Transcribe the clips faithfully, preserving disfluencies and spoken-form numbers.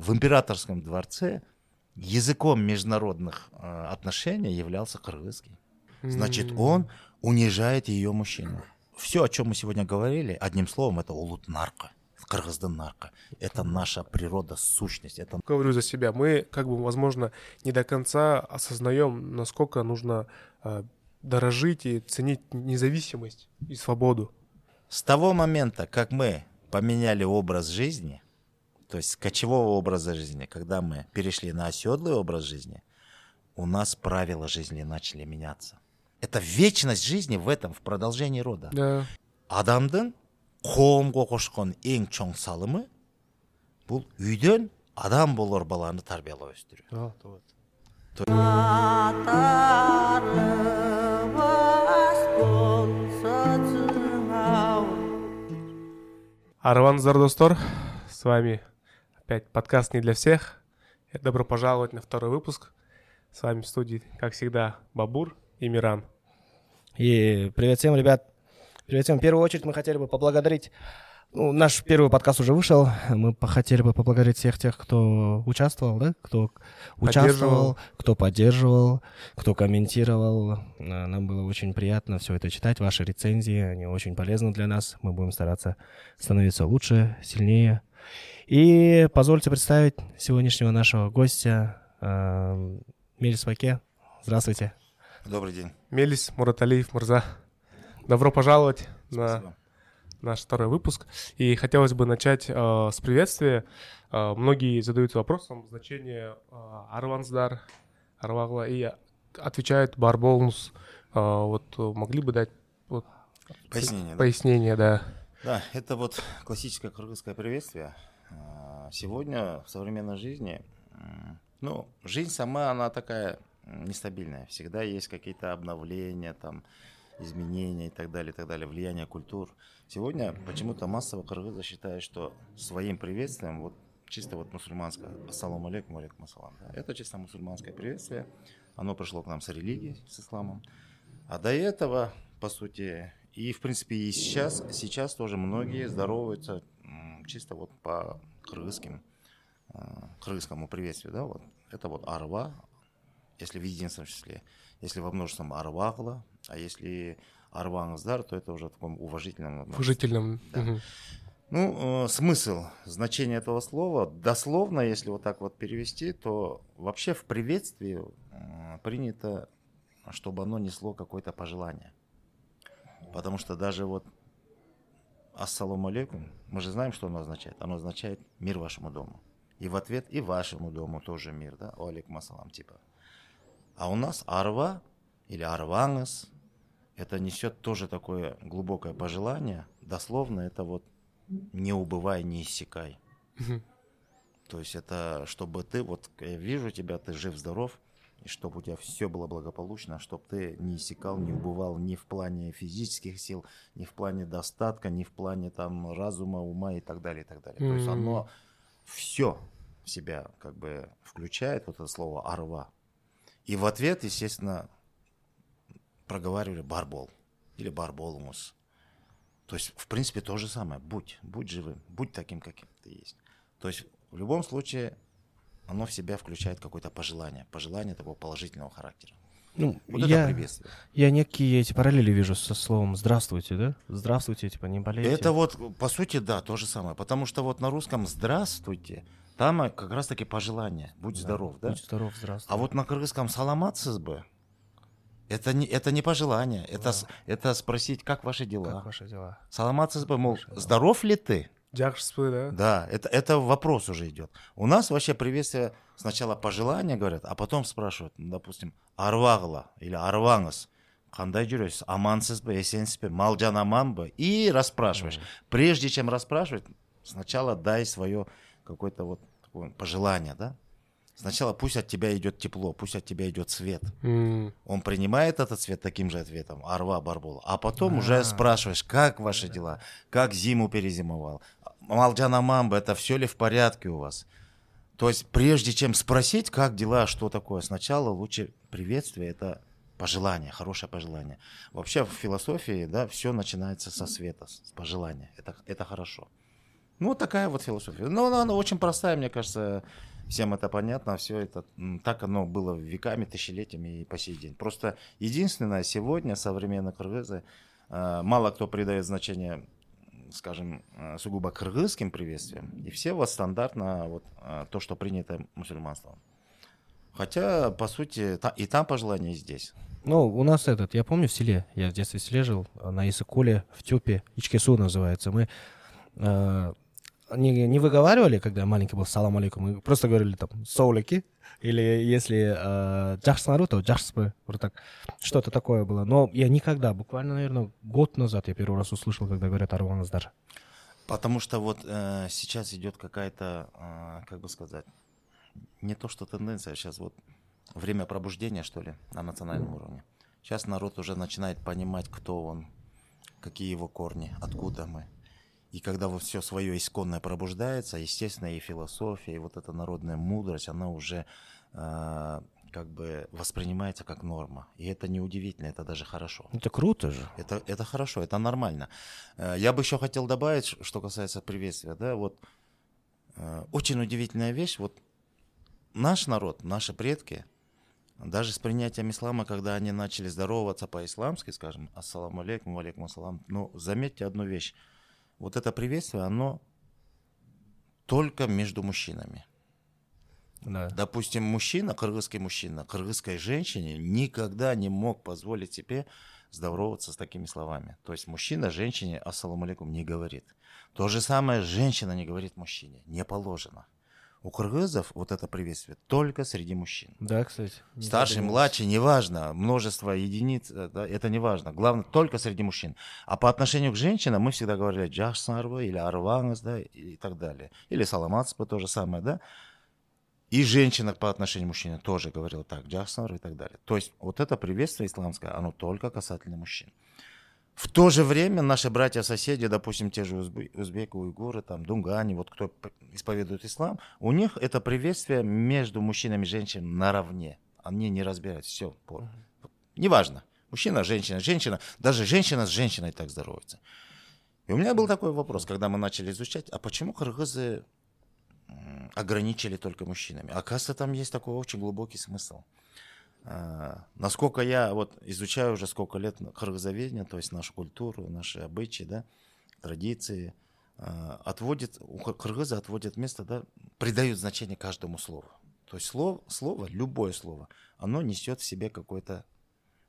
в императорском дворце языком международных отношений являлся кыргызский. Значит, он унижает ее мужчину. Все, о чем мы сегодня говорили, одним словом, это улут нарко. Кыргыздын нарко. Это наша природа, сущность. Это... Говорю за себя. Мы, как бы, возможно, не до конца осознаем, насколько нужно э, дорожить и ценить независимость и свободу. С того момента, как мы поменяли образ жизни, то есть с кочевого образа жизни, когда мы перешли на оседлый образ жизни, у нас правила жизни начали меняться. Это вечность жизни в этом, в продолжении рода. Да. Адамдын коомго кошкон эң чоң салымы бул үйдөн адам болор баланы тарбиялап өстүрүү. Арванзар, достор, с вами опять подкаст не для всех. Добро пожаловать на второй выпуск. С вами в студии, как всегда, Бабур и Миран. И привет всем, ребят. Перед тем, в первую очередь, мы хотели бы поблагодарить... Ну, наш первый подкаст уже вышел. Мы хотели бы поблагодарить всех тех, кто участвовал, да? Кто участвовал, кто поддерживал, кто комментировал. Нам было очень приятно все это читать. Ваши рецензии, они очень полезны для нас. Мы будем стараться становиться лучше, сильнее. И позвольте представить сегодняшнего нашего гостя, Мелис Мырза. Здравствуйте. Добрый день. Мелис Мураталиев Мырза. Добро пожаловать на наш второй выпуск. И хотелось бы начать э, с приветствия. Э, многие задаются вопросом значение э, «Арвансдар», «Арвагла» и отвечают «Барболнус». Э, вот могли бы дать вот, пояснение, пояснение да. да. Да, это вот классическое кыргызское приветствие. Сегодня в современной жизни, ну, жизнь сама, она такая нестабильная. Всегда есть какие-то обновления, там, изменения и так далее, и так далее, влияние культур. Сегодня почему-то массово кыргызы считают, что своим приветствием, вот чисто вот мусульманское, ассаламу алейкум, алейкум ассалам, да, это чисто мусульманское приветствие, оно пришло к нам с религией, с исламом. А до этого, по сути, и в принципе и сейчас, сейчас тоже многие здороваются чисто вот по кыргызским, кыргызскому приветствию, да, вот. Это вот арва, если в единственном числе, если во множественном арвагла, а если арвангздар, то это уже в таком уважительном... Уважительном. Да. Угу. Ну, э, смысл, значение этого слова, дословно, если вот так вот перевести, то вообще в приветствии э, принято, чтобы оно несло какое-то пожелание. Потому что даже вот ассаламу алейкум, мы же знаем, что оно означает. Оно означает мир вашему дому. И в ответ и вашему дому тоже мир, да, алейкум ассалам, типа. А у нас арва или арванес, это несет тоже такое глубокое пожелание. Дословно это вот не убывай, не иссякай. Угу. То есть это чтобы ты, вот я вижу тебя, ты жив-здоров, и чтобы у тебя все было благополучно, чтобы ты не иссякал, не убывал ни в плане физических сил, ни в плане достатка, ни в плане там разума, ума и так далее, и так далее. Mm-hmm. То есть оно все в себя как бы включает, вот это слово арва. И в ответ, естественно, проговаривали барбол или барболумус. То есть, в принципе, то же самое. Будь, будь живым, будь таким, каким ты есть. То есть, в любом случае, оно в себя включает какое-то пожелание. Пожелание такого положительного характера. Ну, вот я, это приветствие. Я некие эти параллели вижу со словом «здравствуйте», да? «Здравствуйте», типа, не болейте. Это вот, по сути, да, то же самое. Потому что вот на русском «здравствуйте» там как раз-таки пожелание. Будь да, здоров, да? Будь здоров, здравствуй. А вот на кыргызском саламатсыз бы, это не, это не пожелание. Да. Это, это спросить, как ваши дела? Как ваши дела? Саламатсыз бы, мол, здоров ли ты? Дякшспы, да? Да, это, это вопрос уже идет. У нас вообще приветствие сначала пожелание говорят, а потом спрашивают, допустим, арвагла или арванас. Кандай жүрөсүз, амансыз бы, эсенсиз бы, малжан аман бы. И расспрашиваешь. Mm-hmm. Прежде чем расспрашивать, сначала дай свое... какое-то вот такое пожелание, да? Сначала пусть от тебя идет тепло, пусть от тебя идет свет. Mm. Он принимает этот свет таким же ответом, арва, барбола. А потом ah. уже спрашиваешь, как ваши дела, как зиму перезимовал. Малджана мамба, это все ли в порядке у вас? То есть прежде чем спросить, как дела, что такое, сначала лучше приветствие, это пожелание, хорошее пожелание. Вообще в философии, да, все начинается со света, с пожелания. Это, это хорошо. Ну, вот такая вот философия. Но она, она очень простая, мне кажется, всем это понятно. Все это так оно было веками, тысячелетиями и по сей день. Просто единственное, сегодня современные кыргызы, мало кто придает значение, скажем, сугубо кыргызским приветствиям. И все вот стандартно вот, то, что принято мусульманством. Хотя, по сути, и там пожелания, и здесь. Ну, у нас этот, я помню в селе, я в детстве в селе жил, на Исыкуле, в Тюпе, Ичкесу называется. Мы э, не, не выговаривали, когда я маленький был, салам алейкум, мы просто говорили там соуляки, или если э, джахснару, то джахспы, вот так, что-то такое было. Но я никогда, буквально, наверное, год назад я первый раз услышал, когда говорят арванас даже. Потому что вот э, сейчас идет какая-то, э, как бы сказать, не то что тенденция, сейчас вот время пробуждения, что ли, на национальном уровне. Сейчас народ уже начинает понимать, кто он, какие его корни, откуда мы. И когда вот все свое исконное пробуждается, естественно, и философия, и вот эта народная мудрость, она уже э, как бы воспринимается как норма. И это не удивительно, это даже хорошо. Это круто же. Это, это хорошо, это нормально. Я бы еще хотел добавить, что касается приветствия, да, вот э, очень удивительная вещь, вот наш народ, наши предки, даже с принятием ислама, когда они начали здороваться по-исламски, скажем, ассаламу алейкум, алейкум ассалам, но заметьте одну вещь. Вот это приветствие, оно только между мужчинами. Да. Допустим, мужчина, кыргызский мужчина, кыргызской женщине никогда не мог позволить себе здороваться с такими словами. То есть мужчина женщине ассаламу алейкум не говорит. То же самое женщина не говорит мужчине, не положено. У кыргызов вот это приветствие только среди мужчин. Да, кстати. Старший, младший, неважно, множество единиц, да, это неважно. Главное, только среди мужчин. А по отношению к женщинам мы всегда говорили джахсарвы или арвангас, да, и так далее. Или саламатспы, то же самое, да. И женщина по отношению к мужчине тоже говорила так, джахсарвы и так далее. То есть вот это приветствие исламское, оно только касательно мужчин. В то же время наши братья-соседи, допустим, те же узбеки, уйгуры, там, дунгане, вот кто исповедует ислам, у них это приветствие между мужчинами и женщинами наравне. Они не разбирают, все. Uh-huh. Неважно, мужчина, женщина, женщина, даже женщина с женщиной так здоровается. И у меня был такой вопрос, когда мы начали изучать, а почему кыргызы ограничили только мужчинами? Оказывается, там есть такой очень глубокий смысл. Насколько я вот изучаю уже сколько лет кыргызоведение, то есть нашу культуру, наши обычаи, да, традиции, отводит, у кыргыза отводят место, да, придают значение каждому слову. То есть слово, слово, любое слово, оно несет в себе какой-то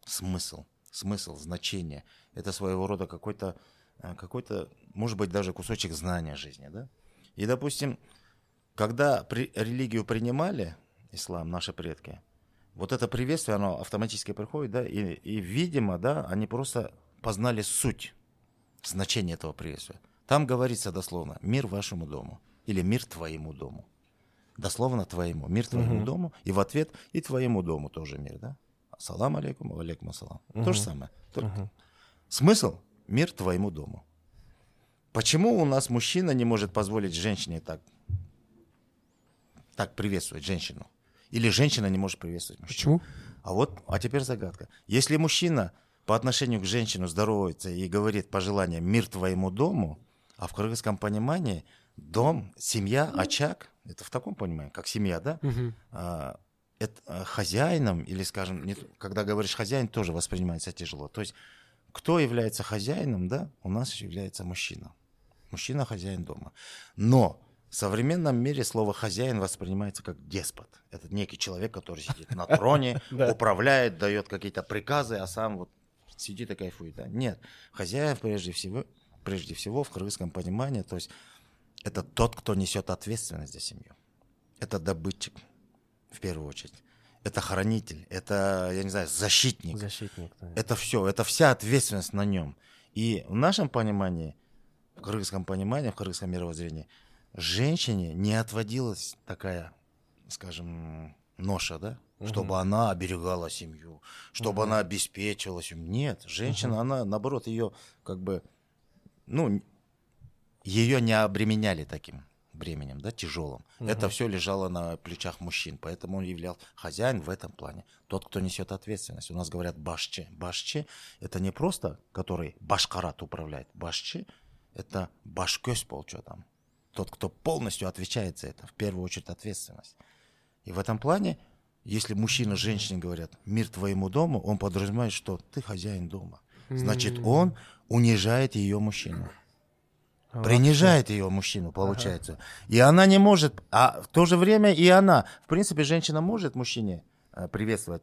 смысл, смысл, значение. Это своего рода какой-то, какой-то, может быть, даже кусочек знания жизни. Да? И, допустим, когда при, религию принимали, ислам, наши предки, вот это приветствие, оно автоматически приходит, да, и, и видимо, да, они просто познали суть, значение этого приветствия. Там говорится дословно «мир вашему дому» или «мир твоему дому». Дословно «твоему», «мир твоему uh-huh. дому», и в ответ «и твоему дому» тоже мир, да. Ассалам алейкум, алейкум ассалам. Uh-huh. То же самое. Uh-huh. Смысл «мир твоему дому». Почему у нас мужчина не может позволить женщине так, так приветствовать женщину? Или женщина не может приветствовать мужчину. Почему? А вот, а теперь загадка. Если мужчина по отношению к женщине здоровается и говорит пожелание «мир твоему дому», а в кыргызском понимании дом, семья, очаг, это в таком понимании, как семья, да? Угу. А, это хозяином, или, скажем, не, когда говоришь «хозяин», тоже воспринимается тяжело. То есть, кто является хозяином, да, у нас является мужчина. Мужчина – хозяин дома. Но в современном мире слово «хозяин» воспринимается как деспот. Это некий человек, который сидит на троне, управляет, дает какие-то приказы, а сам вот сидит и кайфует. Да? Нет, хозяин прежде всего, прежде всего в кыргызском понимании, то есть это тот, кто несет ответственность за семью. Это добытчик в первую очередь. Это хранитель, это, я не знаю, защитник. Защитник, да. Это все, это вся ответственность на нем. И в нашем понимании, в кыргызском понимании, в кыргызском мировоззрении, женщине не отводилась такая, скажем, ноша, да? Uh-huh. Чтобы она оберегала семью, чтобы uh-huh. она обеспечивала семью. Нет, женщина, uh-huh. она, наоборот, ее как бы, ну, ее не обременяли таким бременем, да, тяжелым. Uh-huh. Это все лежало на плечах мужчин, поэтому он являл хозяин в этом плане. Тот, кто несет ответственность. У нас говорят башче. Башче – это не просто, который башкарат управляет. Башче – это башкёс, получается, там. тот, кто полностью отвечает за это, в первую очередь ответственность. И в этом плане, если мужчина с женщиной говорят «мир твоему дому», он подразумевает, что ты хозяин дома. Значит, он унижает ее мужчину. Принижает ее мужчину, получается. Ага. И она не может, а в то же время и она. В принципе, женщина может мужчине приветствовать,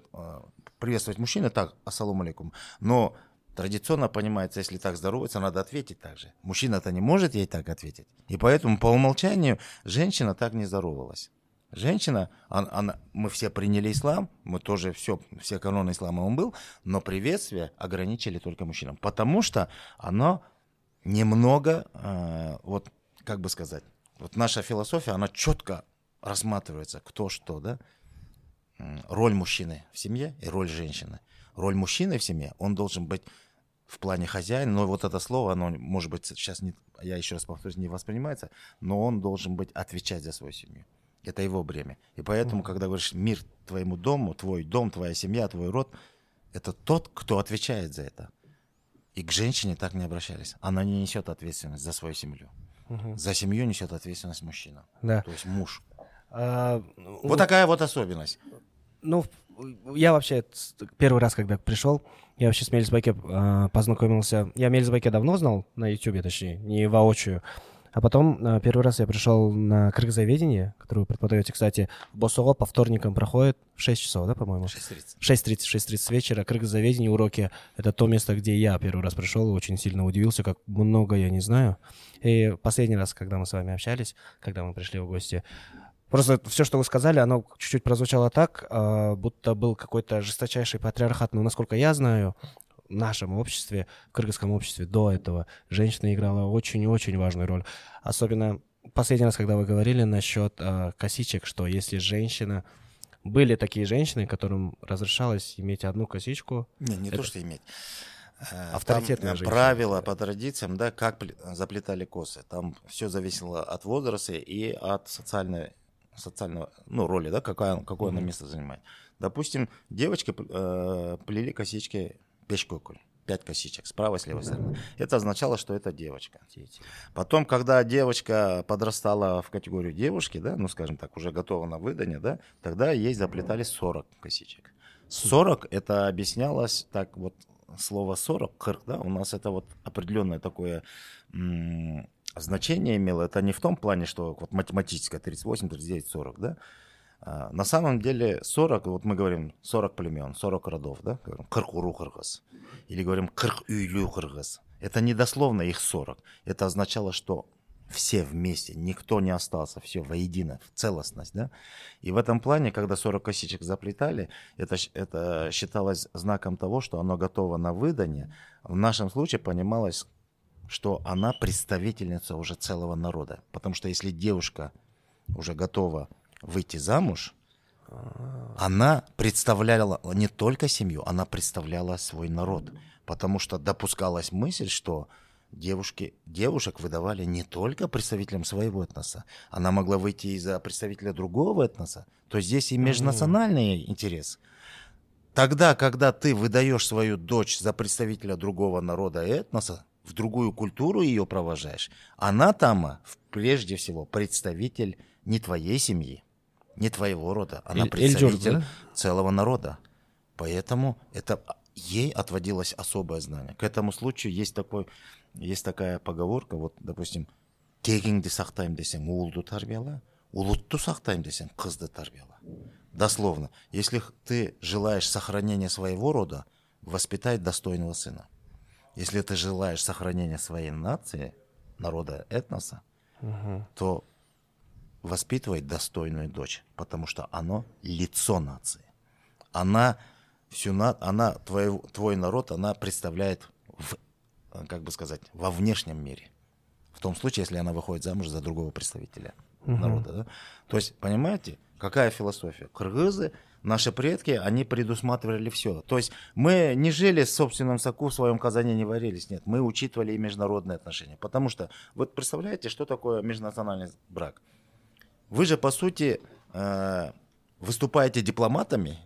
приветствовать мужчину так, ассалам алейкум. Но традиционно понимается, если так здоровается, надо ответить так же. Мужчина-то не может ей так ответить. И поэтому по умолчанию женщина так не здоровалась. Женщина, она, она, мы все приняли ислам, мы тоже все, все каноны ислама он был, но приветствие ограничили только мужчинам. Потому что оно немного, э, вот как бы сказать, вот наша философия, она четко рассматривается, кто что, да, роль мужчины в семье и роль женщины. Роль мужчины в семье, он должен быть в плане хозяина, но вот это слово, оно, может быть, сейчас, не, я еще раз повторюсь, не воспринимается, но он должен быть отвечать за свою семью. Это его бремя. И поэтому, когда говоришь «мир твоему дому», «твой дом», «твоя семья», «твой род», это тот, кто отвечает за это. И к женщине так не обращались. Она не несет ответственность за свою семью. Угу. За семью несет ответственность мужчина. Да. То есть муж. А, вот ну, такая вот особенность. Ну, я вообще первый раз, когда пришел, я вообще с Мелис Байке э, познакомился. Я Мелис Байке давно знал, на Ютубе точнее, не воочию. А потом э, первый раз я пришел на кыргызоведение, которое вы преподаете, кстати, в Босово по вторникам проходит в шесть часов, да, по-моему? шесть тридцать. шесть тридцать вечера, кыргызоведение, уроки. Это то место, где я первый раз пришел и очень сильно удивился, как много я не знаю. И последний раз, когда мы с вами общались, когда мы пришли в гости, просто все, что вы сказали, оно чуть-чуть прозвучало так, э, будто был какой-то жесточайший патриархат. Но насколько я знаю, в нашем обществе, в кыргызском обществе до этого женщина играла очень-очень важную роль. Особенно последний раз, когда вы говорили насчет э, косичек, что если женщина... Были такие женщины, которым разрешалось иметь одну косичку. Не, не это... то, что иметь. Авторитетные женщины. Правила по традициям, да, как заплетали косы. Там все зависело от возраста и от социальной, социального, ну, роли, да, какая, какое mm-hmm. она место занимает. Допустим, девочки э, плели косички... Печкокуль, пять косичек, справа и с левой стороны. Это означало, что это девочка. Потом, когда девочка подрастала в категорию девушки, да, ну, скажем так, уже готова на выдание, да, тогда ей заплетали сорок косичек. сорок, это объяснялось, так вот, слово сорок, кырк, да, у нас это вот определенное такое м- значение имело. Это не в том плане, что вот математическое, тридцать восемь, тридцать девять, сорок, да. На самом деле сорок, вот мы говорим сорок племен, сорок родов, да, говорим кырк-уру кыргыз, или говорим кырк-үйлүү кыргыз. Это недословно их сорок, это означало, что все вместе, никто не остался, все воедино, в целостность, да. И в этом плане, когда сорок косичек заплетали, это, это считалось знаком того, что оно готово на выдание. В нашем случае понималось, что она представительница уже целого народа, потому что если девушка уже готова выйти замуж, она представляла не только семью, она представляла свой народ. Потому что допускалась мысль, что девушки, девушек выдавали не только представителям своего этноса. Она могла выйти и за представителя другого этноса. То есть здесь и межнациональный интерес. Тогда, когда ты выдаешь свою дочь за представителя другого народа и этноса, в другую культуру ее провожаешь, она там прежде всего представитель не твоей семьи, не твоего рода, она представитель да? целого народа. Поэтому это ей отводилось особое знание. К этому случаю есть, такой, есть такая поговорка, вот, допустим, тегиңди сактайм десең, уулду тарбияла, улутту сактайм десең, кызды тарбияла. Дословно, если ты желаешь сохранения своего рода, воспитай достойного сына. Если ты желаешь сохранения своей нации, народа, этноса, угу. то воспитывай достойную дочь, потому что она лицо нации. Она, всю на... она твой, твой народ, она представляет, в, как бы сказать, во внешнем мире. В том случае, если она выходит замуж за другого представителя угу. народа. Да? То есть, понимаете, какая философия? Кыргызы, наши предки, они предусматривали все. То есть, мы не жили в собственном соку, в своем казане не варились. Нет, мы учитывали и международные отношения. Потому что, вот представляете, что такое межнациональный брак? Вы же, по сути, выступаете дипломатами,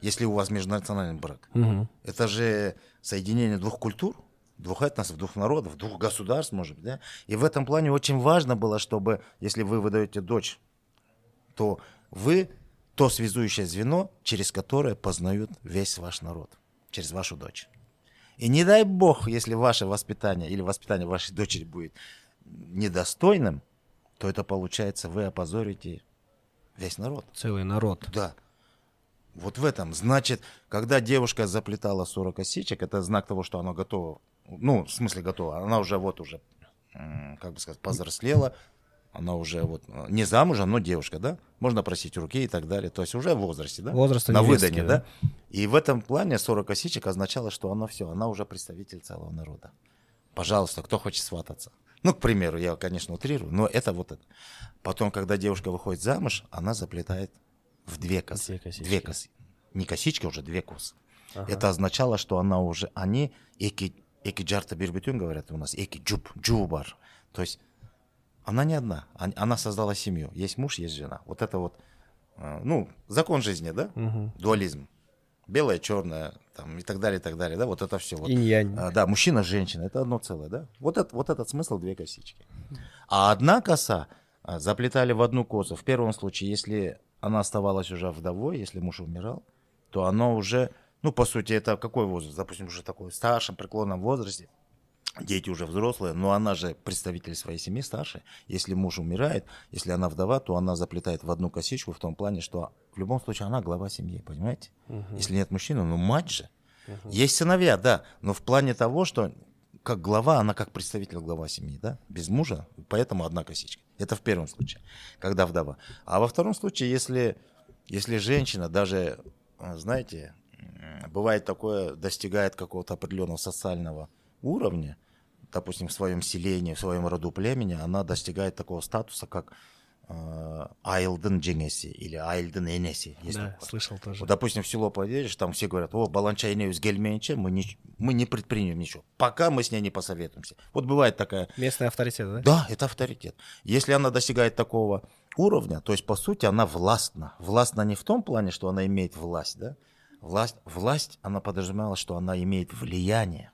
если у вас межнациональный брак. Угу. Это же соединение двух культур, двух этносов, двух народов, двух государств, может быть, да? И в этом плане очень важно было, чтобы, если вы выдаете дочь, то вы то связующее звено, через которое познают весь ваш народ, через вашу дочь. И не дай бог, если ваше воспитание или воспитание вашей дочери будет недостойным, то это получается, вы опозорите весь народ. Целый народ. Да. Вот в этом. Значит, когда девушка заплетала сорок косичек, это знак того, что она готова. Ну, в смысле готова. Она уже вот уже, как бы сказать, повзрослела. Она уже вот не замужем, но девушка, да? Можно просить руки и так далее. То есть уже в возрасте, да? Возраст на выданье, да? да? И в этом плане сорок косичек означало, что она все, она уже представитель целого народа. Пожалуйста, кто хочет свататься. Ну, к примеру, я, конечно, утрирую, но это вот это. Потом, когда девушка выходит замуж, она заплетает в две косы. Две косички. Две косы. Не косички, уже две косы. Ага. Это означало, что она уже, они, эки, эки джарта бирбитюн, говорят у нас, эки джуб, джубар. То есть она не одна, она создала семью. Есть муж, есть жена. Вот это вот, ну, закон жизни, да? Угу. Дуализм. Белое, черное, там, и так далее, и так далее, да, вот это все. Вот. Инь-янь. А, да, мужчина, женщина, это одно целое, да. Вот, это, вот этот смысл две косички. А одна коса а, заплетали в одну косу. В первом случае, если она оставалась уже вдовой, если муж умирал, то она уже, ну, по сути, это какой возраст? Допустим, уже такой в старшем, преклонном возрасте, дети уже взрослые, но она же представитель своей семьи, старше. Если муж умирает, если она вдова, то она заплетает в одну косичку в том плане, что в любом случае она глава семьи, понимаете? Угу. Если нет мужчины, ну мать же. Угу. Есть сыновья, да, но в плане того, что как глава, она как представитель глава семьи, да, без мужа, поэтому одна косичка. Это в первом случае, когда вдова. А во втором случае, если, если женщина даже, знаете, бывает такое, достигает какого-то определенного социального уровня, допустим, в своем селении, в своем роду племени, она достигает такого статуса, как э, Айлден Дженеси или Айлден Энеси. Да, такое. Слышал тоже. Вот, допустим, в село поедешь, там все говорят, о, Баланчайнеус Гельменче, мы не, мы не предпримем ничего, пока мы с ней не посоветуемся. Вот бывает такая... Местный авторитет, да? Да, это авторитет. Если она достигает такого уровня, то есть, по сути, она властна. Властна не в том плане, что она имеет власть, да? Власть, власть она подразумевала, что она имеет влияние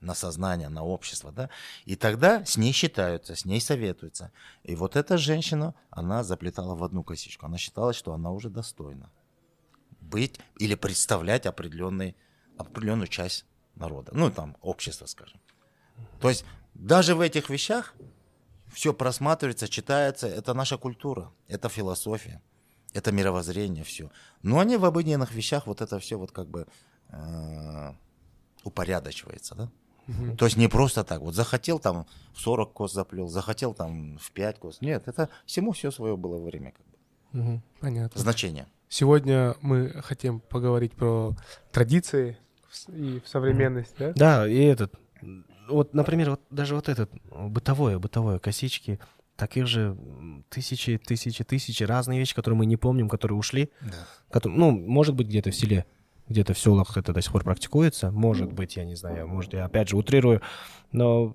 на сознание, на общество, да, и тогда с ней считаются, с ней советуются. И вот эта женщина, она заплетала в одну косичку, она считала, что она уже достойна быть или представлять определенный, определенную часть народа, ну, там, общество, скажем. То есть даже в этих вещах все просматривается, читается, это наша культура, это философия, это мировоззрение, все. Но они в обыденных вещах вот это все вот как бы э, упорядочивается, да. Mm-hmm. То есть не просто так, вот захотел там в сорок кос заплел, захотел там в пять кос. Нет, это всему все свое было время. Как бы. Mm-hmm. Понятно. Значение. Сегодня мы хотим поговорить про традиции и современность, mm-hmm. да? Да, и этот, вот, например, вот даже вот этот, бытовое, бытовое, косички, таких же тысячи, тысячи, тысячи, разные вещи, которые мы не помним, которые ушли, yeah. которые, ну, может быть, где-то в селе. Где-то в селах это до сих пор практикуется. Может быть, я не знаю, может, я опять же утрирую. Но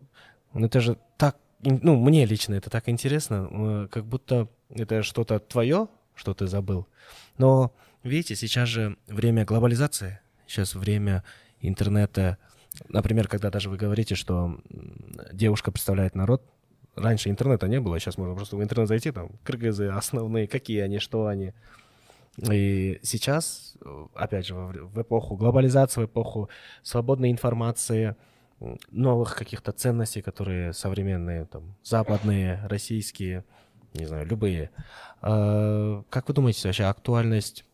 это же так... Ну, мне лично это так интересно, как будто это что-то твое, что ты забыл. Но, видите, сейчас же время глобализации, сейчас время интернета. Например, когда даже вы говорите, что девушка представляет народ, раньше интернета не было, сейчас можно просто в интернет зайти, там, кыргызы основные, какие они, что они... И сейчас, опять же, в эпоху глобализации, в эпоху свободной информации, новых каких-то ценностей, которые современные, там, западные, российские, не знаю, любые. А, как вы думаете, вообще актуальность?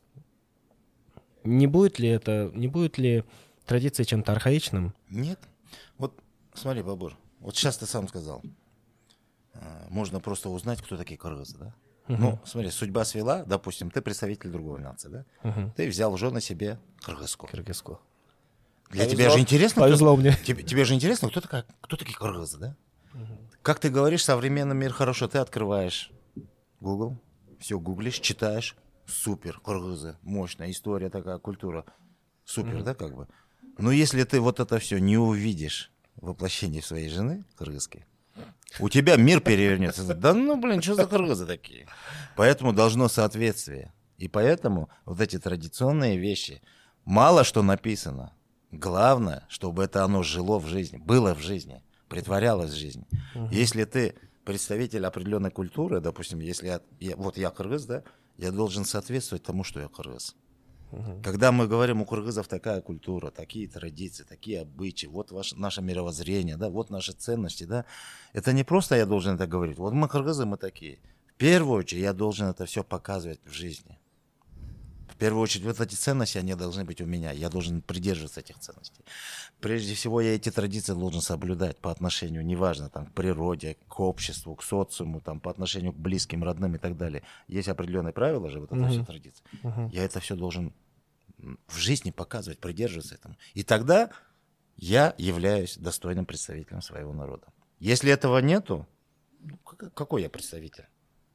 Не будет ли это, не будет ли традиция чем-то архаичным? Нет. Вот смотри, Бабур, вот сейчас ты сам сказал, можно просто узнать, кто такие кыргызы, да? Uh-huh. Ну, смотри, судьба свела, допустим, ты представитель другой нации, да? Uh-huh. Ты взял в жены себе кыргызку. Кыргызку. Для повезло, тебя же интересно... Повезло кто, мне. Тебе, тебе же интересно, кто, такая, кто такие кыргызы, да? Uh-huh. Как ты говоришь, современный мир хорошо, ты открываешь Google, все гуглишь, читаешь, супер, кыргызы, мощная история такая, культура, супер, uh-huh. да, как бы? Но если ты вот это все не увидишь в воплощении своей жены кыргызской, у тебя мир перевернется. Да ну, блин, что за кыргызы такие? Поэтому должно соответствие. И поэтому вот эти традиционные вещи, мало что написано. Главное, чтобы это оно жило в жизни, было в жизни, притворялось в жизни. Uh-huh. Если ты представитель определенной культуры, допустим, если я, я, вот я кыргыз, да, я должен соответствовать тому, что я кыргыз. Uh-huh. Когда мы говорим, у кыргызов такая культура, такие традиции, такие обычаи, вот ваше, наше мировоззрение, да, вот наши ценности, да, это не просто я должен это говорить. Вот мы кыргызы, мы такие. В первую очередь я должен это все показывать в жизни. В первую очередь, вот эти ценности, они должны быть у меня. Я должен придерживаться этих ценностей. Прежде всего, я эти традиции должен соблюдать по отношению, неважно, там, к природе, к обществу, к социуму, там, по отношению к близким, родным и так далее. Есть определенные правила же, вот это mm-hmm. все традиции. Mm-hmm. Я это все должен в жизни показывать, придерживаться этому. И тогда я являюсь достойным представителем своего народа. Если этого нету, какой я представитель?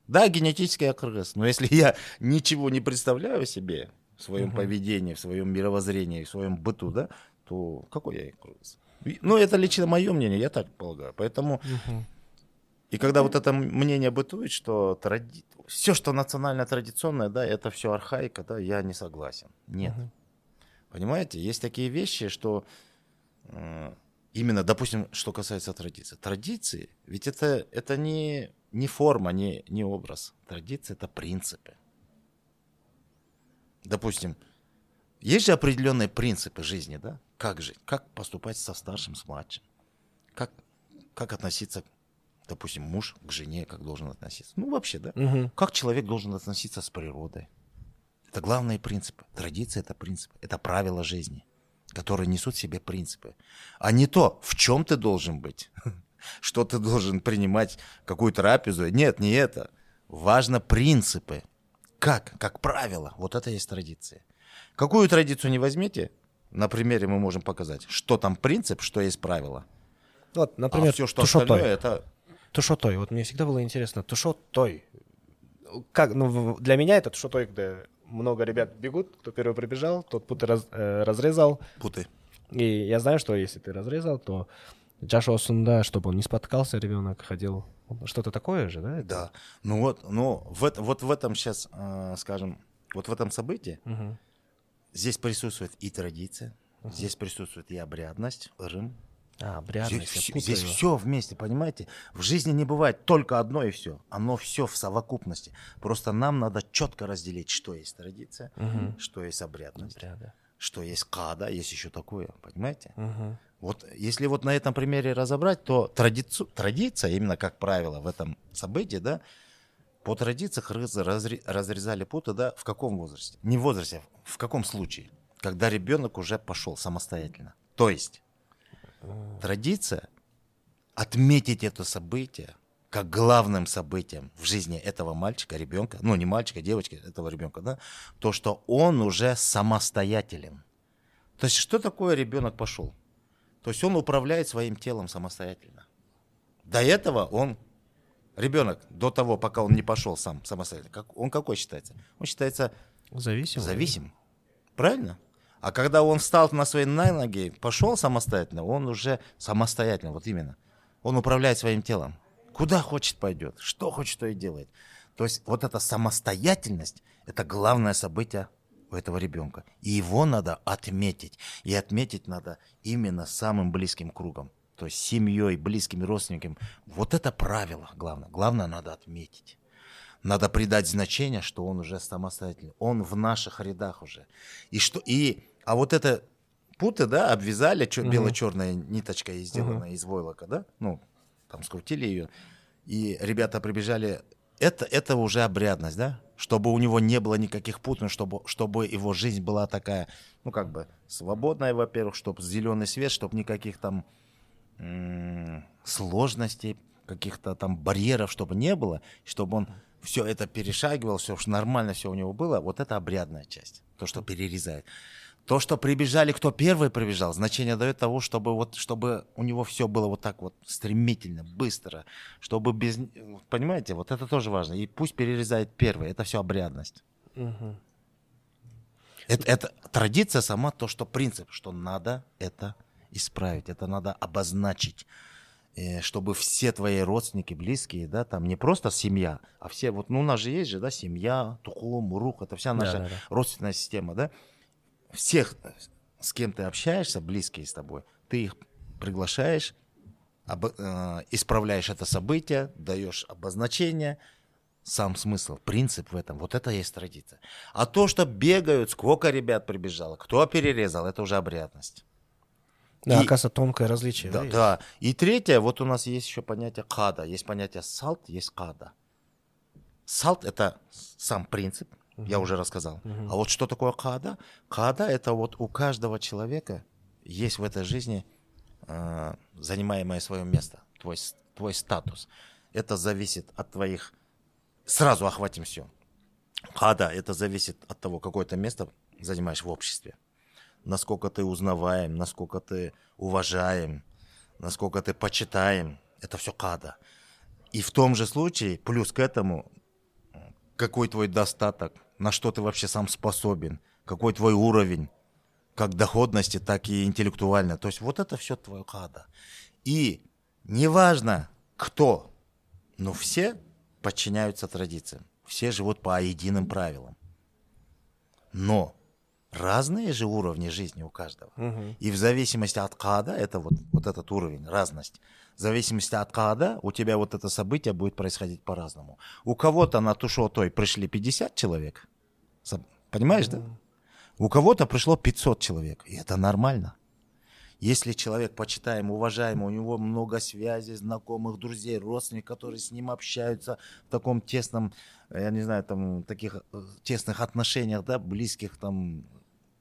Да, генетически я кыргыз, но если я ничего не представляю себе в своем uh-huh. поведении, в своем мировоззрении, в своем быту, да, то какой я кыргыз? Ну, это лично мое мнение, я так полагаю. Поэтому, uh-huh. и когда вот это мнение бытует, что тради... все, что национально-традиционное, да, это все архаика, да, я не согласен. Нет. Uh-huh. Понимаете, есть такие вещи, что э, именно, допустим, что касается традиций. Традиции, ведь это, это не... Не форма, не, не образ. Традиция — это принципы. Допустим, есть же определенные принципы жизни, да? Как жить, как поступать со старшим, с младшим. Как, как относиться, допустим, муж к жене, как должен относиться. Ну, вообще, да? Угу. Как человек должен относиться с природой. Это главные принципы. Традиция — это принципы, это правила жизни, которые несут в себе принципы. А не то, в чем ты должен быть. Что ты должен принимать, какую трапезу. Нет, не это. Важно принципы. Как? Как правило. Вот это и есть традиция. Какую традицию не возьмите, на примере мы можем показать, что там принцип, что есть правило. Вот, например, а все, что остальное, это... Тушотой. Вот мне всегда было интересно. Тушотой. Как, ну, для меня это тушотой, когда много ребят бегут, кто первый прибежал, тот путы раз, э, разрезал. Путы. И я знаю, что если ты разрезал, то... Джашо Сунда, чтобы он не споткался, ребенок ходил. Что-то такое же, да? Да. Ну вот, ну, в, вот в этом сейчас, скажем, вот в этом событии uh-huh. здесь присутствует и традиция, uh-huh. здесь присутствует и обрядность, рым. А, обрядность. Здесь, все, здесь все вместе, понимаете? В жизни не бывает только одно и все. Оно все в совокупности. Просто нам надо четко разделить, что есть традиция, uh-huh. что есть обрядность, обряда. Что есть када, есть еще такое, понимаете? Uh-huh. Вот если вот на этом примере разобрать, то традицу, традиция, именно как правило в этом событии, да, по традиции кыргызы разрезали путы, да, в каком возрасте? Не в возрасте, в каком случае? Когда ребенок уже пошел самостоятельно. То есть традиция отметить это событие как главным событием в жизни этого мальчика, ребенка, ну не мальчика, девочки, этого ребенка, да, то, что он уже самостоятелен. То есть что такое ребенок пошел? То есть он управляет своим телом самостоятельно. До этого он, ребенок, до того, пока он не пошел сам самостоятельно, как, он какой считается? Он считается зависимым. зависимым. Правильно? А когда он встал на свои ноги, пошел самостоятельно, он уже самостоятельно, вот именно. Он управляет своим телом. Куда хочет пойдет, что хочет, то и делает. То есть вот эта самостоятельность, это главное событие у этого ребенка. И его надо отметить. И отметить надо именно самым близким кругом. То есть семьей, близкими, родственниками. Вот это правило главное. Главное надо отметить. Надо придать значение, что он уже самостоятельный. Он в наших рядах уже. И что, и, а вот это путы, да, обвязали, чё, угу. бело-черная ниточка сделанная угу. из войлока, да? Ну, там скрутили ее. И ребята прибежали. Это, это уже обрядность, да? Чтобы у него не было никаких пут, чтобы, чтобы его жизнь была такая, ну, как бы, свободная, во-первых, чтобы зеленый свет, чтобы никаких там м- сложностей, каких-то там барьеров, чтобы не было, чтобы он все это перешагивал, все нормально, все у него было. Вот это обрядная часть, то, что перерезает. То, что прибежали, кто первый прибежал, значение дает того, чтобы, вот, чтобы у него все было вот так вот стремительно, быстро, чтобы без... Понимаете, вот это тоже важно. И пусть перерезает первый, это все обрядность. Угу. Это, это традиция сама, то, что принцип, что надо это исправить, это надо обозначить, чтобы все твои родственники, близкие, да, там не просто семья, а все, вот, ну у нас же есть же, да, семья, тухум, рух, это вся наша да, да, да. родственная система, да, всех с кем ты общаешься, близкие с тобой, ты их приглашаешь, об, э, исправляешь это событие, даешь обозначение, сам смысл, принцип в этом. Вот это и есть традиция. А то, что бегают, сколько ребят прибежало, кто перерезал, это уже обрядность. Да, и, оказывается, тонкое различие. Да, да, да. И третье, вот у нас есть еще понятие када. Есть понятие салт, есть када. Салт – это сам принцип, uh-huh. я уже рассказал. Uh-huh. А вот что такое када? Када – это вот у каждого человека есть в этой жизни э, занимаемое свое место, твой, твой статус. Это зависит от твоих... Сразу охватим все. Када – это зависит от того, какое ты место занимаешь в обществе. Насколько ты узнаваем, насколько ты уважаем, насколько ты почитаем. Это все када. И в том же случае, плюс к этому... Какой твой достаток, на что ты вообще сам способен, какой твой уровень, как доходности, так и интеллектуально. То есть вот это все твое када. И неважно кто, но все подчиняются традициям. Все живут по единым правилам. Но разные же уровни жизни у каждого. Угу. И в зависимости от када, это вот, вот этот уровень, разность, в зависимости от када у тебя вот это событие будет происходить по-разному. У кого-то на Тушотой пришли пятьдесят человек, понимаешь, mm-hmm. да? У кого-то пришло пятьсот человек, и это нормально. Если человек почитаем, уважаем, у него много связей, знакомых, друзей, родственников, которые с ним общаются в таком тесном, я не знаю, там, таких тесных отношениях, да, близких там...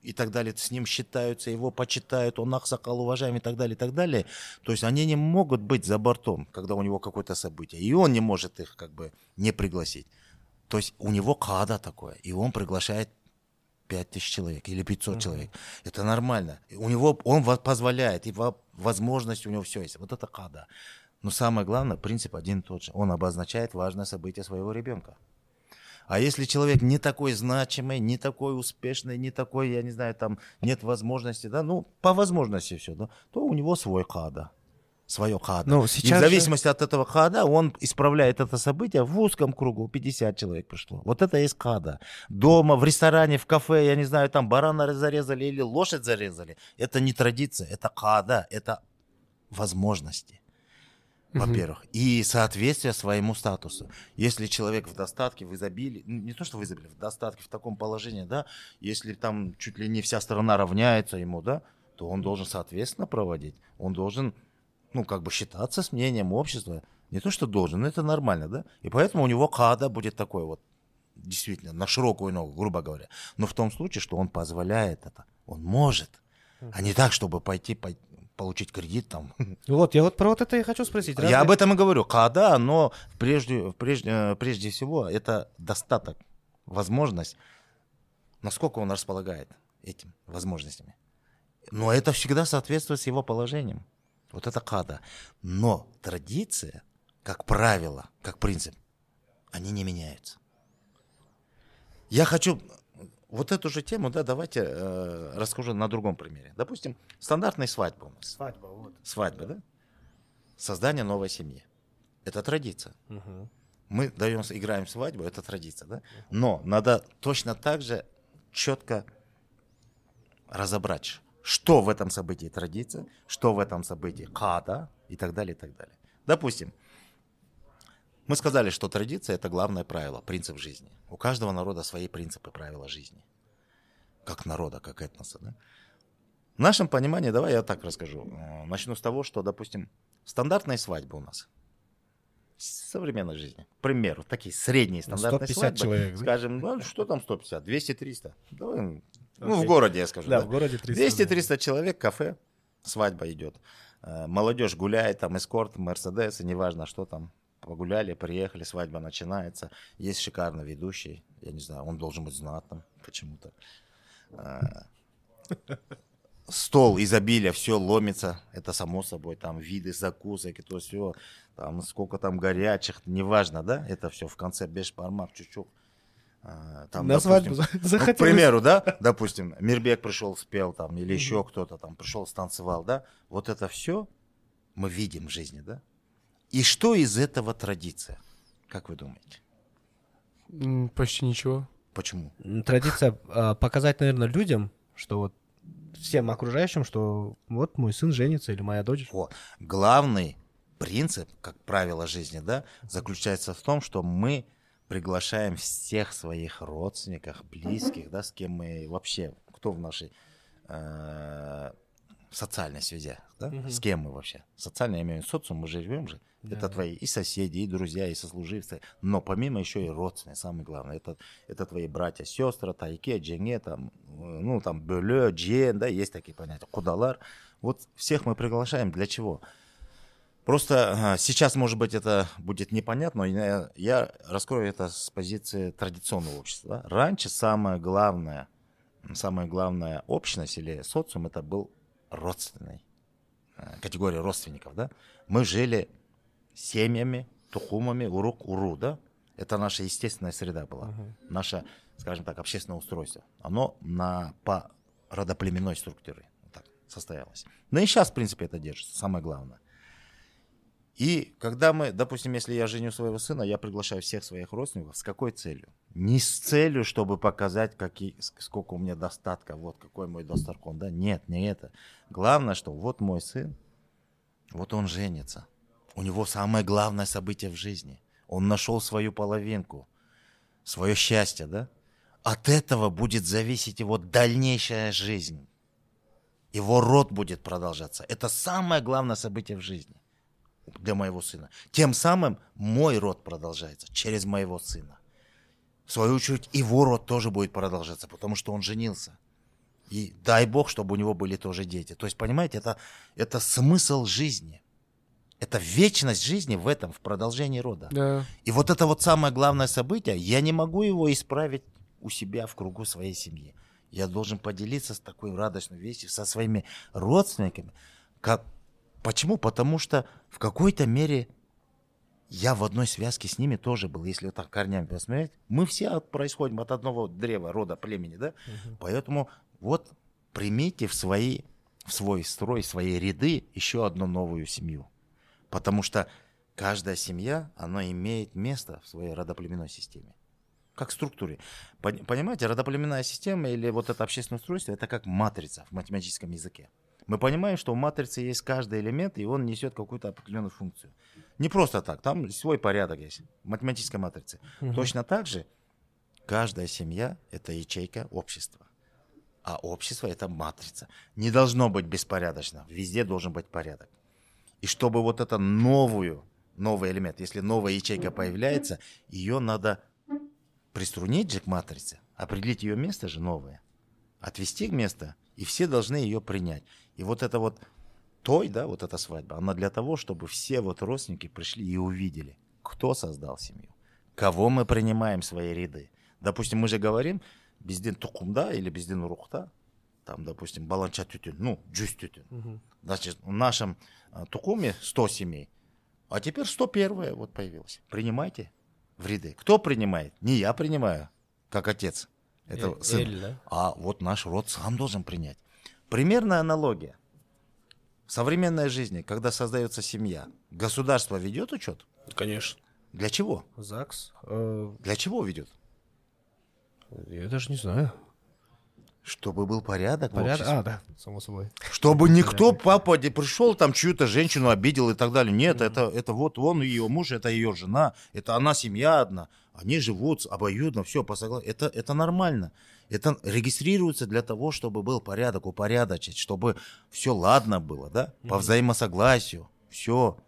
и так далее, с ним считаются, его почитают, он аксакал, уважаем, и так далее, и так далее. То есть они не могут быть за бортом, когда у него какое-то событие, и он не может их как бы не пригласить. То есть у него каада такое, и он приглашает пять тысяч человек или пятьсот mm-hmm. человек. Это нормально. У него, он позволяет, и возможность у него все есть. Вот это каада. Но самое главное, принцип один и тот же. Он обозначает важное событие своего ребенка. А если человек не такой значимый, не такой успешный, не такой, я не знаю, там нет возможности, да, ну, по возможности все, да, то у него свой каада, свое каада. Ну, и в зависимости же... от этого каада он исправляет это событие в узком кругу, пятьдесят человек пришло. Вот это есть каада. Дома, в ресторане, в кафе, я не знаю, там барана зарезали или лошадь зарезали. Это не традиция, это каада, это возможности. Во-первых, mm-hmm. и соответствие своему статусу. Если человек в достатке, в изобилии, не то что в изобилии, в достатке, в таком положении, да, если там чуть ли не вся страна равняется ему, да, то он должен соответственно проводить, он должен, ну, как бы считаться с мнением общества. Не то что должен, но это нормально, да. И поэтому у него каада будет такой вот, действительно, на широкую ногу, грубо говоря. Но в том случае, что он позволяет это, он может, mm-hmm. а не так, чтобы пойти, пойти получить кредит там. Вот, я вот про вот это и хочу спросить. Разве... Я об этом и говорю. Каада, но прежде, прежде, прежде всего это достаток, возможность, насколько он располагает этим возможностями. Но это всегда соответствует с его положением. Вот это каада. Но традиция, как правило, как принцип, они не меняются. Я хочу... Вот эту же тему, да, давайте э, расскажу на другом примере. Допустим, стандартная свадьба у нас. Свадьба, вот. Свадьба, да? да? Создание новой семьи. Это традиция. Угу. Мы даем, играем свадьбу, это традиция, да? Но надо точно так же четко разобрать, что в этом событии традиция, что в этом событии каада и так далее, и так далее. Допустим, мы сказали, что традиция – это главное правило, принцип жизни. У каждого народа свои принципы, правила жизни. Как народа, как этноса. Да? В нашем понимании, давай я так расскажу. Начну с того, что, допустим, стандартная свадьба у нас. В современной жизни. К примеру, такие средние стандартные сто пятьдесят свадьбы. Человек, скажем, да? Ну, что там сто пятьдесят? двести-триста. Давай, okay. Ну, в городе, я скажу. Да, да. В городе двести-триста человек, кафе, свадьба идет. Молодежь гуляет, там эскорт, мерседесы, неважно, что там. Погуляли, приехали, свадьба начинается. Есть шикарный ведущий. Я не знаю, он должен быть знатным почему-то. Стол изобилия, все ломится. Это само собой. Там виды закусок, то все. Там сколько там горячих, неважно, да? Это все в конце беш бармак, чучук. Там, на свадьбу захотелось. Ну, к примеру, да? Допустим, Мирбек пришел, спел там, или еще кто-то там пришел, станцевал, да? Вот это все мы видим в жизни, да? И что из этого традиция? Как вы думаете? Почти ничего. Почему? Традиция показать, наверное, людям, что вот всем окружающим, что вот мой сын женится или моя дочь. Вот. Главный принцип, как правило, жизни, да, заключается в том, что мы приглашаем всех своих родственников, близких, да, с кем мы вообще, кто в нашей э, социальной связи, да, угу. с кем мы вообще. Социально, я имею в виду социум, мы живем же. Да. Это твои и соседи, и друзья, и сослуживцы, но помимо еще и родственные, самое главное. Это, это твои братья, сестры, тайке, джене, там, ну, там, бөле, джен, да, есть такие понятия, кудалар. Вот всех мы приглашаем для чего? Просто сейчас, может быть, это будет непонятно, но я раскрою это с позиции традиционного общества. Раньше самая главная, самая главная общность или социум, это был родственный, категория родственников, да. Мы жили семьями, тухумами, урук-уру, да. Это наша естественная среда была, uh-huh. наше, скажем так, общественное устройство. Оно на, по родоплеменной структуре вот так состоялось. Но и сейчас, в принципе, это держится, самое главное. И когда мы, допустим, если я женю своего сына, я приглашаю всех своих родственников. С какой целью? Не с целью, чтобы показать, какие, сколько у меня достатка, вот какой мой достаркон, да? Нет, не это. Главное, что вот мой сын, вот он женится. У него самое главное событие в жизни. Он нашел свою половинку, свое счастье, да? От этого будет зависеть его дальнейшая жизнь. Его род будет продолжаться. Это самое главное событие в жизни. Для моего сына. Тем самым мой род продолжается через моего сына. В свою очередь его род тоже будет продолжаться, потому что он женился. И дай бог, чтобы у него были тоже дети. То есть, понимаете, это, это смысл жизни. Это вечность жизни в этом, в продолжении рода. Да. И вот это вот самое главное событие, я не могу его исправить у себя в кругу своей семьи. Я должен поделиться с такой радостной вестью со своими родственниками, как почему? Потому что в какой-то мере я в одной связке с ними тоже был, если вот так корнями посмотреть. Мы все происходим от одного древа, рода, племени, да? Угу. Поэтому вот примите в, свои, в свой строй, в свои ряды еще одну новую семью. Потому что каждая семья, она имеет место в своей родоплеменной системе. Как структуре. Понимаете, родоплеменная система или вот это общественное устройство, это как матрица в математическом языке. Мы понимаем, что в матрице есть каждый элемент, и он несет какую-то определенную функцию. Не просто так, там свой порядок есть в математической матрице. Угу. Точно так же каждая семья – это ячейка общества, а общество – это матрица. Не должно быть беспорядочно, везде должен быть порядок. И чтобы вот это новую, новый элемент, если новая ячейка появляется, ее надо приструнить же к матрице, определить ее место же новое, отвести к месту, и все должны ее принять. И вот это вот той, да, вот эта свадьба, она для того, чтобы все вот родственники пришли и увидели, кто создал семью, кого мы принимаем в свои ряды. Допустим, мы же говорим бездин тукумда или бездин урухта, там, допустим, баланча тютюн, ну, джуз тютюн. Угу. Значит, в нашем тукуме сто семей, а теперь сто первая вот появилась. Принимайте в ряды. Кто принимает? Не я принимаю, как отец. Это Эль, сын. Эль, да? А вот наш род сам должен принять. Примерная аналогия. В современной жизни, когда создается семья, государство ведет учет? Конечно. Для чего? ЗАГС. Э... Для чего ведет? Я даже не знаю. Чтобы был порядок. Порядок? А, да, само собой. Чтобы никто, папа, пришел, там чью-то женщину обидел и так далее. Нет, mm-hmm. это, это вот он, ее муж, это ее жена, это она семья одна. Они живут обоюдно, все по согласию. Это, это нормально. Это регистрируется для того, чтобы был порядок, упорядочить, чтобы все ладно было, да? Mm-hmm. По взаимосогласию. Все.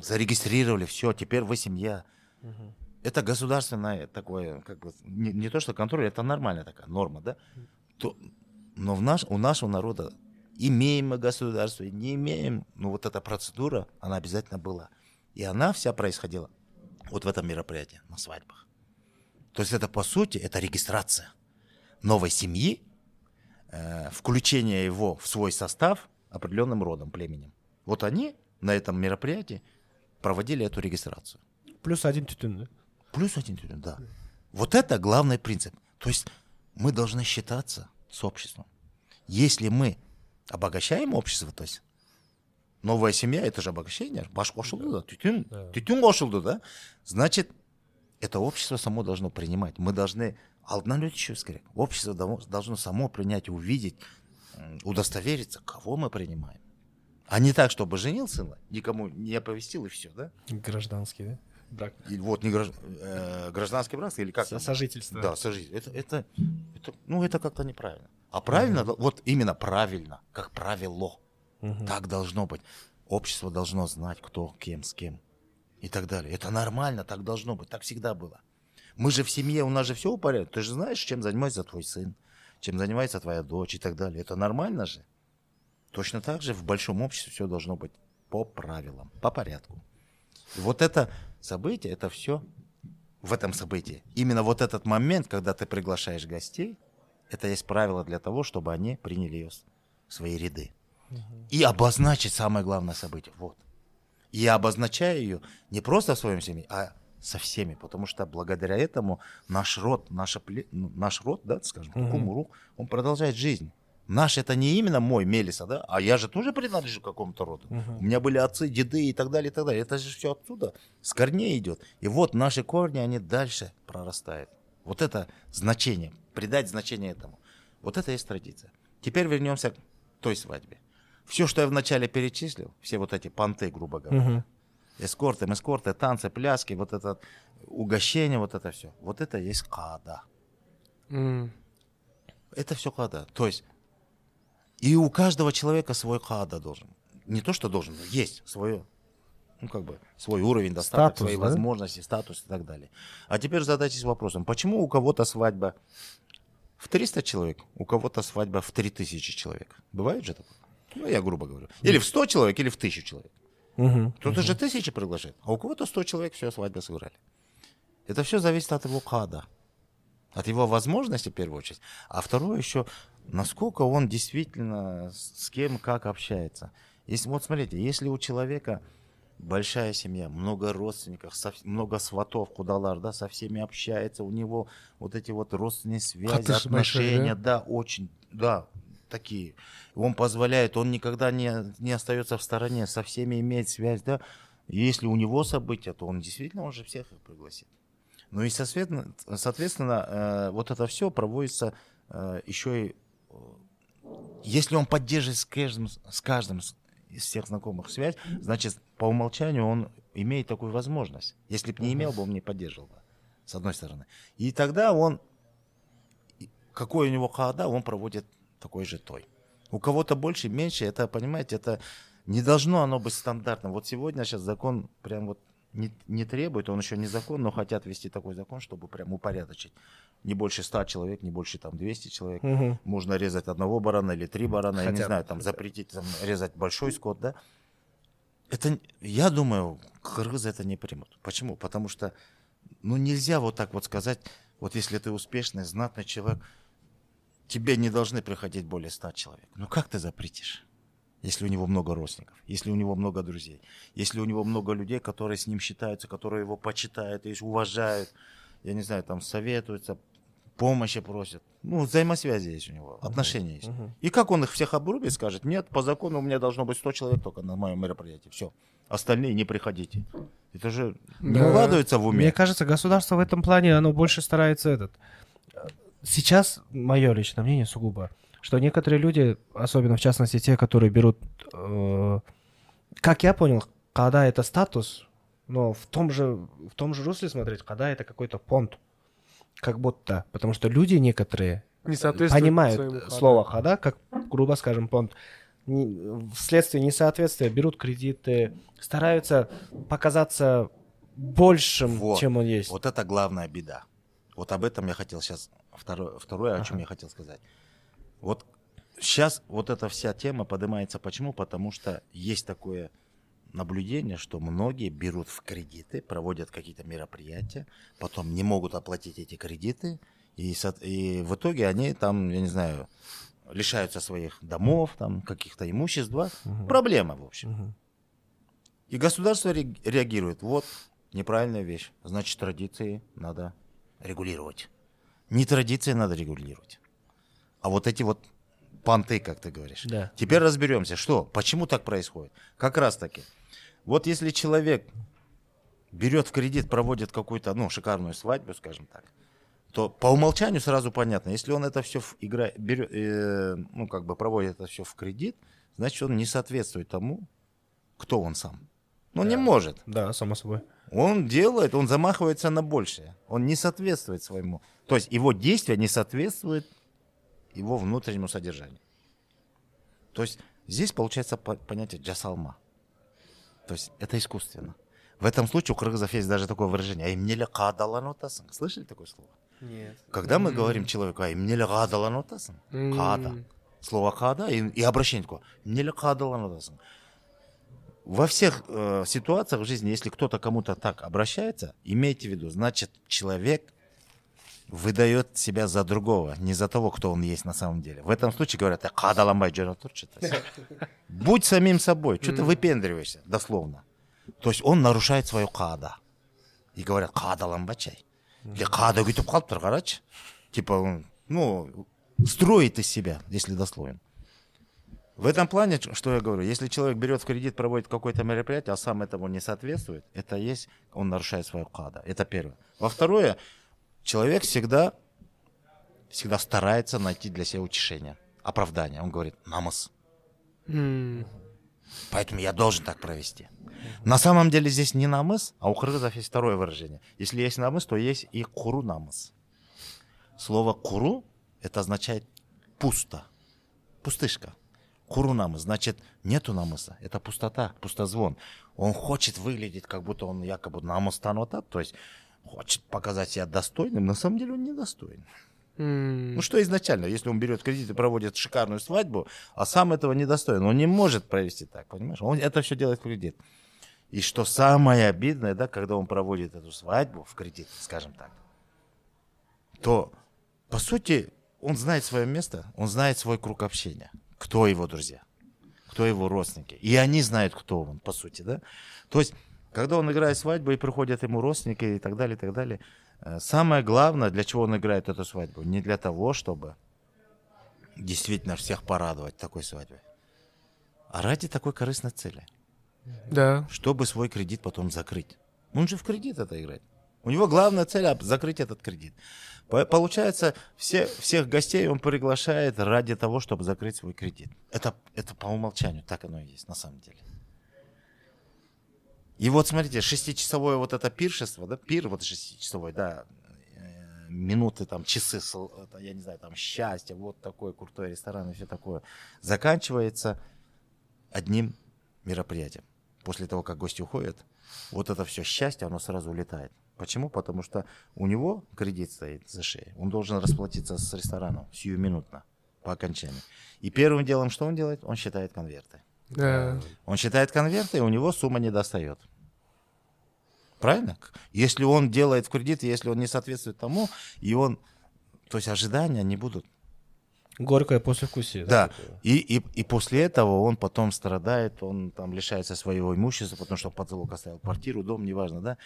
Зарегистрировали, все, теперь вы семья. Mm-hmm. Это государственное такое, как бы, не, не то что контроль, это нормальная такая норма, да? То, но в наш, у нашего народа, имеем мы государство, не имеем, но вот эта процедура, она обязательно была. И она вся происходила вот в этом мероприятии, на свадьбах. То есть это, по сути, это регистрация новой семьи, э, включение его в свой состав определенным родом, племенем. Вот они на этом мероприятии проводили эту регистрацию. Плюс один тютюн, да? Плюс один тютюн, да. да. Вот это главный принцип. То есть мы должны считаться с обществом. Если мы обогащаем общество, то есть новая семья, это же обогащение. Баш кошелду, да? Тютюн, да. Тютюн кошелду, да? Значит, это общество само должно принимать. Мы должны... Алдна лютичевская. Общество должно само принять, увидеть, удостовериться, кого мы принимаем. А не так, чтобы женил сына, никому не оповестил и все, да? Гражданский, да? Брак. И, вот, не гражд... э, гражданский брак или как? Сожительство. Да, сожительство. Это, это, это, ну, это как-то неправильно. А правильно, mm-hmm. вот именно правильно, как правило. Mm-hmm. Так должно быть. Общество должно знать, кто, кем, с кем и так далее. Это нормально, так должно быть, так всегда было. Мы же в семье, у нас же все упорядочено. Ты же знаешь, чем занимается твой сын, чем занимается твоя дочь и так далее. Это нормально же. Точно так же в большом обществе все должно быть по правилам, по порядку. И вот это событие, это все в этом событии. Именно вот этот момент, когда ты приглашаешь гостей, это есть правило для того, чтобы они приняли ее в свои ряды. Угу. И обозначить самое главное событие. Вот. И я обозначаю ее не просто в своем семье, а со всеми, потому что благодаря этому наш род, наша, наш род, да, скажем, угу. кумуру, он продолжает жизнь. Наш — это не именно мой Мелиса, да, а я же тоже принадлежу к какому-то роду. Uh-huh. У меня были отцы, деды и так далее, и так далее. Это же все оттуда, с корней идет. И вот наши корни, они дальше прорастают. Вот это значение, придать значение этому. Вот это и есть традиция. Теперь вернемся к той свадьбе. Все, что я вначале перечислил, все вот эти понты, грубо говоря, uh-huh. эскорты, эскорты, танцы, пляски, вот это угощение, вот это все. Вот это есть каада. Mm. Это все каада. То есть и у каждого человека свой каада должен. Не то, что должен, но есть свое, ну, как бы, свой уровень достаток, свои да? возможности, статус и так далее. А теперь задайтесь вопросом, почему у кого-то свадьба в триста человек, у кого-то свадьба в три тысячи человек? Бывает же такое? Ну, я грубо говорю. Или в сто человек, или в тысячу человек. Угу, Кто-то угу. же тысячи приглашает, а у кого-то сто человек, все, свадьбу сыграли. Это все зависит от его каада, от его возможностей, в первую очередь. А второе еще... Насколько он действительно с кем, как общается. Если, вот смотрите, если у человека большая семья, много родственников, со, много сватов, кудалар, да, со всеми общается, у него вот эти вот родственные связи, а отношения, большой, да? да, очень, да, такие. Он позволяет, он никогда не, не остается в стороне, со всеми имеет связь, да. Если у него события, то он действительно, он же всех их пригласит. Ну и, соответственно, соответственно вот это все проводится еще и если он поддерживает с каждым, с каждым из всех знакомых связь, значит, по умолчанию он имеет такую возможность. Если бы не имел бы, он не поддерживал бы, с одной стороны. И тогда он, какой у него хаада, он проводит такой же той. У кого-то больше, меньше, это, понимаете, это не должно оно быть стандартным. Вот сегодня сейчас закон прям вот не, не требует, он еще не закон, но хотят ввести такой закон, чтобы прям упорядочить. Не больше ста человек, не больше там двести человек. Угу. Можно резать одного барана или три барана, хотя я не знаю, там запретить там, резать большой скот, да. Это, я думаю, кыргызы это не примут. Почему? Потому что, ну, нельзя вот так вот сказать, вот если ты успешный, знатный человек, тебе не должны приходить более ста человек. Ну, как ты запретишь? Если у него много родственников, если у него много друзей, если у него много людей, которые с ним считаются, которые его почитают, уважают, я не знаю, там советуются, помощи просят. Ну, взаимосвязи есть у него, отношения есть. Uh-huh. И как он их всех обрубит, скажет, нет, по закону у меня должно быть сто человек только на моем мероприятии, все, остальные не приходите. Это же не да. укладывается в уме. Мне кажется, государство в этом плане, оно больше старается этот. Сейчас, мое личное мнение сугубо, что некоторые люди, особенно в частности те, которые берут, э, как я понял, когда это статус, но в том же, в том же русле смотреть, когда это какой-то понт. Как будто. Потому что люди некоторые не понимают слово хада, как, грубо скажем, понт. Вследствие несоответствия берут кредиты, стараются показаться большим, вот, чем он есть. Вот это главная беда. Вот об этом я хотел сейчас, второе, второе ага. о чем я хотел сказать. Вот сейчас вот эта вся тема поднимается. Почему? Потому что есть такое... наблюдение, что многие берут в кредиты, проводят какие-то мероприятия, потом не могут оплатить эти кредиты, и, и в итоге они там, я не знаю, лишаются своих домов, там, каких-то имуществ. Угу. Проблема, в общем. Угу. И государство реагирует. Вот, неправильная вещь. Значит, традиции надо регулировать. Не традиции надо регулировать, а вот эти вот понты, как ты говоришь. Да. Теперь да. разберемся, что, почему так происходит. Как раз таки. Вот если человек берет в кредит, проводит какую-то, ну, шикарную свадьбу, скажем так, то по умолчанию сразу понятно, если он это все в игра, берет, э, ну, как бы проводит это все в кредит, значит, он не соответствует тому, кто он сам. Он да. не может. Да, само собой. Он делает, он замахивается на большее. Он не соответствует своему. То есть его действие не соответствует его внутреннему содержанию. То есть здесь получается понятие джасалма. То есть это искусственно. В этом случае у кыргызов есть даже такое выражение. Аймнеле кадаланотасын. Слышали такое слово? Нет. Когда mm-hmm. мы говорим человеку, аймнеле кадаланотасын, mm-hmm. када. Слово када и, и обращение такое. Аймнеле кадаланотасын. Во всех э, ситуациях в жизни, если кто-то кому-то так обращается, имейте в виду, значит, человек выдает себя за другого, не за того, кто он есть на самом деле. В этом случае говорят, «Кадаланбай джонатурчатас». Будь самим собой, что ты выпендриваешься, дословно. То есть он нарушает свою када. И говорят, «Кадаланбай чай». Или «Када гютып калыптыр, карачы». Типа, ну, строит из себя, если дословен. В этом плане, что я говорю, если человек берет в кредит, проводит какое-то мероприятие, а сам этому не соответствует, это есть, он нарушает свою када. Это первое. Во второе, человек всегда, всегда старается найти для себя утешение, оправдание. Он говорит «намыс». Mm. Поэтому я должен так провести. На самом деле здесь не намыс, а у кыргызов есть второе выражение. Если есть намыс, то есть и куру намыс. Слово куру это означает пусто, пустышка. Куру намыс, значит, нету намыса. Это пустота, пустозвон. Он хочет выглядеть, как будто он якобы намыстанотат, то есть хочет показать себя достойным, на самом деле он недостоин. Mm. Ну что изначально, если он берет кредит и проводит шикарную свадьбу, а сам этого недостоин, он не может провести так, понимаешь? Он это все делает в кредит. И что самое обидное, да, когда он проводит эту свадьбу в кредит, скажем так, то, по сути, он знает свое место, он знает свой круг общения. Кто его друзья, кто его родственники. И они знают, кто он, по сути, да. То есть, когда он играет свадьбу, и приходят ему родственники и так далее, и так далее. Самое главное, для чего он играет эту свадьбу, не для того, чтобы действительно всех порадовать такой свадьбой, а ради такой корыстной цели. Да. Чтобы свой кредит потом закрыть. Он же в кредит это играет. У него главная цель – закрыть этот кредит. Получается, все, всех гостей он приглашает ради того, чтобы закрыть свой кредит. Это, это по умолчанию, так оно и есть на самом деле. И вот смотрите, шестичасовое вот это пиршество, да, пир вот шестичасовой, да, минуты, там, часы, я не знаю, там, счастье, вот такой крутой ресторан и все такое, заканчивается одним мероприятием. После того, как гости уходят, вот это все счастье, оно сразу улетает. Почему? Потому что у него кредит стоит за шеей. Он должен расплатиться с рестораном сиюминутно, по окончании. И первым делом, что он делает? Он считает конверты. Да. Он считает конверты, и у него сумма не достает. Правильно? Если он делает в кредит, если он не соответствует тому, и он... То есть ожидания не будут. Горькое послевкусие. Да. да. И, и, и после этого он потом страдает, он там лишается своего имущества, потому что под залог оставил квартиру, дом, неважно, да?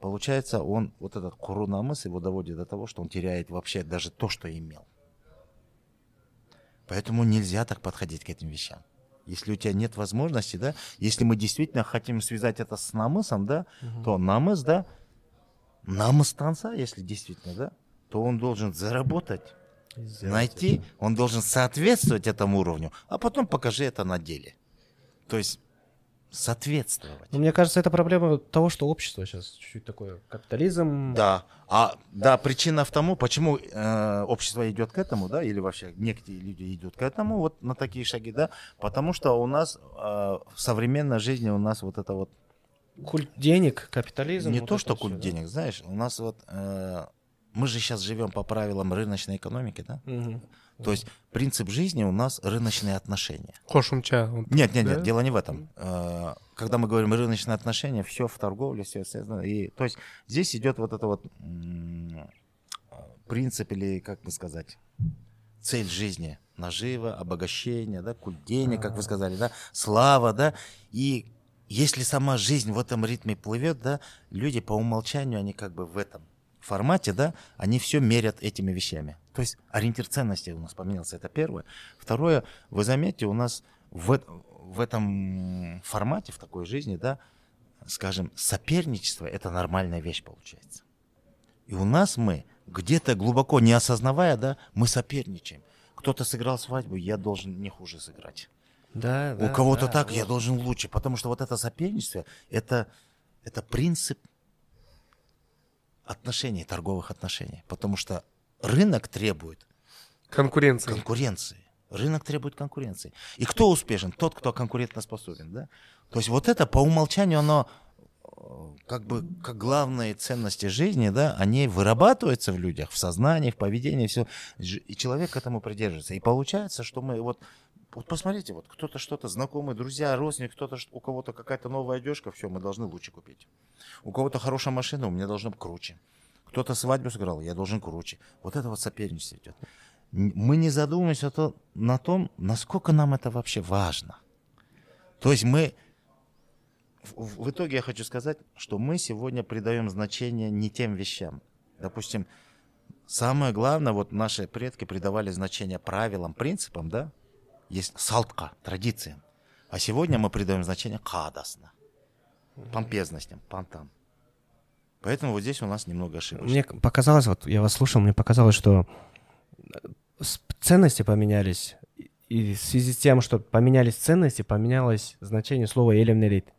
Получается, он, вот этот курунамыс его доводит до того, что он теряет вообще даже то, что имел. Поэтому нельзя так подходить к этим вещам. Если у тебя нет возможности, да, если мы действительно хотим связать это с намысом, да, угу. то намыс, да, намыс танца, если действительно, да, то он должен заработать, Сделать найти, это. Он должен соответствовать этому уровню, а потом покажи это на деле. То есть... соответствовать. Но мне кажется, это проблема того, что общество сейчас чуть-чуть такое, капитализм. Да, а да, причина в тому, почему э, общество идет к этому, да, или вообще некоторые люди идут к этому, вот на такие шаги, да, потому что у нас э, в современной жизни у нас вот это вот... Культ денег, капитализм. Не вот то, что культ все, денег, да? знаешь, у нас вот... Э, мы же сейчас живем по правилам рыночной экономики, да? Угу. То есть принцип жизни у нас рыночные отношения. Кошумча. Нет, нет, нет, да? дело не в этом. Когда мы говорим рыночные отношения, все в торговле, все связано. И, то есть здесь идет вот это вот принцип или, как бы сказать, цель жизни. Нажива, обогащение, да, культ денег, как вы сказали, да, слава, да. И если сама жизнь в этом ритме плывет, да, люди по умолчанию, они как бы в этом формате, да, они все мерят этими вещами. То есть ориентир ценностей у нас поменялся, это первое. Второе, вы заметите, у нас в, в этом формате, в такой жизни, да, скажем, соперничество – это нормальная вещь получается. И у нас мы где-то глубоко не осознавая, да, мы соперничаем. Кто-то сыграл свадьбу, я должен не хуже сыграть. Да, да, у кого-то да, так, вот. Я должен лучше. Потому что вот это соперничество, это, это принцип отношений, торговых отношений. Потому что рынок требует конкуренции. конкуренции. Рынок требует конкуренции. И кто успешен? Тот, кто конкурентоспособен. Да? То есть вот это по умолчанию, оно как бы как главные ценности жизни, да, они вырабатываются в людях, в сознании, в поведении. Все. И человек к этому придерживается. И получается, что мы вот... Вот посмотрите, вот кто-то что-то, знакомый, друзья, родственник, кто-то, у кого-то какая-то новая одежка, все, мы должны лучше купить. У кого-то хорошая машина, у меня должно быть круче. Кто-то свадьбу сыграл, я должен круче. Вот это вот соперничество идет. Мы не задумываемся то, на том, насколько нам это вообще важно. То есть мы, в, в итоге я хочу сказать, что мы сегодня придаем значение не тем вещам. Допустим, самое главное, вот наши предки придавали значение правилам, принципам, да? Есть салтка, традициям. А сегодня мы придаем значение кадасна, помпезностям, понтам. Поэтому вот здесь у нас немного ошибок. Мне показалось, вот я вас слушал, мне показалось, что ценности поменялись. И в связи с тем, что поменялись ценности, поменялось значение слова «элемнедейт».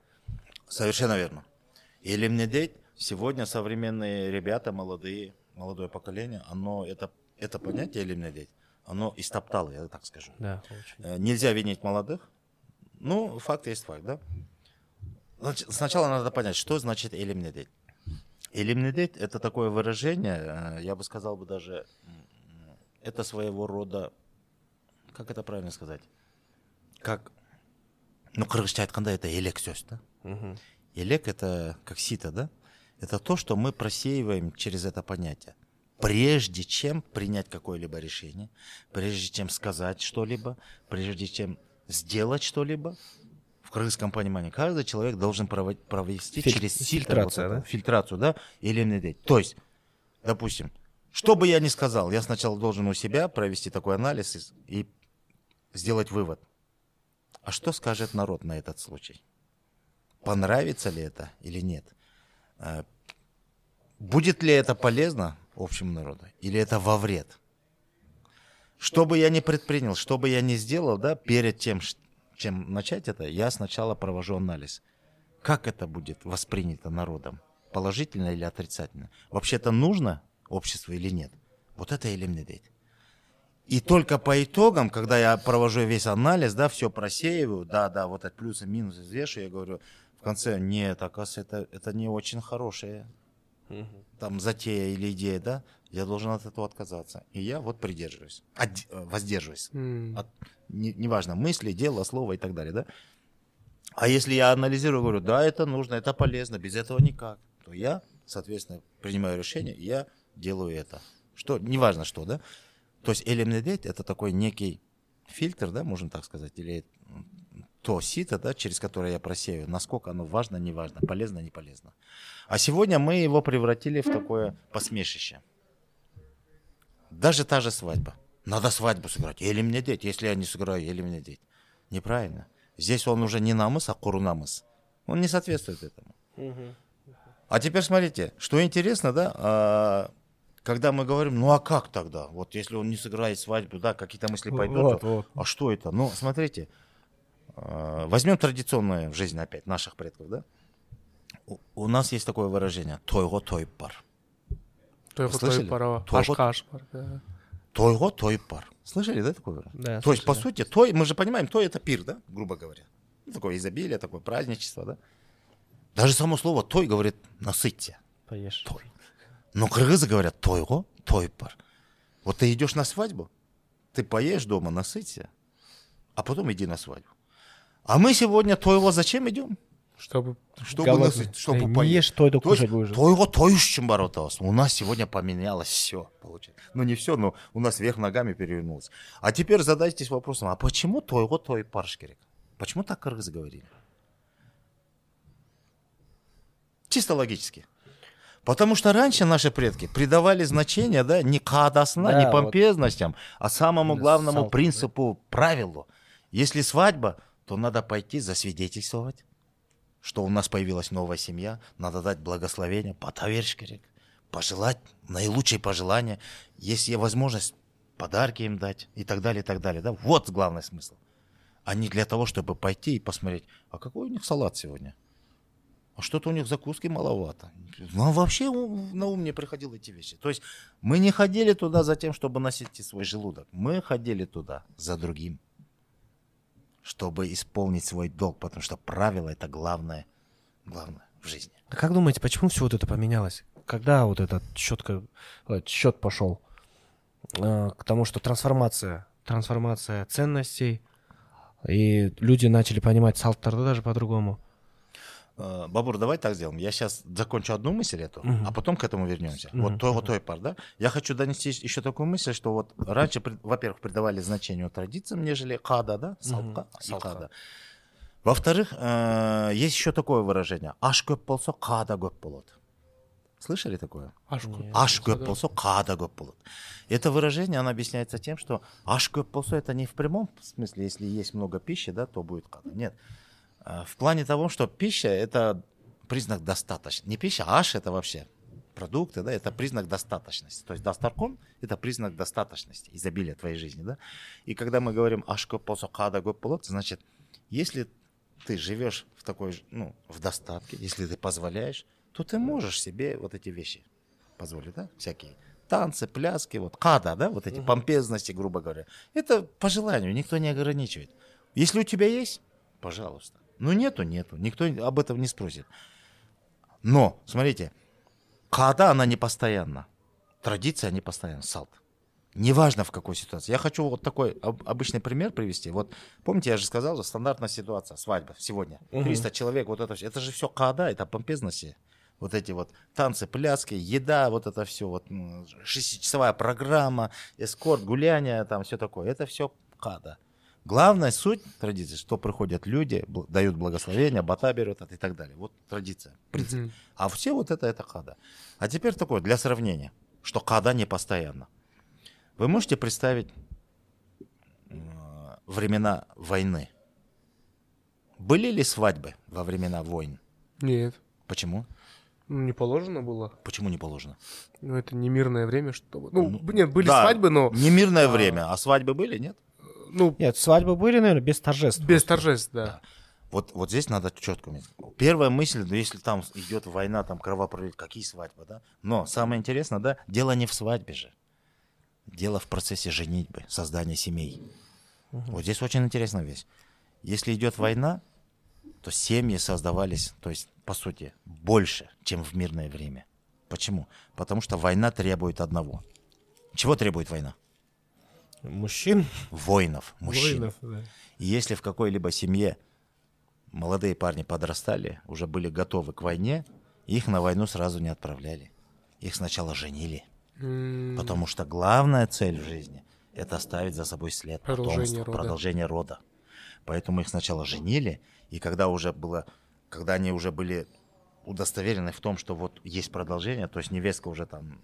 Совершенно верно. «Элемнедейт» сегодня современные ребята, молодые, молодое поколение, оно это, это понятие «элемнедейт». Оно истоптало, я так скажу. Да, очень. Нельзя винить молодых. Ну, факт есть факт, да? Значит, сначала надо понять, что значит элемнедейт. Элемнедейт – это такое выражение, я бы сказал бы даже, это своего рода, как это правильно сказать, как, ну, кыргызча айтканда, это элек сөз, да? Угу. Элек – это как сито, да? Это то, что мы просеиваем через это понятие. Прежде чем принять какое-либо решение, прежде чем сказать что-либо, прежде чем сделать что-либо, в кыргызском понимании каждый человек должен провести Филь... через фильтрацию, вот да? фильтрацию, да, элемнедейт. То есть, допустим, что бы я ни сказал, я сначала должен у себя провести такой анализ и, и сделать вывод. А что скажет народ на этот случай? Понравится ли это или нет? Будет ли это полезно общему народу? Или это во вред? Что бы я ни предпринял, что бы я ни сделал, да, перед тем, чем начать это, я сначала провожу анализ. Как это будет воспринято народом? Положительно или отрицательно? Вообще это нужно обществу или нет? Вот это элемнедейт. И только по итогам, когда я провожу весь анализ, да, все просеиваю, да, да, вот от плюса, минуса взвешу, я говорю, в конце, нет, оказывается, это, это не очень хорошее там затея или идея, да, я должен от этого отказаться. И я вот придерживаюсь, от, воздерживаюсь. Mm. От, не, неважно, мысли, дело, слово и так далее, да. А если я анализирую, говорю, да, это нужно, это полезно, без этого никак, то я, соответственно, принимаю решение, и я делаю это. Что, неважно что, да. То есть элемнедейт – это такой некий фильтр, да, можно так сказать, или то сито, да, через которое я просею, насколько оно важно, не важно, полезно, не полезно. А сегодня мы его превратили в такое посмешище. Даже та же свадьба. Надо свадьбу сыграть. Элемнедейт. Если я не сыграю, элемнедейт. Неправильно. Здесь он уже не намыс, а курунамыс. Он не соответствует этому. Угу. А теперь смотрите, что интересно, да, а, когда мы говорим, ну а как тогда? Вот если он не сыграет свадьбу, да, какие-то мысли пойдут. Вот, то, вот. А что это? Ну, смотрите. Возьмем традиционную жизнь опять наших предков, да? У, у нас есть такое выражение «тойго тойпар». «Тойго тойпар», «ашкашпар». «Тойго тойпар». Слышали, да, такое выражение? Да, то есть, по сути, той, мы же понимаем, той – это пир, да, грубо говоря. Такое изобилие, такое праздничество, да? Даже само слово «той» говорит «насытьте». Поешь. Той. Но кыргызы говорят «тойго тойпар». Вот ты идешь на свадьбу, ты поешь дома, насыться, а потом иди на свадьбу. А мы сегодня тойго зачем идем? Чтобы, чтобы, насыть, чтобы не поесть. Что это кушать будешь? Тойго тойщим бороталось. У нас сегодня поменялось все. Получается. Ну не все, но у нас вверх ногами перевернулось. А теперь задайтесь вопросом, а почему тойго той паршкерик? Почему так кыргызы говорили? Чисто логически. Потому что раньше наши предки придавали значение, да, не кадасна, да, не помпезностям, вот, а самому главному салфа, принципу, да? правилу. Если свадьба, то надо пойти засвидетельствовать, что у нас появилась новая семья, надо дать благословение, потавершкерик, пожелать наилучшие пожелания, если есть возможность, подарки им дать и так далее, и так далее. Да? Вот главный смысл. А не для того, чтобы пойти и посмотреть, а какой у них салат сегодня? А что-то у них закуски маловато. Ну, вообще на ум не приходило эти вещи. То есть мы не ходили туда за тем, чтобы насытить свой желудок. Мы ходили туда за другим, чтобы исполнить свой долг, потому что правило — это главное, главное в жизни. А как думаете, почему все вот это поменялось? Когда вот этот четко, счет пошел э, к тому, что трансформация, трансформация ценностей, и люди начали понимать салттарды даже по-другому? Бабур, давай так сделаем. Я сейчас закончу одну мысль эту, uh-huh. а потом к этому вернемся. Uh-huh. Вот той, вот той пар, да? Я хочу донести еще такую мысль, что вот раньше, во-первых, придавали значение традициям, нежели када, да? Салка, uh-huh. када. Во-вторых, есть еще такое выражение. Аш көп болсо, када көп болот. Слышали такое? Аш көп болсо, када көп болот. Это выражение, оно объясняется тем, что аш көп болсо — это не в прямом смысле, если есть много пищи, да, то будет када. Нет. В плане того, что пища — это признак достаточности. Не пища, а аш — это вообще продукты, да, это признак достаточности. То есть дастаркон — это признак достаточности, изобилия твоей жизни, да. И когда мы говорим аш көп болсо, када көп болот, значит, если ты живешь в такой, ну, в достатке, если ты позволяешь, то ты можешь себе вот эти вещи позволить, да, всякие танцы, пляски, вот када, да, вот эти uh-huh. помпезности, грубо говоря. Это по желанию, никто не ограничивает. Если у тебя есть, пожалуйста. Ну, нету, нету. Никто об этом не спросит. Но, смотрите, каада, она не постоянна. Традиция не постоянна. Салт. Неважно, в какой ситуации. Я хочу вот такой обычный пример привести. Вот помните, я же сказал, что стандартная ситуация, свадьба сегодня. триста угу. человек, вот это все. Это же все каада, это помпезности. Вот эти вот танцы, пляски, еда, вот это все. Вот, шестичасовая программа, эскорт, гуляния, там все такое. Это все каада. Главная суть традиции, что приходят люди, дают благословение, бата берут и так далее. Вот традиция, принцип. Mm-hmm. А все вот это, это када. А теперь такое, для сравнения, что када не постоянно. Вы можете представить э, времена войны? Были ли свадьбы во времена войн? Нет. Почему? Не положено было. Почему не положено? Ну, это не мирное время. Что... Ну, ну, нет, были да, свадьбы, но... Не мирное а... время, а свадьбы были, нет? Ну, нет, свадьбы были, наверное, без торжеств. Без торжеств, да. да. Вот, вот здесь надо четко уметь. Первая мысль, ну, если там идет война, там кровопролитие, какие свадьбы, да? Но самое интересное, да, дело не в свадьбе же. Дело в процессе женитьбы, создания семей. Угу. Вот здесь очень интересная вещь. Если идет война, то семьи создавались, то есть, по сути, больше, чем в мирное время. Почему? Потому что война требует одного. Чего требует война? Мужчин? Воинов. Мужчин. Воинов, да. И если в какой-либо семье молодые парни подрастали, уже были готовы к войне, их на войну сразу не отправляли. Их сначала женили. Mm. Потому что главная цель в жизни – это оставить за собой след потомства, продолжение рода. Поэтому их сначала женили, и когда уже было, когда они уже были удостоверены в том, что вот есть продолжение, то есть невестка уже там,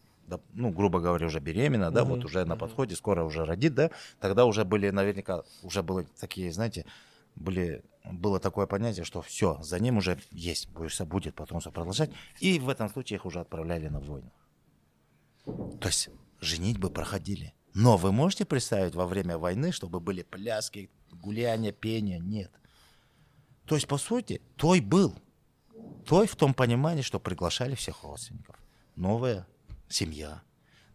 ну, грубо говоря, уже беременна, да, mm-hmm. вот уже на подходе, скоро уже родит, да, тогда уже были, наверняка, уже были такие, знаете, были, было такое понятие, что все, за ним уже есть, будет потом все продолжать, и в этом случае их уже отправляли на войну. То есть женитьбы проходили. Но вы можете представить во время войны, чтобы были пляски, гуляния, пение? Нет. То есть, по сути, той был. Той в том понимании, что приглашали всех родственников. Новая семья,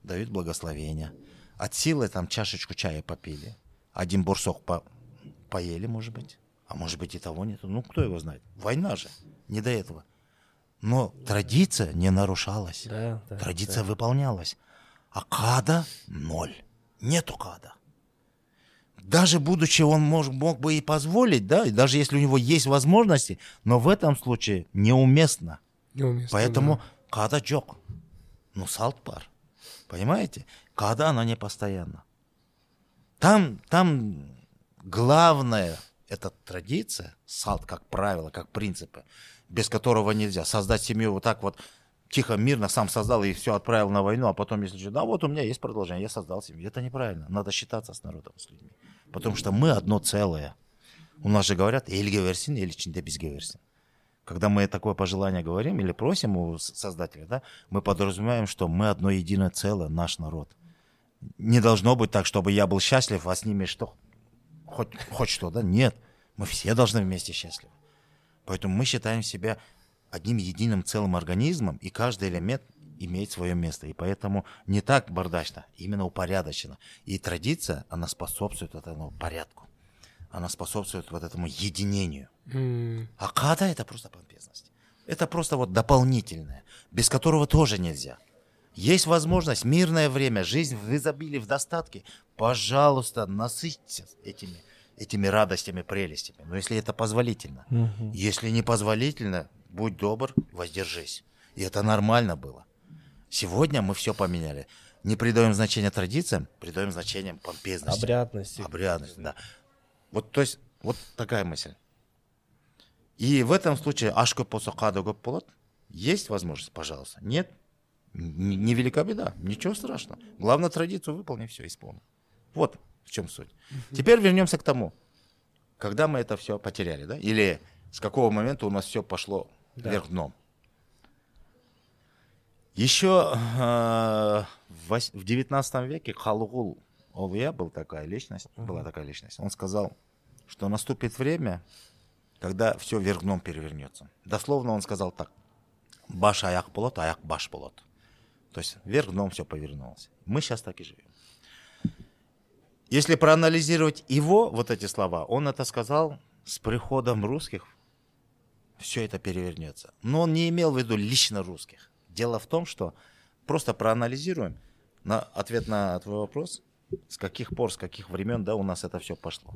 дают благословения, от силы там чашечку чая попили, один бурсок по- поели, может быть, а может быть и того нету, ну кто его знает, война же, не до этого. Но традиция не нарушалась, да, да, традиция да. выполнялась, а када ноль, нету када. Даже будучи он мож, мог бы и позволить, да, и даже если у него есть возможности, но в этом случае неуместно, неуместно поэтому да. када джок. Ну, салт пар. Понимаете? Когда она не постоянна. Там, там главное, это традиция, салт как правило, как принципы, без которого нельзя. Создать семью вот так вот тихо, мирно, сам создал и все отправил на войну, а потом, если да, вот у меня есть продолжение, я создал семью. Это неправильно. Надо считаться с народом, с людьми. Потому что мы одно целое. У нас же говорят, эль геверсин, эль чинде без геверсин. Когда мы такое пожелание говорим или просим у Создателя, да, мы подразумеваем, что мы одно единое целое, наш народ. Не должно быть так, чтобы я был счастлив, а с ними что? Хоть, хоть что, да? Нет. Мы все должны вместе счастливы. Поэтому мы считаем себя одним единым целым организмом, и каждый элемент имеет свое место. И поэтому не так бардачно, именно упорядочено. И традиция, она способствует этому порядку. Она способствует вот этому единению. Mm. А ката — это просто помпезность. Это просто вот дополнительное, без которого тоже нельзя. Есть возможность, мирное время, жизнь в изобилии, в достатке. Пожалуйста, насытьтесь этими, этими радостями, прелестями. Но если это позволительно. Mm-hmm. Если не позволительно, будь добр, воздержись. И это нормально было. Сегодня мы все поменяли. Не придаем значения традициям, придаем значение помпезности. Обрядности. Обрядности, да. Вот, то есть, вот такая мысль. И в этом случае ашко посокадо гопполот. Есть возможность, пожалуйста. Нет, не велика беда, ничего страшного. Главное, традицию выполни, все, исполни. Вот в чем суть. Uh-huh. Теперь вернемся к тому, когда мы это все потеряли, да? Или с какого момента у нас все пошло да. вверх дном. Еще э, в девятнадцатом веке халгул Олия был такая личность, uh-huh. была такая личность. Он сказал, что наступит время, когда все вверх дном перевернется. Дословно он сказал так: баш аяк болот, аяк баш болот. То есть вверх дном все повернулось. Мы сейчас так и живем. Если проанализировать его, вот эти слова, он это сказал с приходом русских, все это перевернется. Но он не имел в виду лично русских. Дело в том, что просто проанализируем на ответ на твой вопрос. С каких пор, с каких времен, да, у нас это все пошло.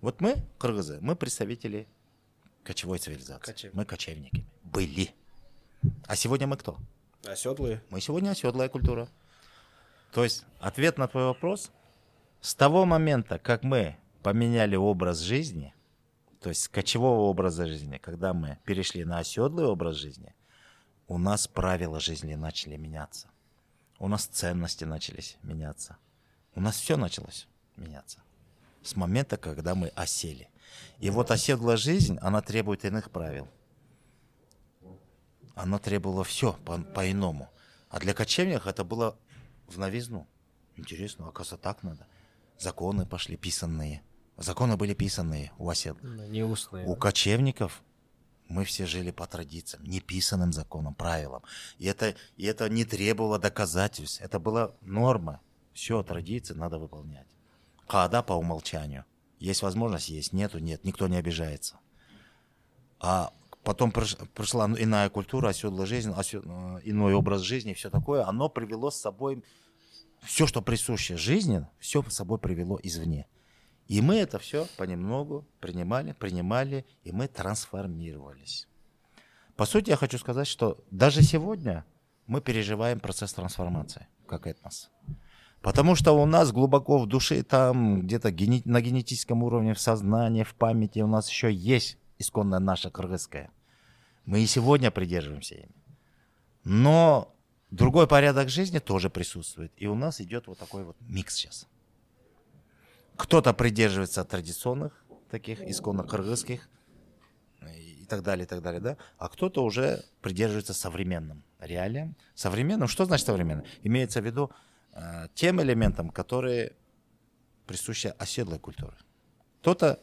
Вот мы, кыргызы, мы представители кочевой цивилизации. Кочев... Мы кочевники. Были. А сегодня мы кто? Оседлые. Мы сегодня оседлая культура. То есть ответ на твой вопрос: с того момента, как мы поменяли образ жизни, то есть с кочевого образа жизни, когда мы перешли на оседлый образ жизни, у нас правила жизни начали меняться. У нас ценности начались меняться. У нас все началось меняться с момента, когда мы осели. И вот оседлая жизнь, она требует иных правил. Она требовала все по- по-иному. А для кочевников это было в новизну. Интересно, оказывается, так надо. Законы пошли писанные. Законы были писанные у оседлых. Не устные. У кочевников мы все жили по традициям, неписанным законам, правилам. И это, и это не требовало доказательств. Это была норма. Все, традиции надо выполнять. Каада по умолчанию. Есть возможность, есть, нету, нет, никто не обижается. А потом пришла иная культура, оседлая жизнь, осед... иной образ жизни, все такое. Оно привело с собой все, что присуще жизни, все с собой привело извне. И мы это все понемногу принимали, принимали, и мы трансформировались. По сути, я хочу сказать, что даже сегодня мы переживаем процесс трансформации, как этнос. Потому что у нас глубоко в душе, там где-то гени- на генетическом уровне, в сознании, в памяти у нас еще есть исконная наша кыргызская. Мы и сегодня придерживаемся ими. Но другой порядок жизни тоже присутствует. И у нас идет вот такой вот микс сейчас. Кто-то придерживается традиционных, таких исконно кыргызских и так далее, и так далее, да? А кто-то уже придерживается современным реалиям. Современным, что значит современным? Имеется в виду тем элементам, которые присущи оседлой культуре. Кто-то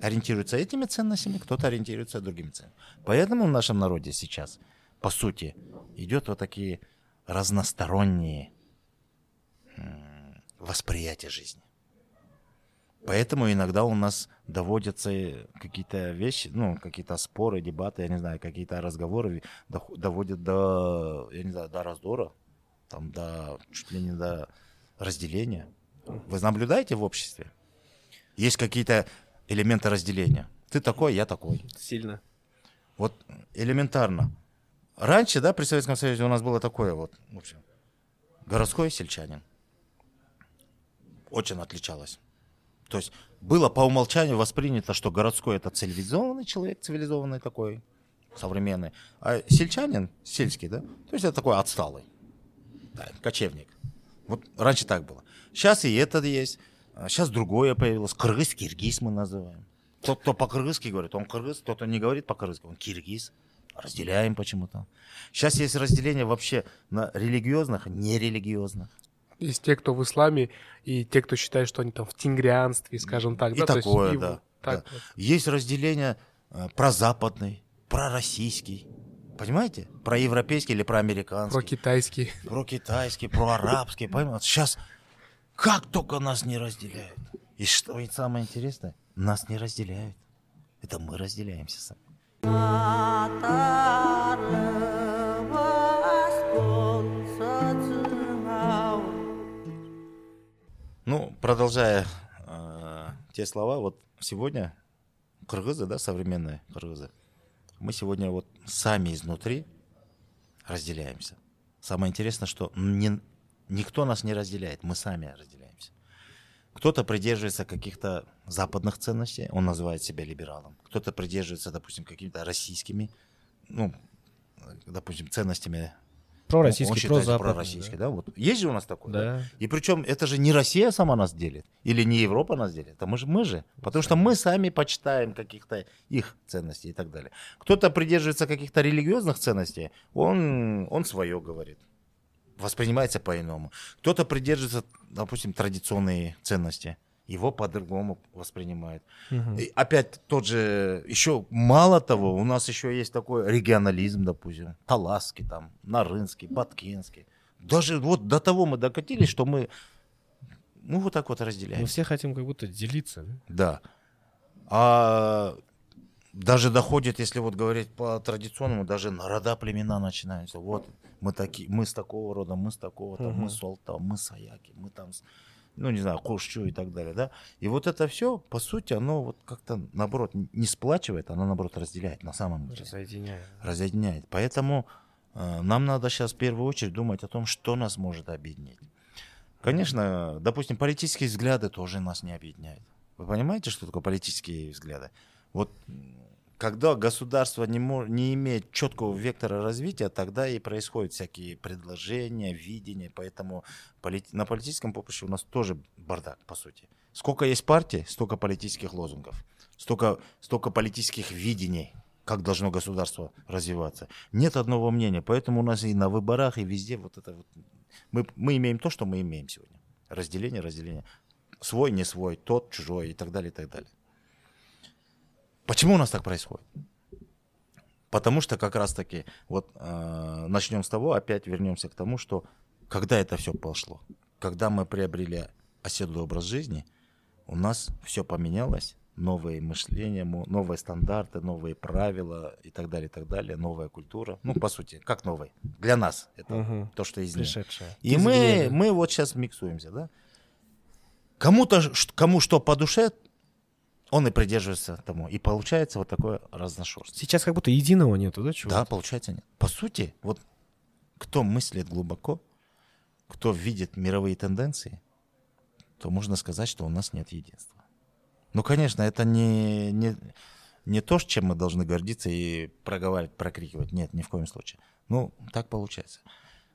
ориентируется этими ценностями, кто-то ориентируется другими ценностями. Поэтому в нашем народе сейчас, по сути, идет вот такие разносторонние восприятия жизни. Поэтому иногда у нас доводятся какие-то вещи, ну, какие-то споры, дебаты, я не знаю, какие-то разговоры доводят до, я не знаю, до раздора. Там до, чуть ли не до разделения. Вы наблюдаете в обществе? Есть какие-то элементы разделения. Ты такой, я такой. Сильно. Вот элементарно. Раньше, да, при Советском Союзе у нас было такое вот, в общем, городской сельчанин. Очень отличалось. То есть было по умолчанию воспринято, что городской — это цивилизованный человек, цивилизованный такой, современный. А сельчанин, сельский, да, то есть это такой отсталый. Да, кочевник. Вот раньше так было. Сейчас и это есть. Сейчас другое появилось. Кыргыз-киргиз мы называем. Кто-то по-кыргызски говорит, он кыргыз, кто-то не говорит по-кыргызски, он киргиз. Разделяем почему-то. Сейчас есть разделение вообще на религиозных и нерелигиозных. Есть те, кто в исламе, и те, кто считает, что они там в тенгрианстве, скажем так. И да, такое, есть, да, и... да. Так. Есть разделение э, прозападный, пророссийский. Понимаете? Про европейский или про американский. Про китайский. Про китайский, про арабский. Понимаете? Сейчас как только нас не разделяют. И что и самое интересное, нас не разделяют. Это мы разделяемся сами. Ну, продолжая э, те слова, вот сегодня кыргызы, да, современные кыргызы, мы сегодня вот сами изнутри разделяемся. Самое интересное, что не, никто нас не разделяет, мы сами разделяемся. Кто-то придерживается каких-то западных ценностей, он называет себя либералом. Кто-то придерживается, допустим, какими-то российскими, ну, допустим, ценностями. Пророссийский, прозападный. Пророссийский, да? Вот. Есть же у нас такое. Да. Да? И причем это же не Россия сама нас делит, или не Европа нас делит, а мы же, мы же. Потому что мы сами почитаем каких-то их ценностей и так далее. Кто-то придерживается каких-то религиозных ценностей, он, он свое говорит. Воспринимается по-иному. Кто-то придерживается, допустим, традиционные ценности. Его по-другому воспринимают. Угу. И опять тот же, еще мало того, у нас еще есть такой регионализм, допустим, таласский, там, нарынский, баткинский. Даже вот до того мы докатились, что мы, ну, вот так вот разделяем. Мы все хотим как будто делиться. Да. Да. А даже доходит, если вот говорить по-традиционному, даже народа, племена начинаются. Вот мы такие, мы с такого рода, мы с такого, там, угу. мы с Олта, мы с Аяки, мы там, ну не знаю, Кошчу и так далее, да. И вот это все, по сути, оно вот как-то, наоборот, не сплачивает, оно, наоборот, разделяет на самом деле. Разъединяет. Разъединяет. Поэтому э, нам надо сейчас в первую очередь думать о том, что нас может объединить. Конечно, допустим, политические взгляды тоже нас не объединяют. Вы понимаете, что такое политические взгляды? Вот когда государство не, мож, не имеет четкого вектора развития, тогда и происходят всякие предложения, видения. Поэтому полит, на политическом поприще у нас тоже бардак, по сути. Сколько есть партий, столько политических лозунгов, столько, столько политических видений, как должно государство развиваться. Нет одного мнения, поэтому у нас и на выборах, и везде вот это вот. Мы, мы имеем то, что мы имеем сегодня. Разделение, разделение. Свой, не свой, тот, чужой и так далее, и так далее. Почему у нас так происходит? Потому что как раз-таки, вот э, начнем с того, опять вернемся к тому, что когда это все пошло, когда мы приобрели оседлый образ жизни, у нас все поменялось, новые мышления, новые стандарты, новые правила и так далее, и так далее, новая культура, ну по сути, как новый, для нас это угу. то, что изменилось. Пришедшее. И мы, мы вот сейчас миксуемся, да? Кому-то, кому что по душе, он и придерживается тому. И получается вот такое разношерстие. Сейчас как будто единого нету, да, чего? Да, получается нет. По сути, вот кто мыслит глубоко, кто видит мировые тенденции, то можно сказать, что у нас нет единства. Ну, конечно, это не, не, не то, чем мы должны гордиться и проговаривать, прокрикивать. Нет, ни в коем случае. Ну, так получается.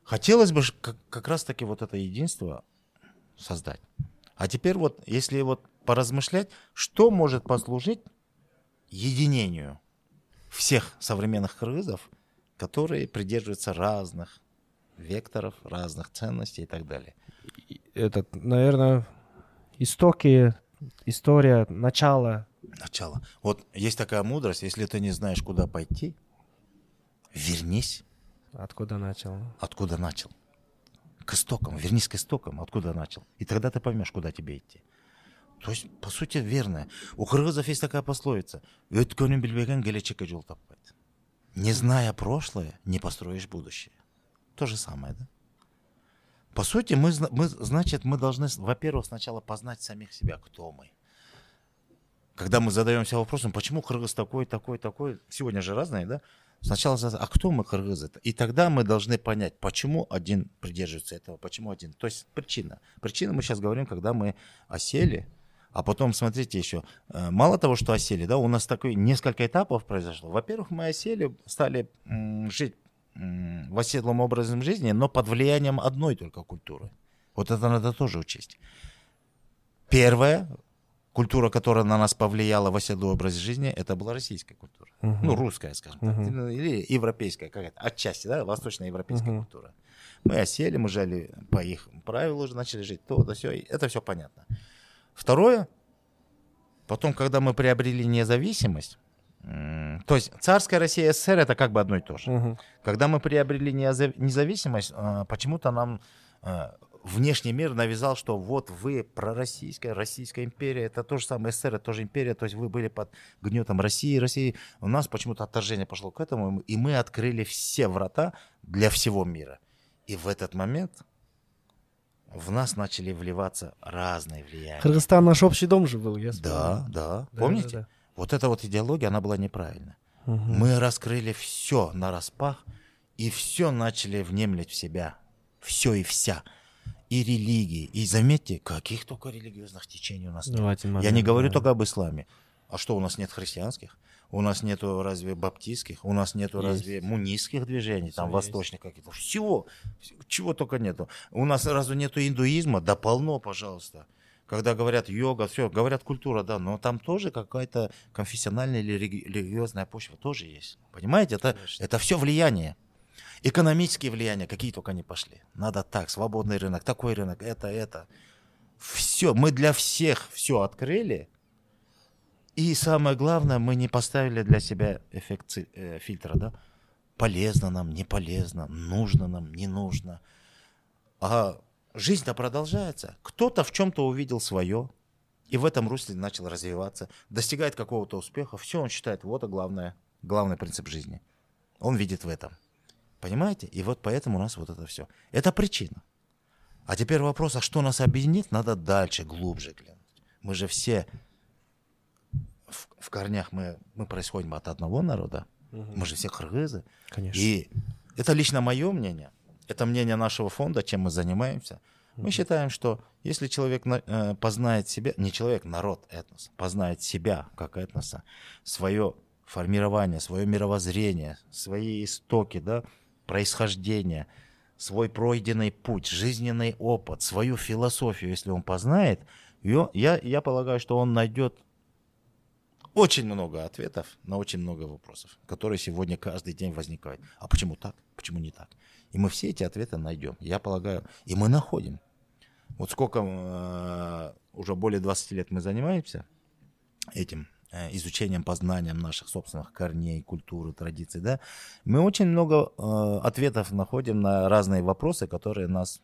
Хотелось бы как, как раз-таки вот это единство создать. А теперь вот, если вот поразмышлять, что может послужить единению всех современных кыргызов, которые придерживаются разных векторов, разных ценностей и так далее. Это, наверное, истоки, история, начало. Начало. Вот есть такая мудрость, если ты не знаешь, куда пойти, вернись. Откуда начал? Откуда начал. К истокам, вернись к истокам, откуда начал. И тогда ты поймешь, куда тебе идти. То есть, по сути, верно. У кыргызов есть такая пословица. Өткөнүн билбеген келечекке жол таппайт. Не зная прошлое, не построишь будущее. То же самое, да? По сути, мы, мы, значит, мы должны, во-первых, сначала познать самих себя, кто мы. Когда мы задаемся вопросом, почему кыргыз такой, такой, такой, сегодня же разные, да? Сначала задать, а кто мы, кыргызы? И тогда мы должны понять, почему один придерживается этого, почему один. То есть причина. Причина мы сейчас говорим, когда мы осели, а потом, смотрите, еще, мало того, что осели, да, у нас такое несколько этапов произошло. Во-первых, мы осели, стали м, жить м, в оседлом образе жизни, но под влиянием одной только культуры. Вот это надо тоже учесть. Первое, культура, которая на нас повлияла в оседлый образ жизни, это была российская культура. Uh-huh. Ну, русская, скажем так. Uh-huh. Или европейская какая-то, отчасти, да, восточноевропейская uh-huh. культура. Мы осели, мы жили по их правилу, уже начали жить, то, то, все, это все понятно. Второе, потом, когда мы приобрели независимость, то есть царская Россия и СССР это как бы одно и то же. Uh-huh. Когда мы приобрели независимость, почему-то нам... внешний мир навязал, что вот вы пророссийская, Российская империя, это то же самое СССР, это тоже империя, то есть вы были под гнетом России, России. У нас почему-то отторжение пошло к этому, и мы открыли все врата для всего мира. И в этот момент в нас начали вливаться разные влияния. Кыргызстан наш общий дом же был, я вспоминаю. Да, да, да, помните? Да, да. Вот эта вот идеология, она была неправильна. Угу. Мы раскрыли все нараспах, и все начали внемлять в себя, все и вся. И религии. И заметьте, каких только религиозных течений у нас нет. Момент, Я не говорю да. только об исламе. А что, у нас нет христианских? У нас нету разве баптистских? У нас нету есть. разве мунистских движений? Там восточных каких-то? Всего. Чего только нету. У нас разве нету индуизма? Да полно, пожалуйста. Когда говорят йога, все, говорят культура, да, но там тоже какая-то конфессиональная или религиозная почва тоже есть. Понимаете? Это, это все влияние. Экономические влияния, какие только не пошли. Надо так, свободный рынок, такой рынок, это, это. Все, мы для всех все открыли. И самое главное, мы не поставили для себя эффект фильтра, да? Полезно нам, не полезно, нужно нам, не нужно. А жизнь-то продолжается. Кто-то в чем-то увидел свое, и в этом русле начал развиваться, достигает какого-то успеха. Все, он считает, вот и главное, главный принцип жизни. Он видит в этом. Понимаете? И вот поэтому у нас вот это все. Это причина. А теперь вопрос, а что нас объединит, надо дальше, глубже глянуть. Мы же все в, в корнях, мы, мы происходим от одного народа. Угу. Мы же все кыргызы. Конечно. И это лично мое мнение. Это мнение нашего фонда, чем мы занимаемся. Угу. Мы считаем, что если человек э, познает себя, не человек, народ, этнос, познает себя как этноса, свое формирование, свое мировоззрение, свои истоки, да, происхождение, свой пройденный путь, жизненный опыт, свою философию, если он познает, ее, я, я полагаю, что он найдет очень много ответов на очень много вопросов, которые сегодня каждый день возникают. А почему так? Почему не так? И мы все эти ответы найдем, я полагаю, и мы находим. Вот сколько, э, уже более двадцати лет мы занимаемся этим, изучением, познанием наших собственных корней, культуры, традиций, да, мы очень много э, ответов находим на разные вопросы, которые нас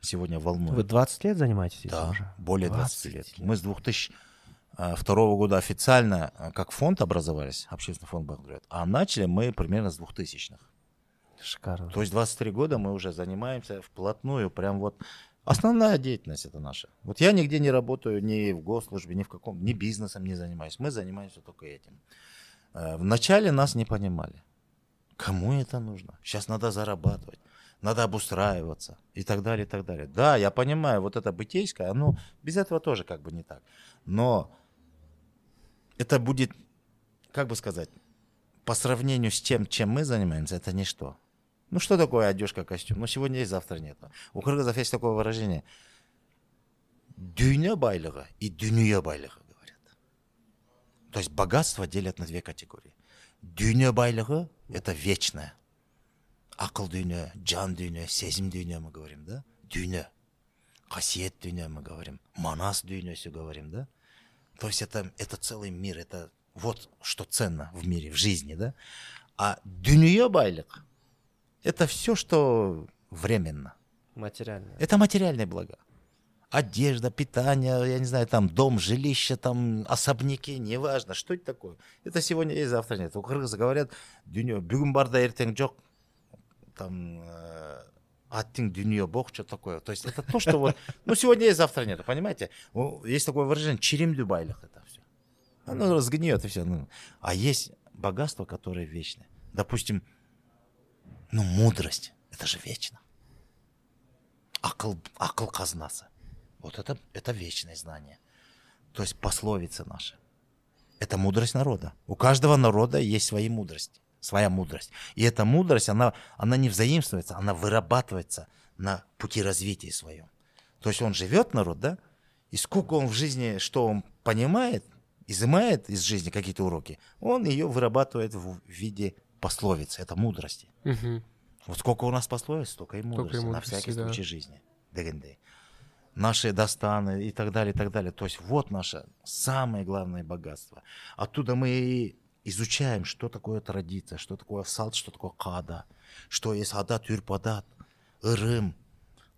сегодня волнуют. Вы двадцать лет занимаетесь этим? Да, уже? более двадцати лет. Мы с две тысячи второго года официально как фонд образовались, общественный фонд Бакдөөлөт, а начали мы примерно с двухтысячных. Шикарно. То есть двадцать три года мы уже занимаемся вплотную, прям вот. Основная деятельность это наша. Вот я нигде не работаю, ни в госслужбе, ни в каком, ни бизнесом не занимаюсь. Мы занимаемся только этим. Вначале нас не понимали. Кому это нужно? Сейчас надо зарабатывать, надо обустраиваться и так далее, и так далее. Да, я понимаю, вот это бытейское, оно без этого тоже как бы не так. Но это будет, как бы сказать, по сравнению с тем, чем мы занимаемся, это ничто. Ну что такое одежка, костюм? Ну сегодня есть, завтра нет. У кыргызов есть такое выражение. Дюйня байлыгы и дюния байлыгы, говорят. То есть богатство делят на две категории. Дюйня байлыгы – это вечное. Акыл дюйня, джан дюйня, сезим дюйня мы говорим, да? Дюйня. Хасиет дюйня мы говорим. Манас дюйня все говорим, да? То есть это, это целый мир. Это вот что ценно в мире, в жизни, да? А дюния байлыгы – это все, что временно. Материальное. Это материальные блага. Одежда, питание, я не знаю, там дом, жилище, там особняки, неважно, что это такое. Это сегодня есть, завтра нет. У кыргызы говорят, дюньё, бүгүн барда эртең жок, там, аттың дюньё бок, что такое. То есть это то, что вот, ну сегодня есть, завтра нет, понимаете? Есть такое выражение, черемдүү байлык это все. Оно сгниет и все. А есть богатство, которое вечное. Допустим, ну, мудрость, это же вечно. Акыл, акыл казнасы. Вот это, это вечное знание. То есть пословицы наши. Это мудрость народа. У каждого народа есть свои мудрости, своя мудрость. И эта мудрость, она, она не взаимствуется, она вырабатывается на пути развития своем. То есть он живет народ, да, И сколько он в жизни, что он понимает, изымает из жизни какие-то уроки, он ее вырабатывает в виде пословиц. Это мудрости. Угу. Вот сколько у нас пословиц, столько и мудрости, столько и мудрости на всякий да. случай жизни. Дегенде. Наши достаны и так далее, и так далее. То есть вот наше самое главное богатство. Оттуда мы и изучаем, что такое традиция, что такое салт, что такое када, что есть адат, юрпадат, ырым,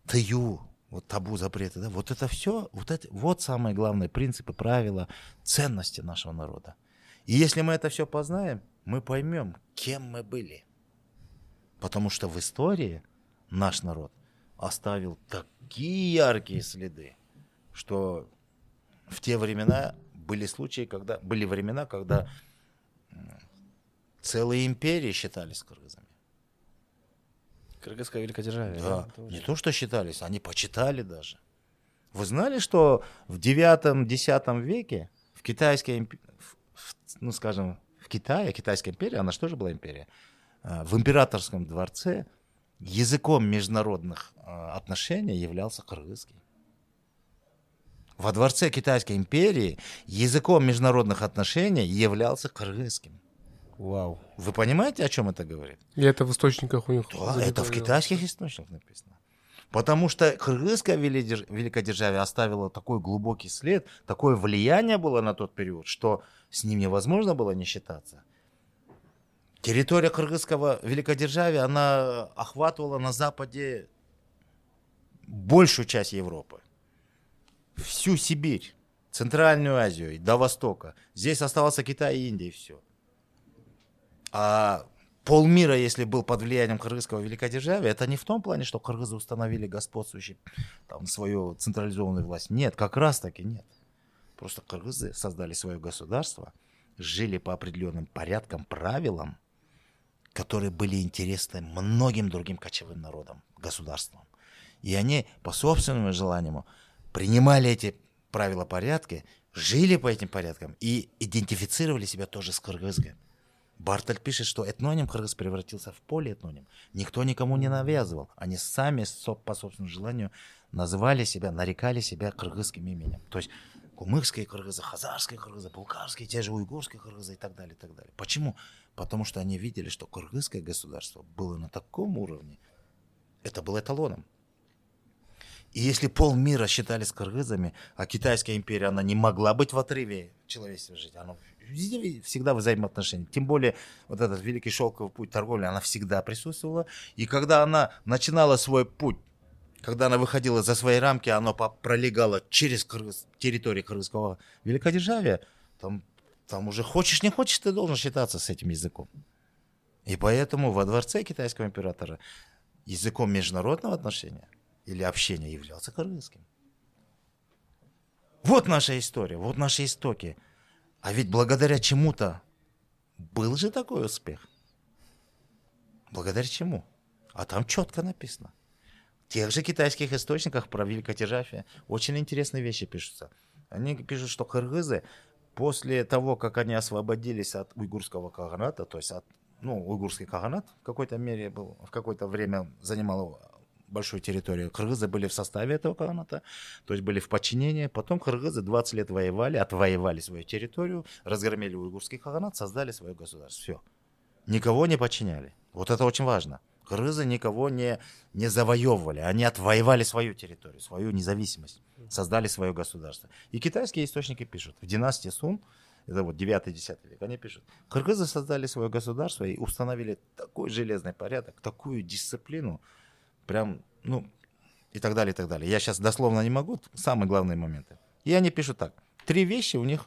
тыю, вот табу, запреты. Да? Вот это все, вот, это, вот самые главные принципы, правила, ценности нашего народа. И если мы это все познаем, мы поймем, кем мы были. Потому что в истории наш народ оставил такие яркие следы, что в те времена были случаи, когда были времена, когда целые империи считались кыргызами. Кыргызское великодержавие. Да, да не то, что считались, они почитали даже. Вы знали, что в девятом-десятом веке в Китайской империи, ну скажем, в Китае, Китайская империя, она же тоже была империя, в императорском дворце языком международных отношений являлся кыргызский. Во дворце Китайской империи языком международных отношений являлся кыргызским. Вау. Вы понимаете, о чем это говорит? И это в источниках у них. Да, это в китайских источниках написано. Потому что кыргызское великодержавие оставило такой глубокий след, такое влияние было на тот период, что с ним невозможно было не считаться. Территория кыргызского великодержавия, она охватывала на Западе большую часть Европы, всю Сибирь, Центральную Азию и до Востока. Здесь оставался Китай и Индия, и все. А полмира, если был под влиянием кыргызского великодержавия, это не в том плане, что кыргызы установили господствующую там, свою централизованную власть. Нет, как раз таки нет. Просто кыргызы создали свое государство, жили по определенным порядкам, правилам, которые были интересны многим другим кочевым народам, государствам. И они по собственному желанию принимали эти правила, порядки, жили по этим порядкам и идентифицировали себя тоже с кыргызами. Бартольд пишет, что этноним кыргыз превратился в полиэтноним. Никто никому не навязывал. Они сами по собственному желанию называли себя, нарекали себя кыргызским именем. То есть кумыкские кыргызы, хазарские кыргызы, булгарские, те же уйгурские кыргызы и так далее, и так далее. Почему? Потому что они видели, что кыргызское государство было на таком уровне, это было эталоном. И если полмира считались кыргызами, а Китайская империя, она не могла быть в отрыве человечества жить, она всегда взаимоотношения. Тем более вот этот великий шелковый путь торговли, она всегда присутствовала. И когда она начинала свой путь, когда она выходила за свои рамки, она пролегала через кыргыз, территорию кыргызского великодержавия, там, там уже хочешь не хочешь, ты должен считаться с этим языком. И поэтому во дворце китайского императора языком международного отношения или общения являлся кыргызским. Вот наша история, вот наши истоки. А ведь благодаря чему-то был же такой успех. Благодаря чему? А там четко написано. В тех же китайских источниках про великодержавие очень интересные вещи пишутся. Они пишут, что кыргызы после того, как они освободились от уйгурского каганата, то есть от, ну, уйгурский каганат в какой-то мере был, в какое-то время занимал его большую территорию. Кыргызы были в составе этого каганата, то есть были в подчинении. Потом кыргызы двадцать лет воевали, отвоевали свою территорию, разгромили уйгурский каганат, создали свое государство. Все. Никого не подчиняли. Вот это очень важно. Кыргызы никого не, не завоевывали. Они отвоевали свою территорию, свою независимость. Создали свое государство. И китайские источники пишут. В династии Сун, это вот девятый-десятый век, они пишут. Кыргызы создали свое государство и установили такой железный порядок, такую дисциплину, прям, ну, и так далее, и так далее. Я сейчас дословно не могу, самые главные моменты. И они пишут так. Три вещи у них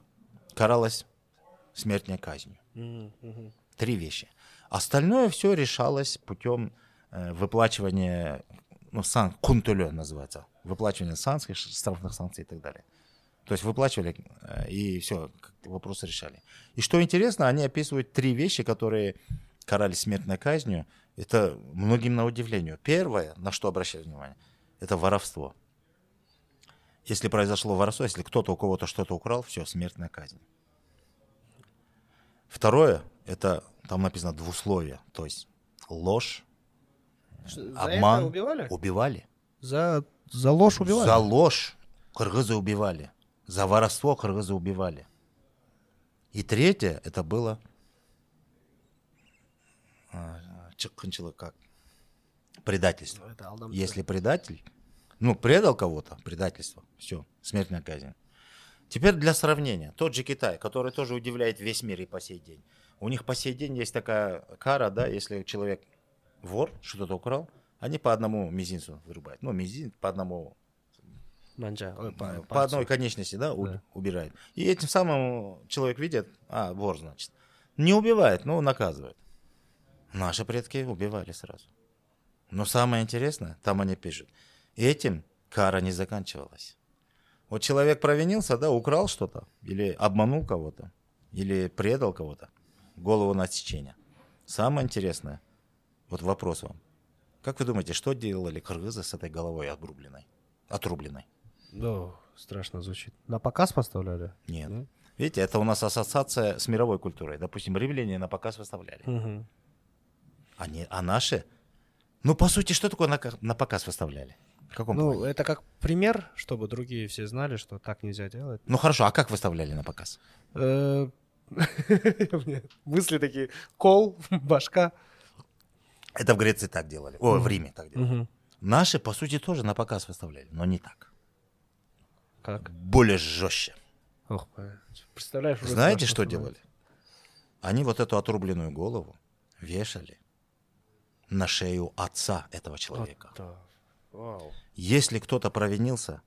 каралось смертной казнью. Mm-hmm. Три вещи. Остальное все решалось путем э, выплачивания, ну, сан, кунтулё называется, выплачивания санкций, штрафных санкций и так далее. То есть выплачивали, э, и все, вопросы решали. И что интересно, они описывают три вещи, которые карались смертной казнью. Это многим на удивление. Первое, на что обращаю внимание, это воровство. Если произошло воровство, если кто-то у кого-то что-то украл, все, смертная казнь. Второе, это там написано двусловие, то есть ложь, что, обман. За это убивали? Убивали. За, за ложь убивали? За ложь. кыргызы убивали. За воровство кыргызы убивали. И третье, это было чыккынчылык, как предательство. Если предатель, ну, предал кого-то, предательство, все, смертная казнь. Теперь для сравнения. Тот же Китай, который тоже удивляет весь мир и по сей день. У них по сей день есть такая кара, да, если человек вор, что-то украл, они по одному мизинцу вырубают. Ну, мизинец по одному... Манджа. По, по, по одной конечности, да, да, убирает. И этим самым человек видит, а, вор, значит. Не убивает, но наказывает. Наши предки убивали сразу. Но самое интересное, там они пишут, этим кара не заканчивалась. Вот человек провинился, да, украл что-то, или обманул кого-то, или предал кого-то, голову на отсечение. Самое интересное, вот вопрос вам. Как вы думаете, что делали кыргызы с этой головой отрубленной? Отрубленной. Да, страшно звучит. На показ поставляли? Нет. Да? Видите, это у нас ассоциация с мировой культурой. Допустим, римляне на показ выставляли. Угу. Они, а наши? Ну, по сути, что такое на, на показ выставляли? В каком ну, плане? Это как пример, чтобы другие все знали, что так нельзя делать. Ну хорошо, а как выставляли на показ? Мысли такие, кол, башка. Это в Греции так делали, о, в Риме так делали. Наши, по сути, тоже на показ выставляли, но не так. Как? Более жестче. Представляешь? Знаете, что делали? Они вот эту отрубленную голову вешали на шею отца этого человека. Вау. Если кто-то провинился,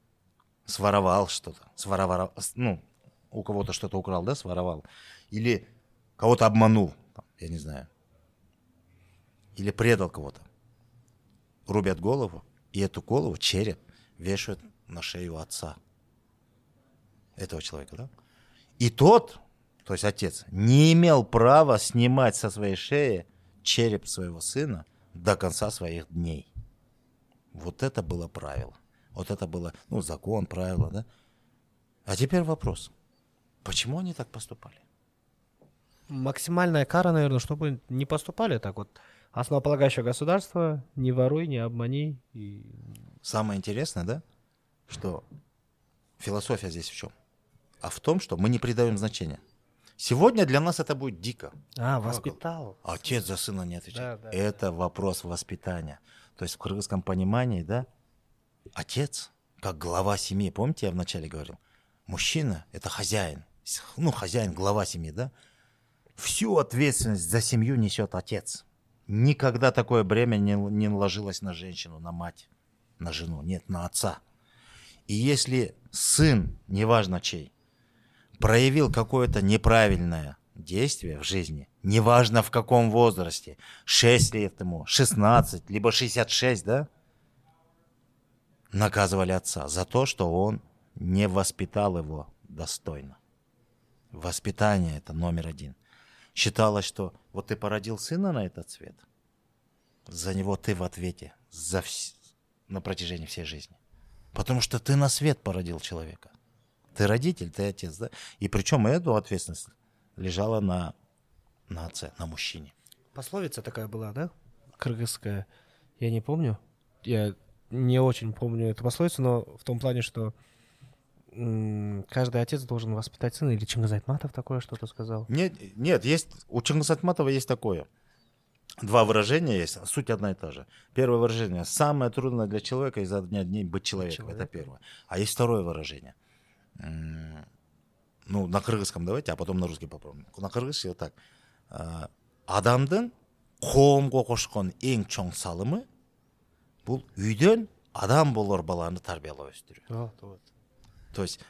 своровал что-то, своровал, ну, у кого-то что-то украл, да, своровал, или кого-то обманул, я не знаю, или предал кого-то, рубят голову, и эту голову, череп, вешают на шею отца этого человека, да? И тот, то есть отец, не имел права снимать со своей шеи череп своего сына до конца своих дней. Вот это было правило. Вот это было, ну, закон, правило, да? А теперь вопрос. Почему они так поступали? Максимальная кара, наверное, чтобы не поступали так вот. Основополагающее государство, не воруй, не обмани. И... Самое интересное, да, что философия здесь в чем? А в том, что мы не придаем значения. Сегодня для нас это будет дико. А, воспитал. Отец за сына не отвечает. Да, да, это да. Вопрос воспитания. То есть в кыргызском понимании, да, отец, как глава семьи, помните, я вначале говорил, мужчина – это хозяин, ну, хозяин, глава семьи, да, всю ответственность за семью несет отец. Никогда такое бремя не, не наложилось на женщину, на мать, на жену, нет, на отца. И если сын, неважно чей, проявил какое-то неправильное действие в жизни, неважно в каком возрасте, шесть лет ему, шестнадцать, либо шестьдесят шесть, да, наказывали отца за то, что он не воспитал его достойно. Воспитание – это номер один. Считалось, что вот ты породил сына на этот свет, за него ты в ответе за вс... на протяжении всей жизни. Потому что ты на свет породил человека. Ты родитель, ты отец, да? И причем эту ответственность лежала на, на отце, на мужчине. Пословица такая была, да? Кыргызская. Я не помню. Я не очень помню эту пословицу, но в том плане, что м- каждый отец должен воспитать сына. Или Чингиз Айтматов такое что-то сказал? Нет, нет, есть, у Чингиза Айтматова есть такое. Два выражения есть, суть одна и та же. Первое выражение. Самое трудное для человека изо дня в день быть человеком. Человек. Это первое. А есть второе выражение. Ну, на кыргызском давайте, а потом на русский попробуем. На кыргызский вот так. Адамдын коомго кошкон эң чоң салымы бул үйдөн адам болор баланы тарбиялап өстүрүү. То есть,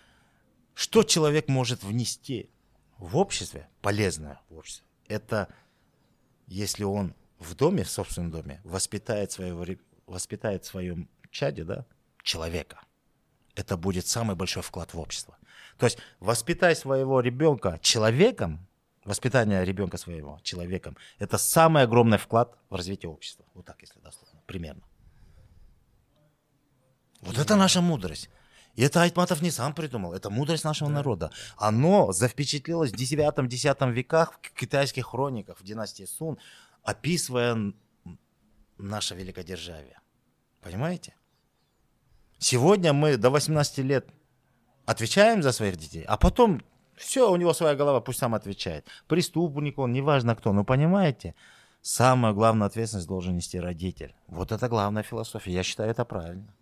что человек может внести в обществе, полезное в обществе, это если он в доме, в собственном доме, воспитает своего, воспитает в своем чаде, да, человека. Это будет самый большой вклад в общество. То есть воспитай своего ребенка человеком, воспитание ребенка своего человеком, это самый огромный вклад в развитие общества. Вот так, если дословно, примерно. Вот это наша мудрость. И это Айтматов не сам придумал, это мудрость нашего да. народа. Оно завпечатлелось в девятом-десятом веках в китайских хрониках, в династии Сун, описывая наше великодержавие. Понимаете? Сегодня мы до восемнадцати лет отвечаем за своих детей, а потом все, у него своя голова, пусть сам отвечает. Преступник он, неважно кто, но понимаете, самую главную ответственность должен нести родитель. Вот это главная философия, я считаю это правильно.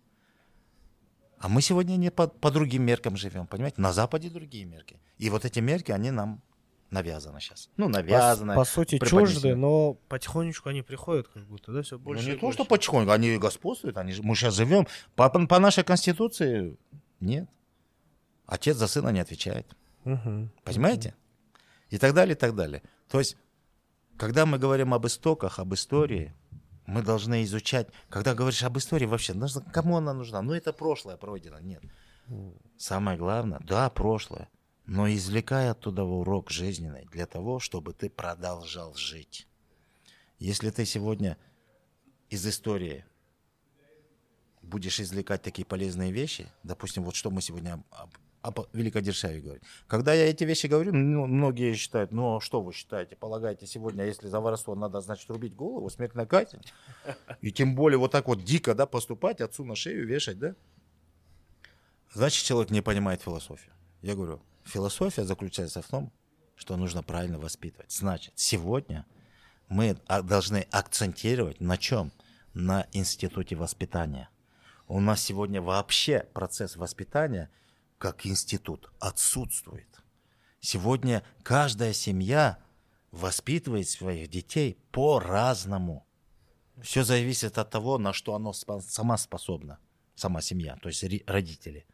А мы сегодня не по, по другим меркам живем, понимаете? На Западе другие мерки. И вот эти мерки, они нам навязаны сейчас. Ну, навязаны. По, по сути, чужды, но потихонечку они приходят, как будто, да, все больше. Ну, не и то, больше. Что потихоньку, они господствуют, они, мы сейчас живем. По, по нашей Конституции нет. Отец за сына не отвечает. Угу. Понимаете? Угу. И так далее, и так далее. То есть, когда мы говорим об истоках, об истории, мы должны изучать, когда говоришь об истории вообще, кому она нужна? Ну, это прошлое пройдено, нет. Самое главное, да, прошлое, но извлекай оттуда урок жизненный для того, чтобы ты продолжал жить. Если ты сегодня из истории будешь извлекать такие полезные вещи, допустим, вот что мы сегодня об, об, об великодержаве говорим. Когда я эти вещи говорю, ну, многие считают, ну что вы считаете, полагаете, сегодня, если за воровство надо, значит, рубить голову, смертная казнь, и тем более вот так вот дико, да, поступать, отцу на шею вешать, да? Значит, человек не понимает философию. Я говорю, философия заключается в том, что нужно правильно воспитывать. Значит, сегодня мы должны акцентировать на чем? На институте воспитания. У нас сегодня вообще процесс воспитания как институт отсутствует. Сегодня каждая семья воспитывает своих детей по-разному. Все зависит от того, на что она сама способна, сама семья, то есть родители.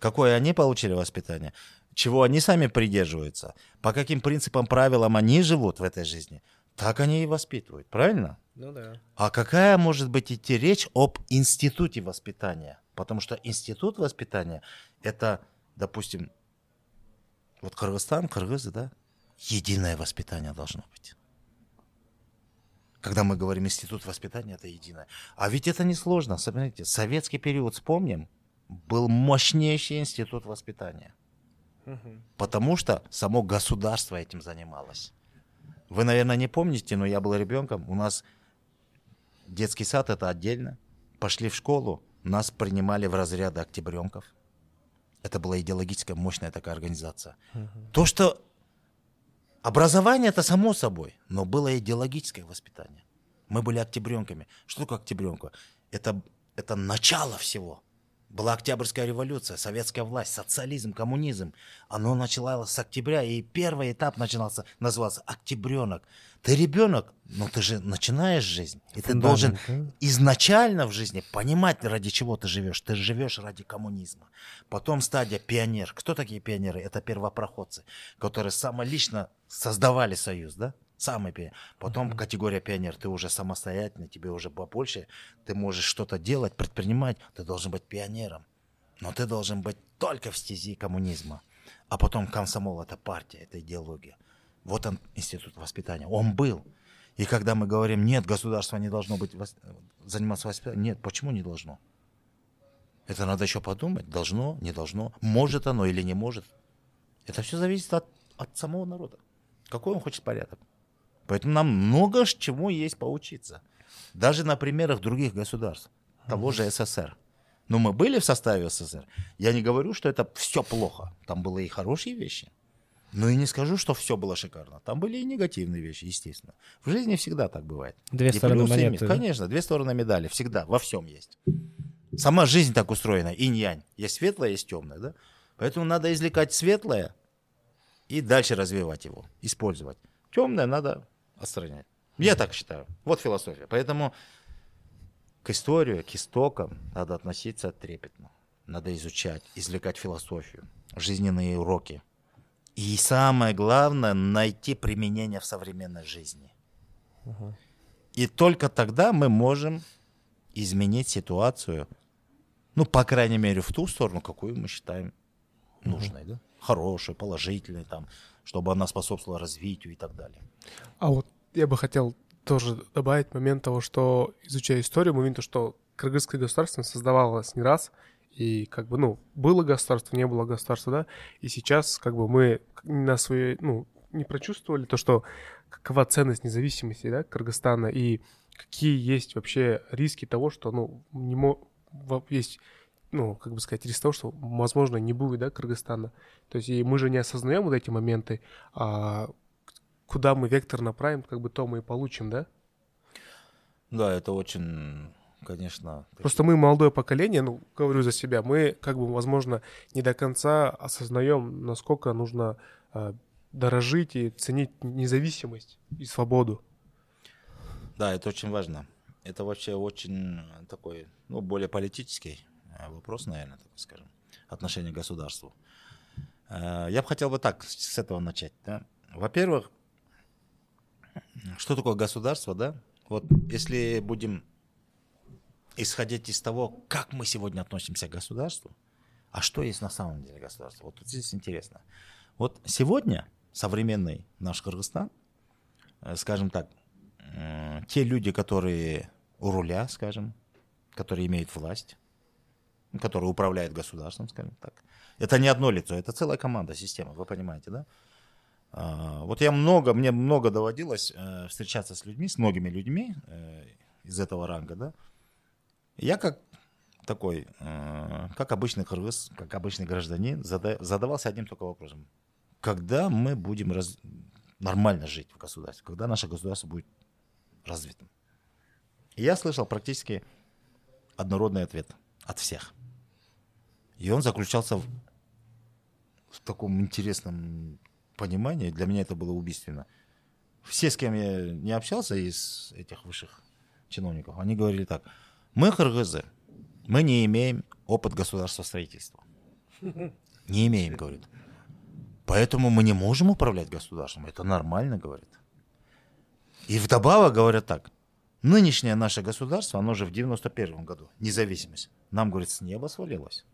Какое они получили воспитание, чего они сами придерживаются, по каким принципам, правилам они живут в этой жизни, так они и воспитывают, правильно? Ну да. А какая может быть идти речь об институте воспитания? Потому что институт воспитания – это, допустим, вот Кыргызстан, кыргызы, да? Единое воспитание должно быть. Когда мы говорим институт воспитания, это единое. А ведь это несложно. Смотрите, советский период, вспомним, был мощнейший институт воспитания. Угу. Потому что само государство этим занималось. Вы, наверное, не помните, но я был ребенком, у нас... Детский сад – это отдельно. Пошли в школу, нас принимали в разряды октябренков. Это была идеологически мощная такая организация. Uh-huh. То, что образование – это само собой, но было идеологическое воспитание. Мы были октябренками. Что такое октябренка? Это, это начало всего. Была Октябрьская революция, советская власть, социализм, коммунизм. Оно началось с октября, и первый этап начинался, назывался «Октябренок». Ты ребенок, но ты же начинаешь жизнь. И ты должен изначально в жизни понимать, ради чего ты живешь. Ты живешь ради коммунизма. Потом стадия пионер. Кто такие пионеры? Это первопроходцы, которые самолично создавали союз, да? Самый пионер. Потом категория пионер. Ты уже самостоятельный, тебе уже побольше. Ты можешь что-то делать, предпринимать. Ты должен быть пионером. Но ты должен быть только в стези коммунизма. А потом комсомол – это партия, это идеология. Вот он, институт воспитания. Он был. И когда мы говорим, нет, государство не должно быть, заниматься воспитанием. Нет, почему не должно? Это надо еще подумать. Должно, не должно. Может оно или не может. Это все зависит от, от самого народа. Какой он хочет порядок. Поэтому нам много чему есть поучиться. Даже на примерах других государств. Того же СССР. Но мы были в составе СССР. Я не говорю, что это все плохо. Там были и хорошие вещи. Ну и не скажу, что все было шикарно. Там были и негативные вещи, естественно. В жизни всегда так бывает. Две и стороны монеты. Конечно, две стороны медали. Всегда, во всем есть. Сама жизнь так устроена. Инь-янь. Есть светлое, есть темное. Да? Поэтому надо извлекать светлое и дальше развивать его, использовать. Темное надо отстранять. Я так считаю. Вот философия. Поэтому к истории, к истокам надо относиться трепетно. Надо изучать, извлекать философию, жизненные уроки. И самое главное, найти применение в современной жизни. Угу. И только тогда мы можем изменить ситуацию, ну, по крайней мере, в ту сторону, какую мы считаем нужной, угу. да? Хорошей, положительной, там, чтобы она способствовала развитию и так далее. А вот я бы хотел тоже добавить момент того, что, изучая историю, мы видим то, что кыргызское государство создавалось не раз, и как бы, ну, было государство, не было государства, да, и сейчас как бы мы на своей, ну, не прочувствовали то, что какова ценность независимости, да, Кыргызстана, и какие есть вообще риски того, что, ну, не мо... есть ну, как бы сказать, риск того, что, возможно, не будет, да, Кыргызстана. То есть и мы же не осознаем вот эти моменты, а куда мы вектор направим, как бы то мы и получим, да? Да, это очень, конечно... Просто мы молодое поколение, ну, говорю за себя, мы, как бы, возможно, не до конца осознаем, насколько нужно э, дорожить и ценить независимость и свободу. Да, это очень важно. Это вообще очень такой, ну, более политический вопрос, наверное, так скажем, отношение к государству. Я бы хотел бы так, с этого начать. Да? Во-первых, что такое государство, да? Вот если будем исходить из того, как мы сегодня относимся к государству, а что есть на самом деле государство? Вот здесь интересно. Вот сегодня современный наш Кыргызстан, скажем так, те люди, которые у руля, скажем, которые имеют власть, которые управляют государством, скажем так. Это не одно лицо, это целая команда, система, вы понимаете, да? Вот я много, мне много доводилось встречаться с людьми, с многими людьми из этого ранга, да? Я как такой, как обычный кыргыз, как обычный гражданин, задавался одним только вопросом. Когда мы будем раз... нормально жить в государстве? Когда наше государство будет развитым? И я слышал практически однородный ответ от всех. И он заключался в, в таком интересном понимании. Для меня это было убийственно. Все, с кем я не общался из этих высших чиновников, они говорили так. Мы, кыргызы, мы не имеем опыт государствостроительства. Не имеем, говорит. Поэтому мы не можем управлять государством. Это нормально, говорит. И вдобавок говорят так. Нынешнее наше государство, оно же в девяносто первом году, независимость, нам, говорит, с неба свалилось.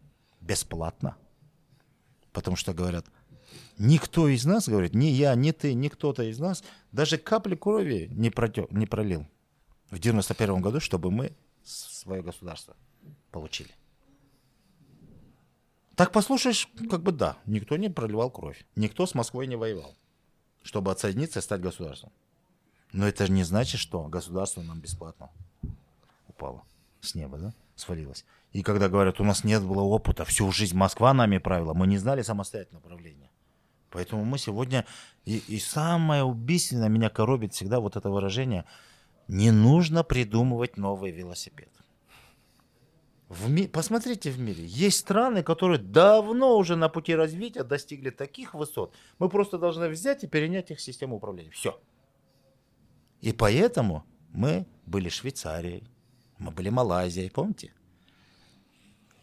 Бесплатно. Потому что, говорят, никто из нас, говорит, ни я, ни ты, ни кто-то из нас, даже капли крови не, протек, не пролил в девяносто первом году, чтобы мы свое государство получили. Так послушаешь, как бы да, никто не проливал кровь, никто с Москвой не воевал, чтобы отсоединиться и стать государством. Но это же не значит, что государство нам бесплатно упало с неба, да, свалилось. И когда говорят, у нас не было опыта, всю жизнь Москва нами правила, мы не знали самостоятельного правления. Поэтому мы сегодня... И, и самое убийственное, меня коробит всегда вот это выражение, не нужно придумывать новый велосипед. В ми... Посмотрите в мире, есть страны, которые давно уже на пути развития достигли таких высот, мы просто должны взять и перенять их систему управления. Все. И поэтому мы были Швейцарией, мы были Малайзией, помните?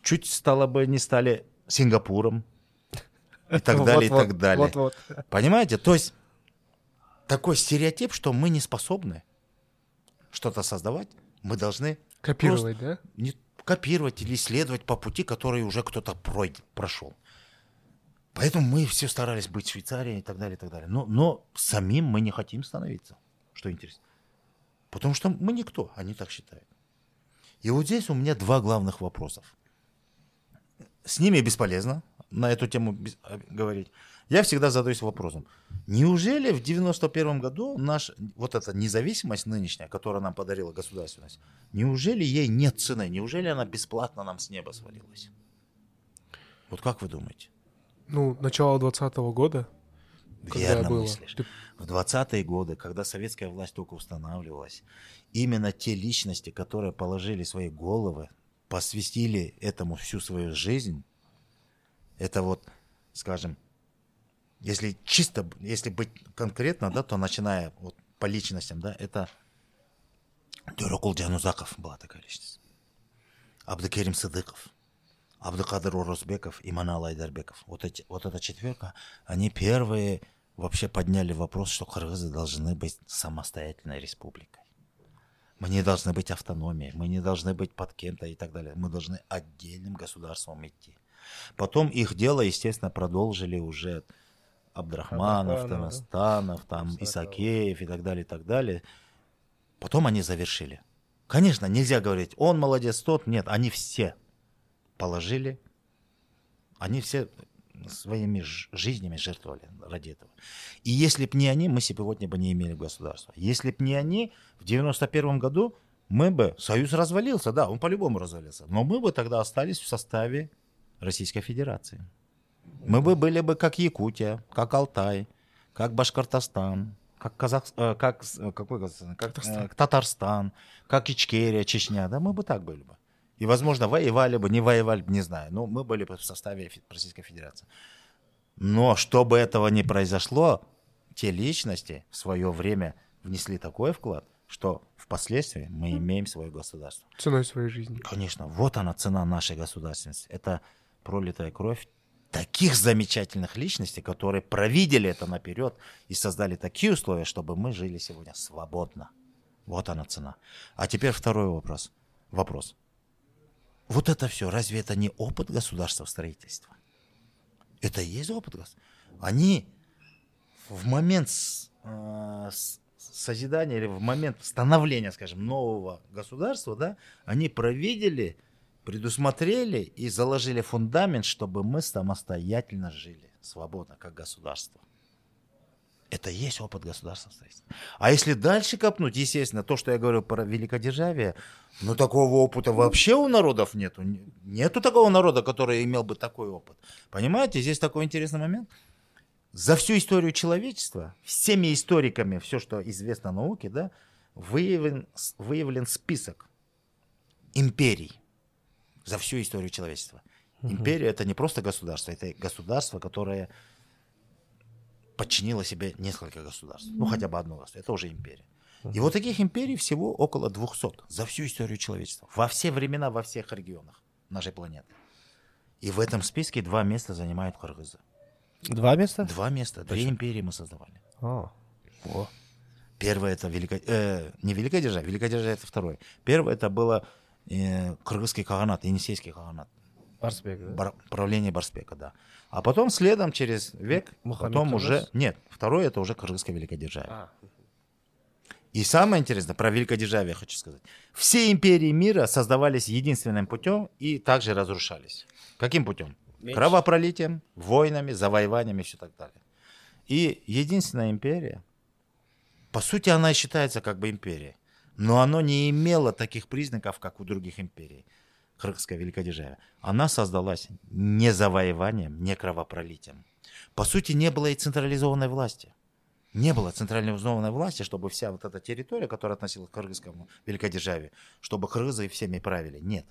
Чуть стало бы не стали Сингапуром и так далее, и так далее. Понимаете? То есть такой стереотип, что мы не способны что-то создавать, мы должны копировать, да? Копировать или следовать по пути, который уже кто-то прошел. Поэтому мы все старались быть Швейцарией и так далее, и так далее. Но, но самим мы не хотим становиться. Что интересно. Потому что мы никто, они так считают. И вот здесь у меня два главных вопросов. С ними бесполезно на эту тему говорить. Я всегда задаюсь вопросом. Неужели в девяносто первом году наш, вот эта независимость нынешняя, которая нам подарила государственность, неужели ей нет цены? Неужели она бесплатно нам с неба свалилась? Вот как вы думаете? Ну, начало двадцатого года. Верно мыслишь. Ты... В двадцатые годы, когда советская власть только устанавливалась, именно те личности, которые положили свои головы, посвятили этому всю свою жизнь, это вот, скажем, если чисто, если быть конкретно, да, то начиная вот по личностям, да, это Дюракул Джанузаков была такая личность, Абдукерим Садыков, Абдукадыр Орозбеков и Манал Айдарбеков. Вот, эти, вот эта четверка, они первые вообще подняли вопрос, что кыргызы должны быть самостоятельной республикой. Мы не должны быть автономией, мы не должны быть под кем-то и так далее. Мы должны отдельным государством идти. Потом их дело, естественно, продолжили уже Абдрахманов, Танастанов, там, Исакеев и так далее, и так далее. Потом они завершили. Конечно, нельзя говорить, он молодец, тот, нет, они все положили, они все своими жизнями жертвовали ради этого. И если бы не они, мы сегодня бы не имели государства. Если бы не они, в девяносто первом году мы бы, Союз развалился, да, он по-любому развалился, но мы бы тогда остались в составе Российской Федерации. Мы бы были бы как Якутия, как Алтай, как Башкортостан, как Казахстан, как, какой Казахстан? Как, Татарстан. Как Татарстан, как Ичкерия, Чечня, да, мы бы так были бы. И, возможно, воевали бы, не воевали бы, не знаю, но мы были бы в составе Российской Федерации. Но чтобы этого не произошло, те личности в свое время внесли такой вклад, что впоследствии мы имеем свое государство. Ценой своей жизни. Конечно, вот она цена нашей государственности. Это пролитая кровь таких замечательных личностей, которые провидели это наперед и создали такие условия, чтобы мы жили сегодня свободно. Вот она цена. А теперь второй вопрос. Вопрос. Вот это все, разве это не опыт государства строительства? Это и есть опыт государства. Они в момент созидания или в момент становления, скажем, нового государства, да, они провидели, предусмотрели и заложили фундамент, чтобы мы самостоятельно жили свободно, как государство. Это и есть опыт государства. А если дальше копнуть, естественно, то, что я говорю про великодержавие, ну такого опыта вообще у народов нету. Нету такого народа, который имел бы такой опыт. Понимаете, здесь такой интересный момент. За всю историю человечества, всеми историками, все, что известно науке, да, выявлен, выявлен список империй за всю историю человечества. Угу. Империя — это не просто государство, это государство, которое подчинило себе несколько государств. Ну, хотя бы одно государство. Это уже империя. И вот таких империй всего около двухсот за всю историю человечества. Во все времена, во всех регионах нашей планеты. И в этом списке два места занимают кыргызы. Два места? Два места. Две империи мы создавали. О. О. Первое — это велико... э, не великая держава, великая держава — это второе. Первое — это было э, кыргызский каганат, енисейский каганат. Барсбек, да? Бар... Правление Барсбека, да. А потом следом через век, Мухаммед потом Кыргыз? Уже... Нет, второе — это уже кыргызское великодержавие. А. И самое интересное, про великодержавие я хочу сказать. Все империи мира создавались единственным путем и также разрушались. Каким путем? Меч. Кровопролитием, войнами, завоеваниями и все так далее. И единственная империя, по сути, она считается как бы империей, но она не имела таких признаков, как у других империй. Кыргызское великодержавие. Она создалась не завоеванием, не кровопролитием. По сути, не было и централизованной власти. Не было централизованной власти, чтобы вся вот эта территория, которая относилась к кыргызскому великодержавию, чтобы кыргызы всеми правили. Нет.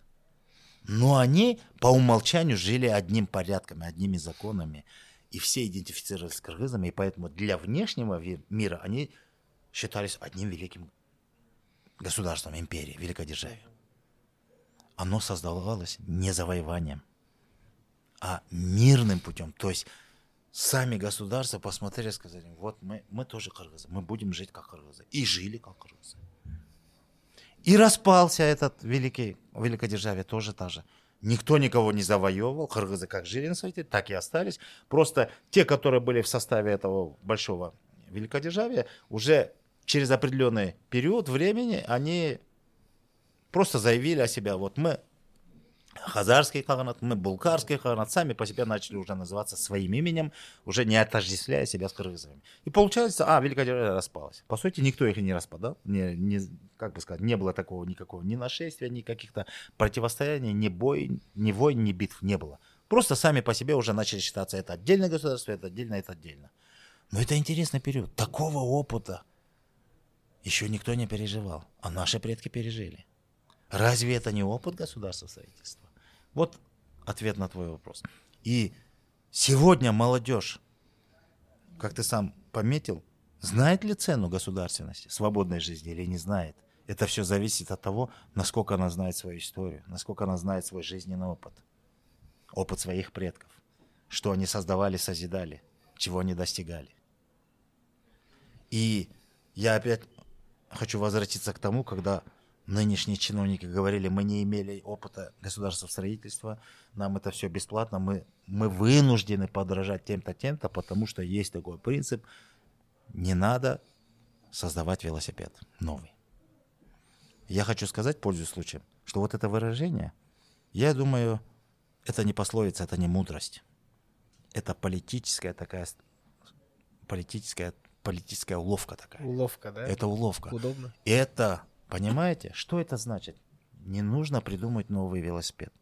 Но они по умолчанию жили одним порядком, одними законами. И все идентифицировались с кыргызами. И поэтому для внешнего мира они считались одним великим государством, империей, великодержавием. Оно создавалось не завоеванием, а мирным путем. То есть сами государства посмотрели и сказали, вот мы, мы тоже кыргызы, мы будем жить как кыргызы. И жили как кыргызы. И распался этот великий, великодержавие тоже та же. Никто никого не завоевывал, кыргызы как жили на свете, так и остались. Просто те, которые были в составе этого большого великодержавия, уже через определенный период времени они... Просто заявили о себе, вот мы хазарский каганат, мы булгарский каганат, сами по себе начали уже называться своим именем, уже не отождествляя себя с кыргызами. И получается, а, великодержавие распалось. По сути, никто их и не распадал, не, не, как бы сказать, не было такого никакого ни нашествия, ни каких-то противостояний, ни бой, ни войн, ни битв не было. Просто сами по себе уже начали считаться это отдельное государство, это отдельно, это отдельно. Но это интересный период. Такого опыта еще никто не переживал, а наши предки пережили. Разве это не опыт государства строительства? Вот ответ на твой вопрос. И сегодня молодежь, как ты сам пометил, знает ли цену государственности, свободной жизни или не знает? Это все зависит от того, насколько она знает свою историю, насколько она знает свой жизненный опыт, опыт своих предков, что они создавали, созидали, чего они достигали. И я опять хочу возвратиться к тому, когда... Нынешние чиновники говорили, мы не имели опыта государственного строительства, нам это все бесплатно, мы, мы вынуждены подражать тем-то, тем-то, потому что есть такой принцип, не надо создавать велосипед новый. Я хочу сказать, пользуясь случаем, что вот это выражение, я думаю, это не пословица, это не мудрость. Это политическая такая, политическая, политическая уловка такая. Уловка, да? Это уловка. Удобно. И это... Понимаете, что это значит? Не нужно придумать новый велосипед.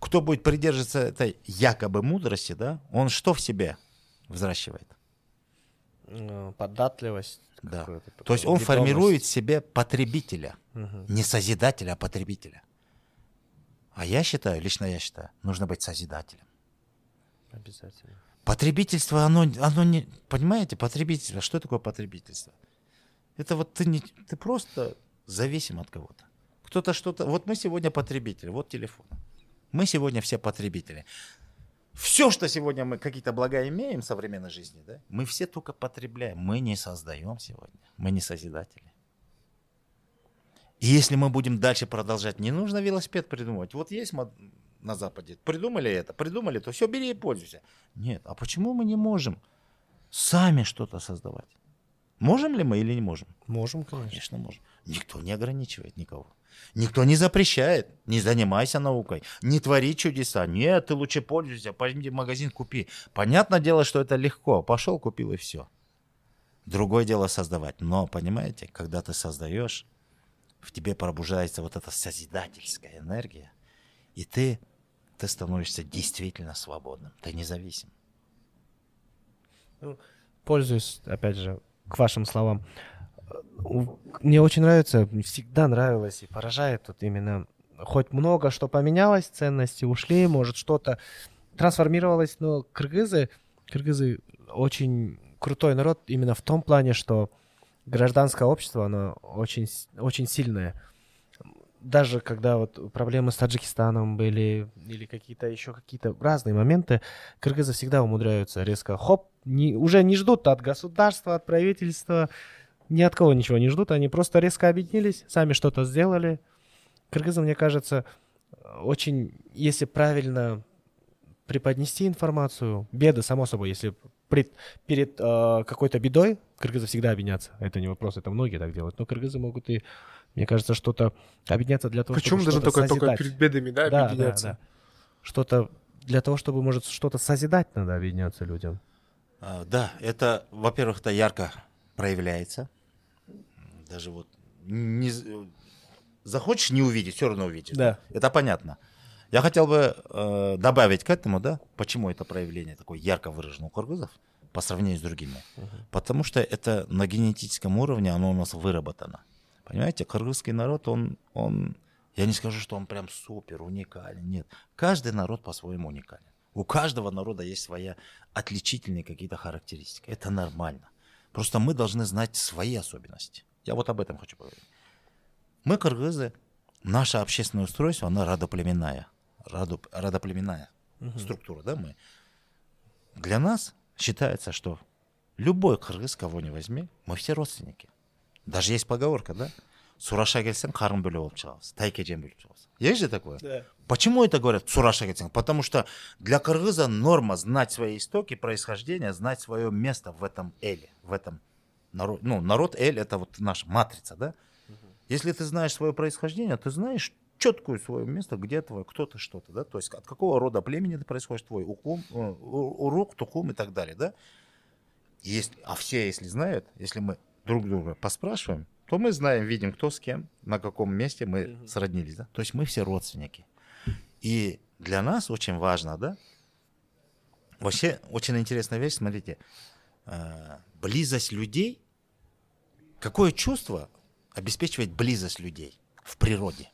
Кто будет придерживаться этой якобы мудрости, да, он что в себе взращивает? Податливость. Да. То есть он формирует в себе потребителя. Угу. Не созидателя, а потребителя. А я считаю, лично я считаю, нужно быть созидателем. Обязательно. Потребительство, оно, оно не... Понимаете, потребительство. Что такое потребительство? Это вот ты, не, ты просто зависим от кого-то. Кто-то что-то... Вот мы сегодня потребители, вот телефон. Мы сегодня все потребители. Все, что сегодня мы какие-то блага имеем в современной жизни, да, мы все только потребляем. Мы не создаем сегодня. Мы не созидатели. И если мы будем дальше продолжать, не нужно велосипед придумывать. Вот есть на Западе, придумали это, придумали то, все, бери и пользуйся. Нет, а почему мы не можем сами что-то создавать? Можем ли мы или не можем? Можем, конечно. Конечно, можем. Никто не ограничивает никого. Никто не запрещает. Не занимайся наукой. Не твори чудеса. Нет, ты лучше пользуйся. Пойди в магазин, купи. Понятное дело, что это легко. Пошел, купил и все. Другое дело создавать. Но, понимаете, когда ты создаешь, в тебе пробуждается вот эта созидательская энергия. И ты, ты становишься действительно свободным. Ты независим. Пользуюсь, опять же, к вашим словам. Мне очень нравится, всегда нравилось и поражает вот именно, хоть много что поменялось, ценности ушли, может что-то трансформировалось, но кыргызы, кыргызы очень крутой народ именно в том плане, что гражданское общество, оно очень, очень сильное. Даже когда вот проблемы с Таджикистаном были или какие-то еще какие-то разные моменты, кыргызы всегда умудряются резко, хоп, не, уже не ждут от государства, от правительства, ни от кого ничего не ждут, они просто резко объединились, сами что-то сделали. Кыргызы, мне кажется, очень, если правильно преподнести информацию, беда, само собой, если пред, перед э, какой-то бедой, кыргызы всегда объединятся. Это не вопрос, это многие так делают, но кыргызы могут и, мне кажется, что-то объединяться для того, Почему чтобы что-то только, только перед бедами, да, да объединяться? Да, да. Что-то для того, чтобы, может, что-то созидать надо объединяться людям. А, да, это, во-первых, это ярко проявляется. Даже вот не, захочешь не увидеть, все равно увидишь. Да. Это понятно. Я хотел бы э, добавить к этому, да, почему это проявление такое ярко выражено у кыргызов по сравнению с другими. Uh-huh. Потому что это на генетическом уровне оно у нас выработано. Понимаете, кыргызский народ, он, он, я не скажу, что он прям супер уникален, нет. Каждый народ по-своему уникален. У каждого народа есть свои отличительные какие-то характеристики. Это нормально. Просто мы должны знать свои особенности. Я вот об этом хочу поговорить. Мы, кыргызы, наше общественное устройство, оно родоплеменное. Родо, родоплеменная uh-huh. структура, да, мы. Для нас считается, что любой кыргыз, кого не возьми, мы все родственники. Даже есть поговорка, да? Сураша келсең, қарын бөліп алып шығасың, тайке жем бөліп шығасың. Есть же такое? Да. Почему это говорят сураша келсең? Потому что для кыргыза норма знать свои истоки, происхождение, знать свое место в этом эле, в этом народе. Ну, народ эль — это вот наша матрица, да? Если ты знаешь свое происхождение, ты знаешь четкое свое место, где твое, кто-то, что-то, да, то есть от какого рода племени ты происходишь, твой укум, урук, тукум и так далее, да. Если, а все, если знают, если мы друг друга поспрашиваем, то мы знаем, видим, кто с кем, на каком месте мы mm-hmm. сроднились, да, то есть мы все родственники. И для нас очень важно, да, вообще очень интересная вещь, смотрите, близость людей, какое чувство обеспечивает близость людей в природе?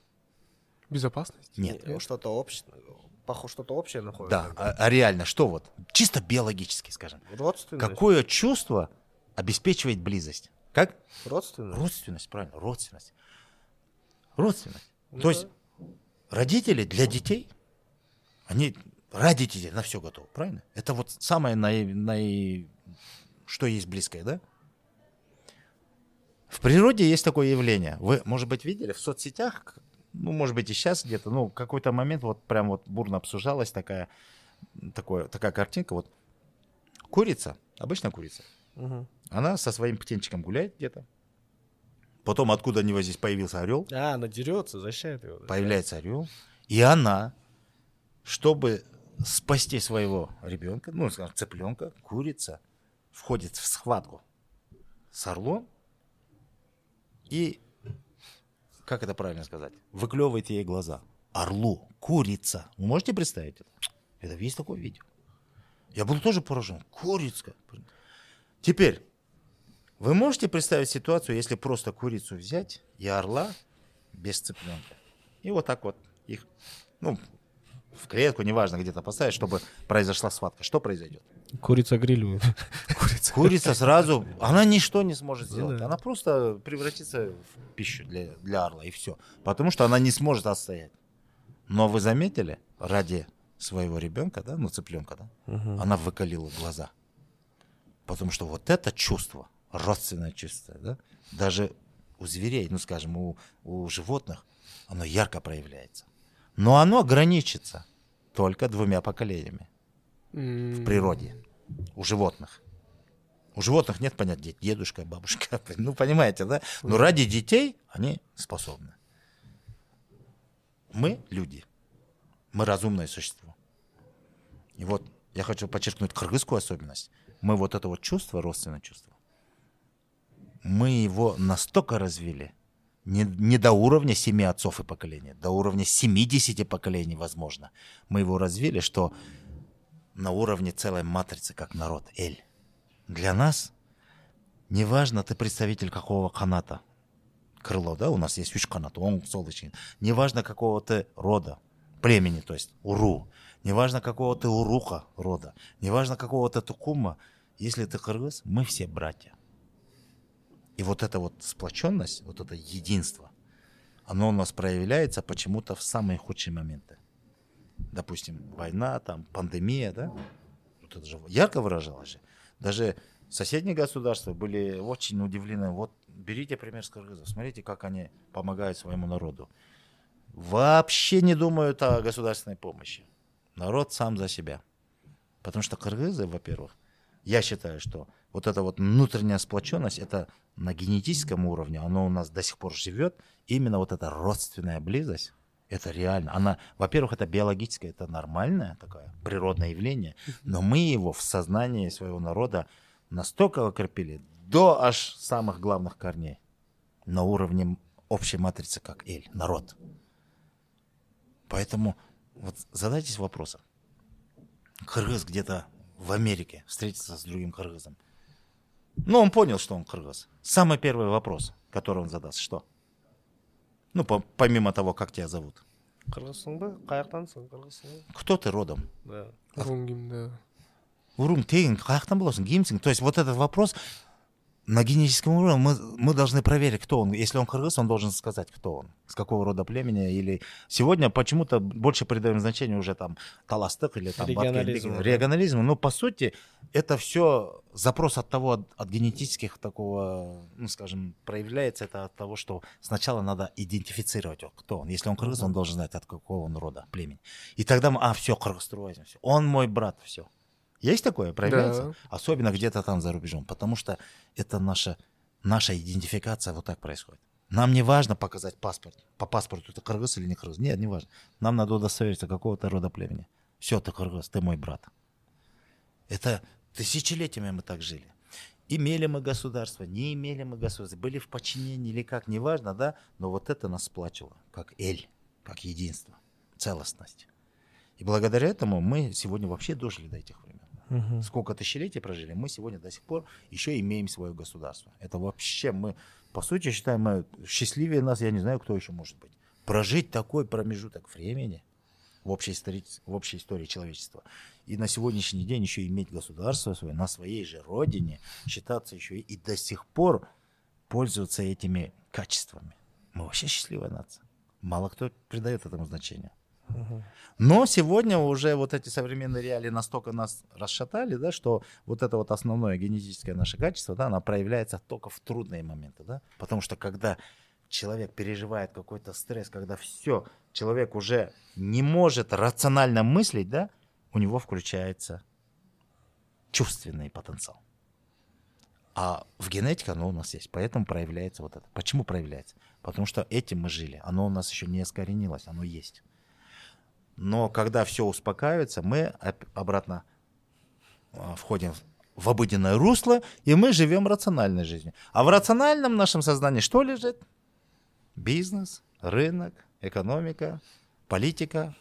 Безопасность? Нет. Ну, что-то общее, похоже, что-то общее находится. Да, а, а реально, что вот? Чисто биологически, скажем. Родственность. Какое чувство обеспечивает близость? Как? Родственность. Родственность, правильно, родственность. Родственность. Да. То есть родители для детей, они ради детей на все готовы, правильно? Это вот самое, на, на, что есть близкое, да? В природе есть такое явление. Вы, может быть, видели в соцсетях, ну, может быть, и сейчас где-то, ну, какой-то момент вот прям вот бурно обсуждалась такая, такое, такая картинка. Вот курица, обычная курица, угу. она со своим птенчиком гуляет где-то. Потом откуда ни возьмись появился орел. А, она дерется, защищает его. Да? Появляется орел. И она, чтобы спасти своего ребенка, ну, скажем, цыпленка, курица входит в схватку с орлом. И как это правильно сказать? Выклевываете ей глаза. Орлу, курица. Вы можете представить это? Это есть такое видео. Я был тоже поражен. Курица. Теперь, вы можете представить ситуацию, если просто курицу взять и орла без цыпленка? И вот так вот их, ну, в клетку, неважно, где-то поставить, чтобы произошла схватка. Что произойдет? Курица грилюет. Курица сразу, она ничто не сможет сделать. Она просто превратится в пищу для орла, и все. Потому что она не сможет отстоять. Но вы заметили, ради своего ребенка, да, ну, цыпленка, да, она выкалила глаза. Потому что вот это чувство, родственное чувство, да, даже у зверей, ну, скажем, у, у животных, оно ярко проявляется. Но оно ограничится только двумя поколениями mm. в природе, у животных. У животных нет понятия, дедушка, бабушка, ну, понимаете, да? Но ради детей они способны. Мы люди, мы разумное существо. И вот я хочу подчеркнуть кыргызскую особенность. Мы вот это вот чувство, родственное чувство, мы его настолько развили, не, не до уровня семи отцов и поколений, до уровня семидесяти поколений, возможно. Мы его развили, что на уровне целой матрицы, как народ, эль. Для нас неважно, ты представитель какого каната, крыло, да, у нас есть уч канат, он солнечный. Неважно, какого ты рода, племени, то есть уру. Неважно, какого ты уруха рода, неважно, какого ты тукума. Если ты кыргыз, мы все братья. И вот эта вот сплоченность, вот это единство, оно у нас проявляется почему-то в самые худшие моменты. Допустим, война, там, пандемия, да? Вот это же ярко выражалось же. Даже соседние государства были очень удивлены. Вот берите пример с кыргызов, смотрите, как они помогают своему народу. Вообще не думают о государственной помощи. Народ сам за себя. Потому что кыргызы, во-первых, я считаю, что вот эта вот внутренняя сплоченность, это на генетическом уровне, оно у нас до сих пор живет. Именно вот эта родственная близость, это реально. Она, во-первых, это биологическое, это нормальное такое природное явление, но мы его в сознании своего народа настолько укрепили до аж самых главных корней на уровне общей матрицы, как эль, народ. Поэтому вот задайтесь вопросом. Кыргыз где-то в Америке встретиться с другим кыргызом. Ну, он понял, что он кыргыз. Самый первый вопрос, который он задаст, что? Ну, по- помимо того, как тебя зовут. Кыргызсың ба? Каяктансың? Кыргызсың? Кто ты родом? Да. Урум ким, да. Урум тегин, каяктан болосың, кимсің? То есть вот этот вопрос на генетическом уровне мы, мы должны проверить, кто он. Если он кыргыз, он должен сказать, кто он. С какого рода племени. Или сегодня почему-то больше придаем значение уже там таластык или там регионализм. регионализм. Но по сути это все запрос от того, от, от генетических такого, ну скажем, проявляется это от того, что сначала надо идентифицировать, кто он. Если он кыргыз, он должен знать, от какого он рода, племени. И тогда мы, а, все, кыргыз, все. Он мой брат, все. Есть такое, проявляется? Да. Особенно где-то там за рубежом, потому что это наша, наша идентификация вот так происходит. Нам не важно показать паспорт. По паспорту ты кыргыз или не кыргыз. Нет, не важно. Нам надо удостовериться какого-то рода племени. Все, ты кыргыз, ты мой брат. Это тысячелетиями мы так жили. Имели мы государство, не имели мы государство, были в подчинении или как, не важно, да? Но вот это нас сплачивало, как эль, как единство, целостность. И благодаря этому мы сегодня вообще дожили до этих времен. Угу. Сколько тысячелетий прожили, мы сегодня до сих пор еще имеем свое государство. Это вообще мы, по сути, считаем, счастливее нас, я не знаю, кто еще может быть. Прожить такой промежуток времени в общей истории, в общей истории человечества. И на сегодняшний день еще иметь государство свое, на своей же родине, считаться еще и до сих пор пользоваться этими качествами. Мы вообще счастливая нация. Мало кто придает этому значению. Но сегодня уже вот эти современные реалии настолько нас расшатали, да, что вот это вот основное генетическое наше качество, да, оно проявляется только в трудные моменты, да? Потому что когда человек переживает какой-то стресс, когда все, человек уже не может рационально мыслить, да, у него включается чувственный потенциал. А в генетике оно у нас есть, поэтому проявляется вот это. Почему проявляется? Потому что этим мы жили, оно у нас еще не искоренилось, оно есть. Но когда все успокаивается, мы обратно входим в обыденное русло, и мы живем рациональной жизнью. А в рациональном нашем сознании что лежит? бизнес, рынок, экономика, политика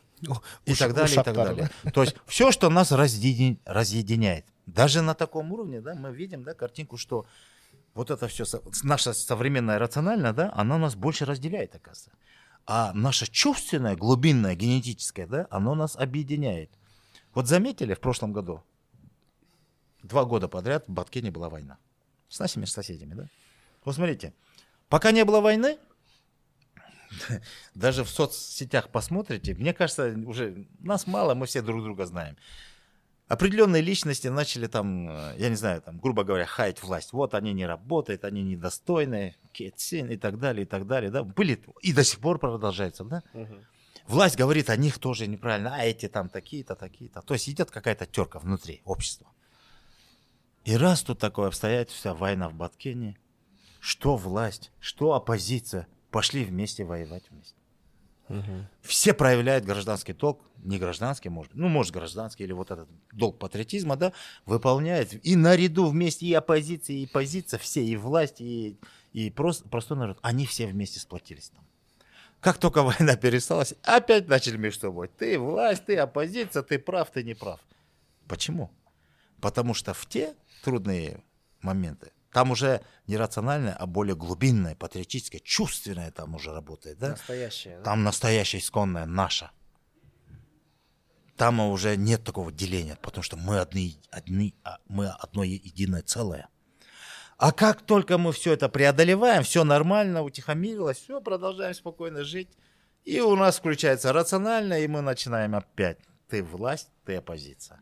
и, уж, так далее, и так далее. То есть все, что нас разъединяет. Даже на таком уровне, да, мы видим, да, картинку, что вот это все, наша современная рациональная, да, она нас больше разделяет, оказывается. А наше чувственное, глубинное, генетическое, да, оно нас объединяет. Вот заметили, в прошлом году, два года подряд в Баткене была война. С нашими соседями, да? Вот смотрите, пока не было войны, даже в соцсетях посмотрите, мне кажется, уже нас мало, мы все друг друга знаем. Определенные личности начали там, я не знаю, там, грубо говоря, хаять власть. Вот они не работают, они недостойны, кетсин и так далее, и так далее. Да? Были и до сих пор продолжаются, да? Угу. Власть говорит о них тоже неправильно, а эти там такие-то, такие-то. То есть идет какая-то терка внутри общества. И раз тут такое обстоятельство, война в Баткене, что власть, что оппозиция, пошли вместе воевать вместе. Угу. Все проявляют гражданский долг, не гражданский, может, ну, может, гражданский, или вот этот долг патриотизма, да, выполняет. И наряду вместе и оппозиция, и позиция, все, и власть, и, и прост, простой народ, они все вместе сплотились там. Как только война пересталась, опять начали между собой. Ты власть, ты оппозиция, ты прав, ты не прав. Почему? Потому что в те трудные моменты, там уже не рациональное, а более глубинное, патриотическое, чувственное там уже работает. Да? Настоящее. Да? Там настоящее, исконное, наше. Там уже нет такого деления, потому что мы, одни, одни, мы одно единое целое. А как только мы все это преодолеваем, все нормально, утихомирилось, все, продолжаем спокойно жить. И у нас включается рациональное, и мы начинаем опять. Ты власть, ты оппозиция.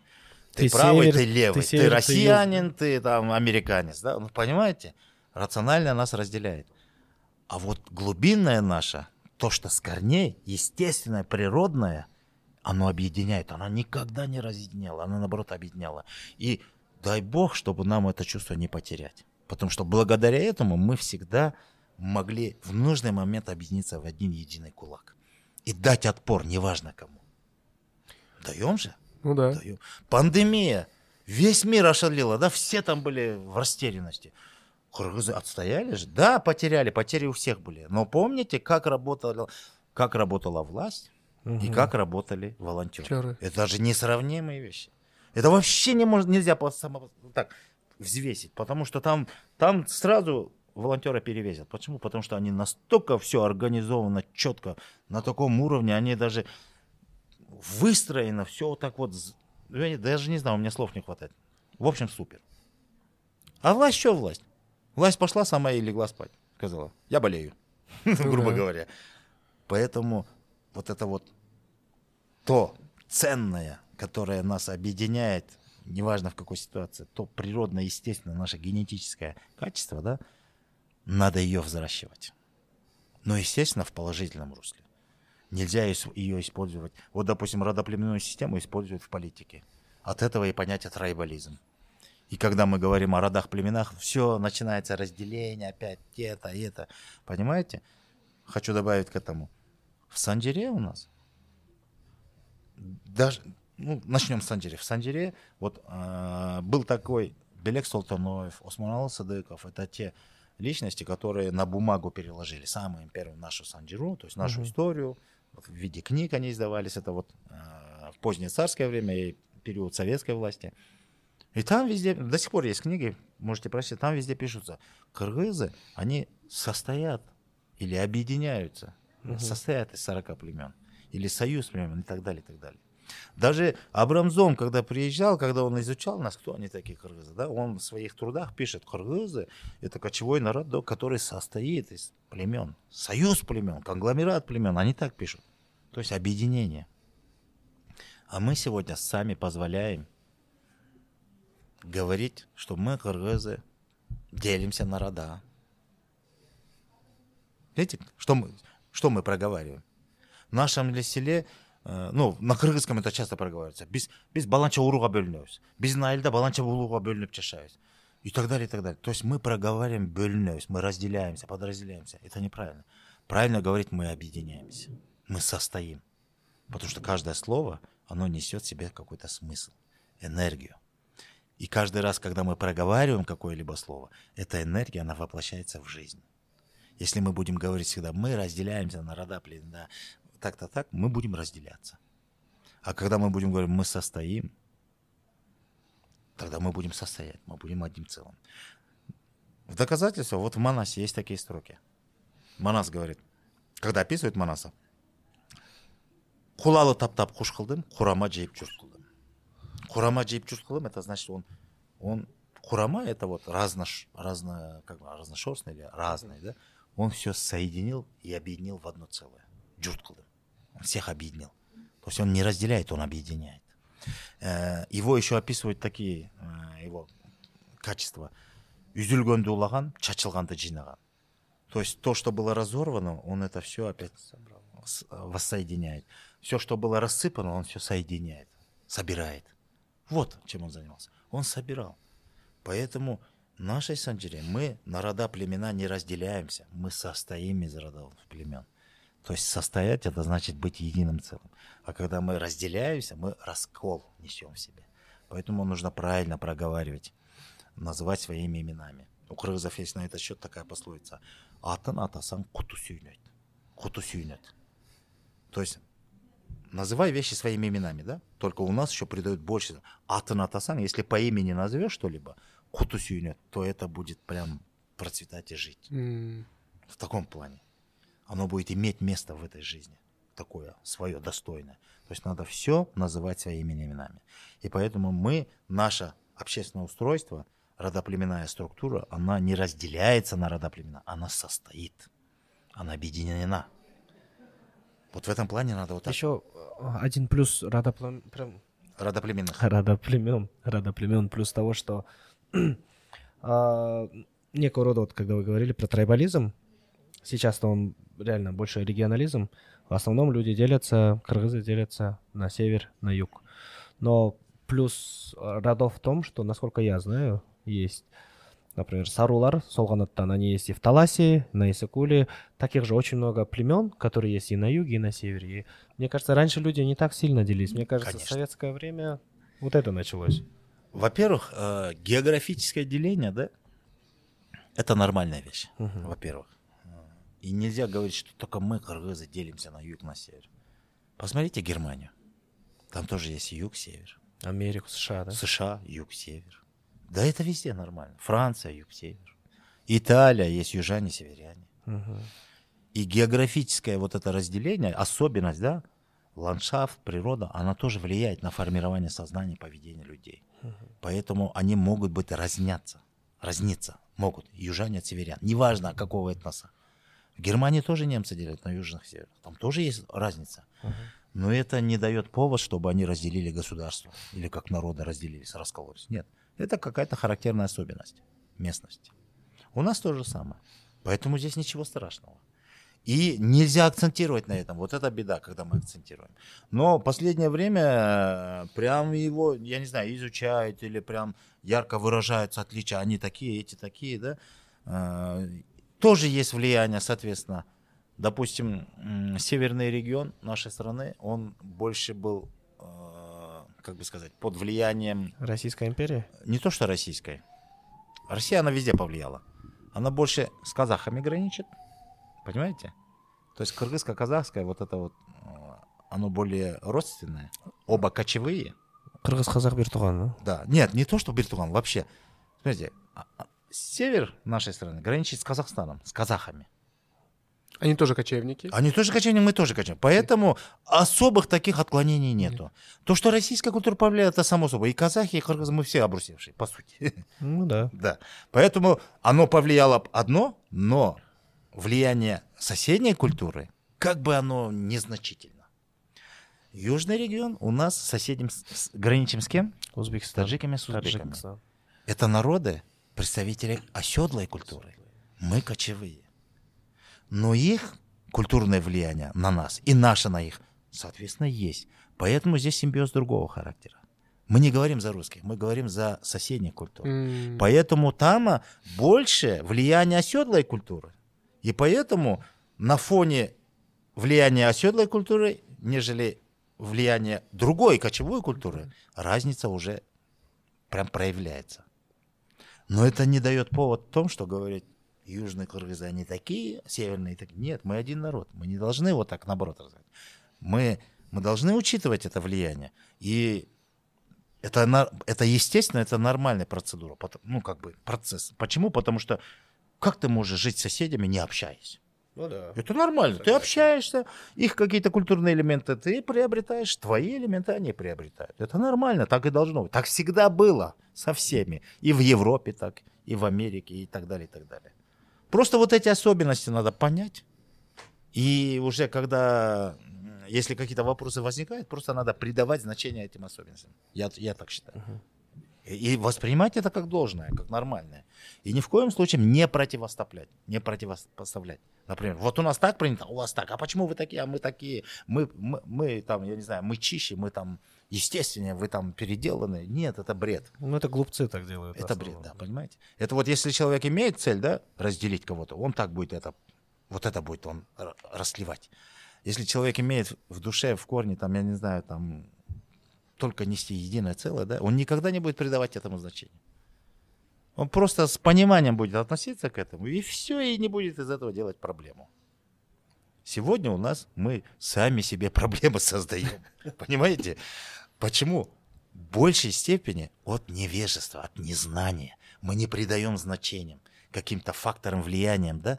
Ты, ты правый, север, ты левый, ты, север, ты россиянин, ты, ты там американец. Да? Ну, понимаете? Рациональное нас разделяет. А вот глубинное наше, то, что с корней, естественное, природное, оно объединяет. Оно никогда не разъединяло, оно, наоборот, объединяло. И дай Бог, чтобы нам это чувство не потерять. Потому что благодаря этому мы всегда могли в нужный момент объединиться в один единый кулак. И дать отпор, неважно кому. Даем же. Ну да. Даем. Пандемия. Весь мир ошалила, да, все там были в растерянности. Кыргызы отстояли же. Да, потеряли, потери у всех были. Но помните, как работала, как работала власть, угу, и как работали волонтеры. Чары. Это же несравнимые вещи. Это вообще не можно, нельзя по самому, так, взвесить, потому что там, там сразу волонтеры перевесят. Почему? Потому что они настолько все организовано, четко, на таком уровне, они даже выстроено все вот так вот. Я даже не знаю, у меня слов не хватает. В общем, супер. А власть что власть? Власть пошла сама и легла спать. Сказала, я болею, грубо говоря. Поэтому вот это вот то ценное, которое нас объединяет, неважно в какой ситуации, то природное, естественное, наше генетическое качество, да, надо ее взращивать. Но, естественно, в положительном русле. Нельзя ее использовать. Вот, допустим, родоплеменную систему используют в политике. От этого и понятие трайбализм. И когда мы говорим о родах, племенах, все, начинается разделение, опять это, это. Понимаете? Хочу добавить к этому. В Санджаре у нас даже... Ну, начнем с Санджаре. В Санджаре вот, э, был такой Белек Султанов, Осмурал Садыков. Это те личности, которые на бумагу переложили самую первую нашу Санджару, то есть нашу mm-hmm. историю. Вот, в виде книг они издавались. Это вот э, в позднее царское время и период советской власти. И там везде, до сих пор есть книги, можете прочитать, там везде пишутся. Кыргызы, они состоят или объединяются, mm-hmm. состоят из сорока племен. Или союз племен и так далее, и так далее. Даже Абрамзон, когда приезжал, когда он изучал нас, кто они такие кыргызы, да, он в своих трудах пишет, кыргызы – это кочевой народ, да, который состоит из племен, союз племен, конгломерат племен, они так пишут, то есть объединение. А мы сегодня сами позволяем говорить, что мы, кыргызы, делимся на рода. Видите, что мы, что мы проговариваем? В нашем ли селе, ну, на кыргызском это часто проговаривается. Без, без баланча уруга бөлнөбүз. Без наилда баланча уруга бөлнөп жашайбыз. И так далее, и так далее. То есть мы проговариваем бөлнөбүз, мы разделяемся, подразделяемся. Это неправильно. Правильно говорить, мы объединяемся. Мы состоим. Потому что каждое слово, оно несет в себе какой-то смысл, энергию. И каждый раз, когда мы проговариваем какое-либо слово, эта энергия, она воплощается в жизнь. Если мы будем говорить всегда, мы разделяемся на рода, племена, так-то так, мы будем разделяться. А когда мы будем говорить, мы состоим, тогда мы будем состоять, мы будем одним целым. В доказательство, вот в Манасе есть такие строки. Манас говорит, когда описывает Манаса, хулалы таптап хуш кылдым, хурама жейп журт кылдым. Хурама жейп журт кылдым, это значит, он, он хурама, это вот разнош, разно, как бы, разношерстный или разный, да? Он все соединил и объединил в одно целое. Журт кылдым. Он всех объединил. То есть он не разделяет, он объединяет. Его еще описывают такие его качества. Үзілгенді улаған, чачылғанды жинаған. То есть то, что было разорвано, он это все опять воссоединяет. Все, что было рассыпано, он все соединяет, собирает. Вот чем он занимался. Он собирал. Поэтому в нашей санджире мы на рода племена не разделяемся. Мы состоим из родов племен. То есть состоять – это значит быть единым целым. А когда мы разделяемся, мы раскол несем в себе. Поэтому нужно правильно проговаривать, называть своими именами. У кыргызов есть на этот счет такая пословица. Атын атасаң куту сүйнөт. Куту сүйнөт. То есть называй вещи своими именами, да? Только у нас еще придают больше. Атын атасаң, если по имени назовешь что-либо, куту сүйнөт, то это будет прям процветать и жить. Mm. В таком плане. Оно будет иметь место в этой жизни. Такое свое достойное. То есть надо все называть своими именами. И поэтому мы, наше общественное устройство, родоплеменная структура, она не разделяется на родоплемена. Она состоит. Она объединена. Вот в этом плане надо вот так. Еще один плюс родоплем... родоплеменных. Родоплемен. Родоплемен. Плюс того, что некого рода, вот когда вы говорили про трайбализм, сейчас-то он реально больше регионализм. В основном люди делятся, кыргызы делятся на север, на юг. Но плюс родов в том, что, насколько я знаю, есть, например, сарулар, солганаттан, они есть и в Таласе, на Исыкуле. Таких же очень много племен, которые есть и на юге, и на севере. И, мне кажется, раньше люди не так сильно делились. Мне кажется, конечно, в советское время вот это началось. Во-первых, географическое деление, да, это нормальная вещь, угу. Во-первых. И нельзя говорить, что только мы, кыргызы, делимся на юг, на север. Посмотрите Германию. Там тоже есть юг, север. Америку, США, да? США, юг, север. Да это везде нормально. Франция, юг, север. Италия, есть южане, северяне. Угу. И географическое вот это разделение, особенность, да, ландшафт, природа, она тоже влияет на формирование сознания и поведения людей. Угу. Поэтому они могут быть разняться. Разниться могут. Южане от северян. Неважно, какого этноса. В Германии тоже немцы делят на южных северах. Там тоже есть разница. Uh-huh. Но это не дает повод, чтобы они разделили государство. Или как народы разделились, раскололись. Нет. Это какая-то характерная особенность местности. У нас то же самое. Поэтому здесь ничего страшного. И нельзя акцентировать на этом. Вот это беда, когда мы акцентируем. Но последнее время прям его, я не знаю, изучают или прям ярко выражаются отличия. Они такие, эти такие, да. Тоже есть влияние, соответственно. Допустим, северный регион нашей страны, он больше был, э, как бы сказать, под влиянием... Российской империи? Не то, что российской. Россия, она везде повлияла. Она больше с казахами граничит, понимаете? То есть кыргызско-казахское, вот это вот, оно более родственное. Оба кочевые. Кыргыз-казах Биртуган, да? Да. Нет, не то, что Биртуган, вообще. Смотрите, север нашей страны граничит с Казахстаном, с казахами. Они тоже кочевники? Они тоже кочевники, мы тоже кочевники. Поэтому особых таких отклонений нету. Нет. То, что российская культура повлияет, это само собой. И казахи, и кыргызы, мы все обрусевшие, по сути. Ну да. Да. Поэтому оно повлияло одно, но влияние соседней культуры, как бы оно незначительно. Южный регион у нас соседям граничим с кем? Узбекистан. С таджиками, с узбеками. Это народы, представители оседлой культуры. Мы кочевые. Но их культурное влияние на нас и наше на их, соответственно, есть. Поэтому здесь симбиоз другого характера. Мы не говорим за русских, мы говорим за соседних культур. Mm. Поэтому там больше влияние оседлой культуры. И поэтому на фоне влияния оседлой культуры, нежели влияние другой кочевой культуры, разница уже прям проявляется. Но это не дает повод в том, что говорить, южные кыргызы, они такие, северные такие. Нет, мы один народ. Мы не должны вот так, наоборот, рассказать. Мы, мы должны учитывать это влияние. И это, это, естественно, это нормальная процедура. Ну, как бы процесс. Почему? Потому что как ты можешь жить с соседями, не общаясь? Ну, да. Это нормально. Согласен. Ты общаешься, их какие-то культурные элементы ты приобретаешь, твои элементы они приобретают. Это нормально, так и должно быть. Так всегда было со всеми. И в Европе так, и в Америке, и так далее, и так далее. Просто вот эти особенности надо понять. И уже когда, если какие-то вопросы возникают, просто надо придавать значение этим особенностям. Я, я так считаю. Угу. И воспринимать это как должное, как нормальное. И ни в коем случае не противоставлять. Не противопоставлять. Например, вот у нас так принято, у вас так. А почему вы такие, а мы такие? Мы, мы, мы там, я не знаю, мы чище, мы там естественнее, вы там переделаны. Нет, это бред. Ну, это глупцы так делают. Это бред, да, понимаете? Это вот если человек имеет цель, да, разделить кого-то, он так будет это, вот это будет он расливать. Если человек имеет в душе, в корне, там, я не знаю, там, только нести единое целое, да, он никогда не будет придавать этому значения. Он просто с пониманием будет относиться к этому, и все, и не будет из этого делать проблему. Сегодня у нас мы сами себе проблемы создаем. Понимаете? Почему? В большей степени от невежества, от незнания. Мы не придаем значениям, каким-то факторам, влияниям, да?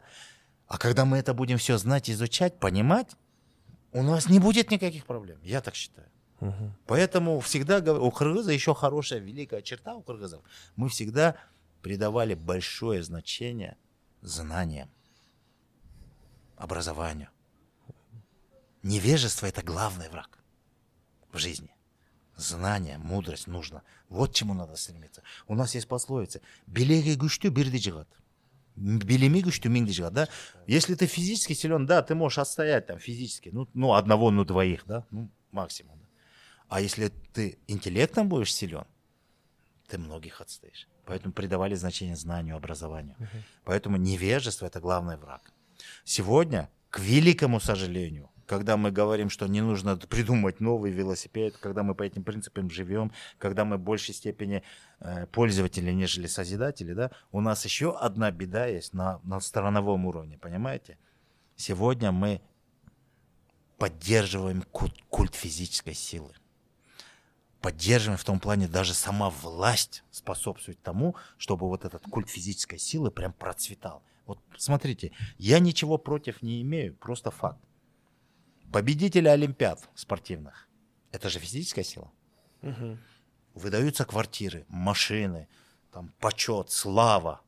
А когда мы это будем все знать, изучать, понимать, у нас не будет никаких проблем. Я так считаю. Поэтому всегда у кыргыза еще хорошая, великая черта у кыргызов. Мы всегда придавали большое значение знаниям, образованию. Невежество – это главный враг в жизни. Знание, мудрость нужно. Вот чему надо стремиться. У нас есть пословица. Белеги гуштю бирди жигат. Белеми гуштю минди жигат. Да? Если ты физически силен, да, ты можешь отстоять там физически. Ну, ну одного, ну двоих, да, ну, максимум. А если ты интеллектом будешь силен, ты многих отстоишь. Поэтому придавали значение знанию, образованию. Uh-huh. Поэтому невежество – это главный враг. Сегодня, к великому сожалению, когда мы говорим, что не нужно придумать новый велосипед, когда мы по этим принципам живем, когда мы в большей степени пользователи, нежели созидатели, да, у нас еще одна беда есть на, на страновом уровне, понимаете? Сегодня мы поддерживаем культ, культ физической силы. Поддерживаем в том плане, даже сама власть способствует тому, чтобы вот этот культ физической силы прям процветал. Вот смотрите, я ничего против не имею, просто факт. Победители олимпиад спортивных, это же физическая сила. Угу. Выдаются квартиры, машины, там, почет, слава.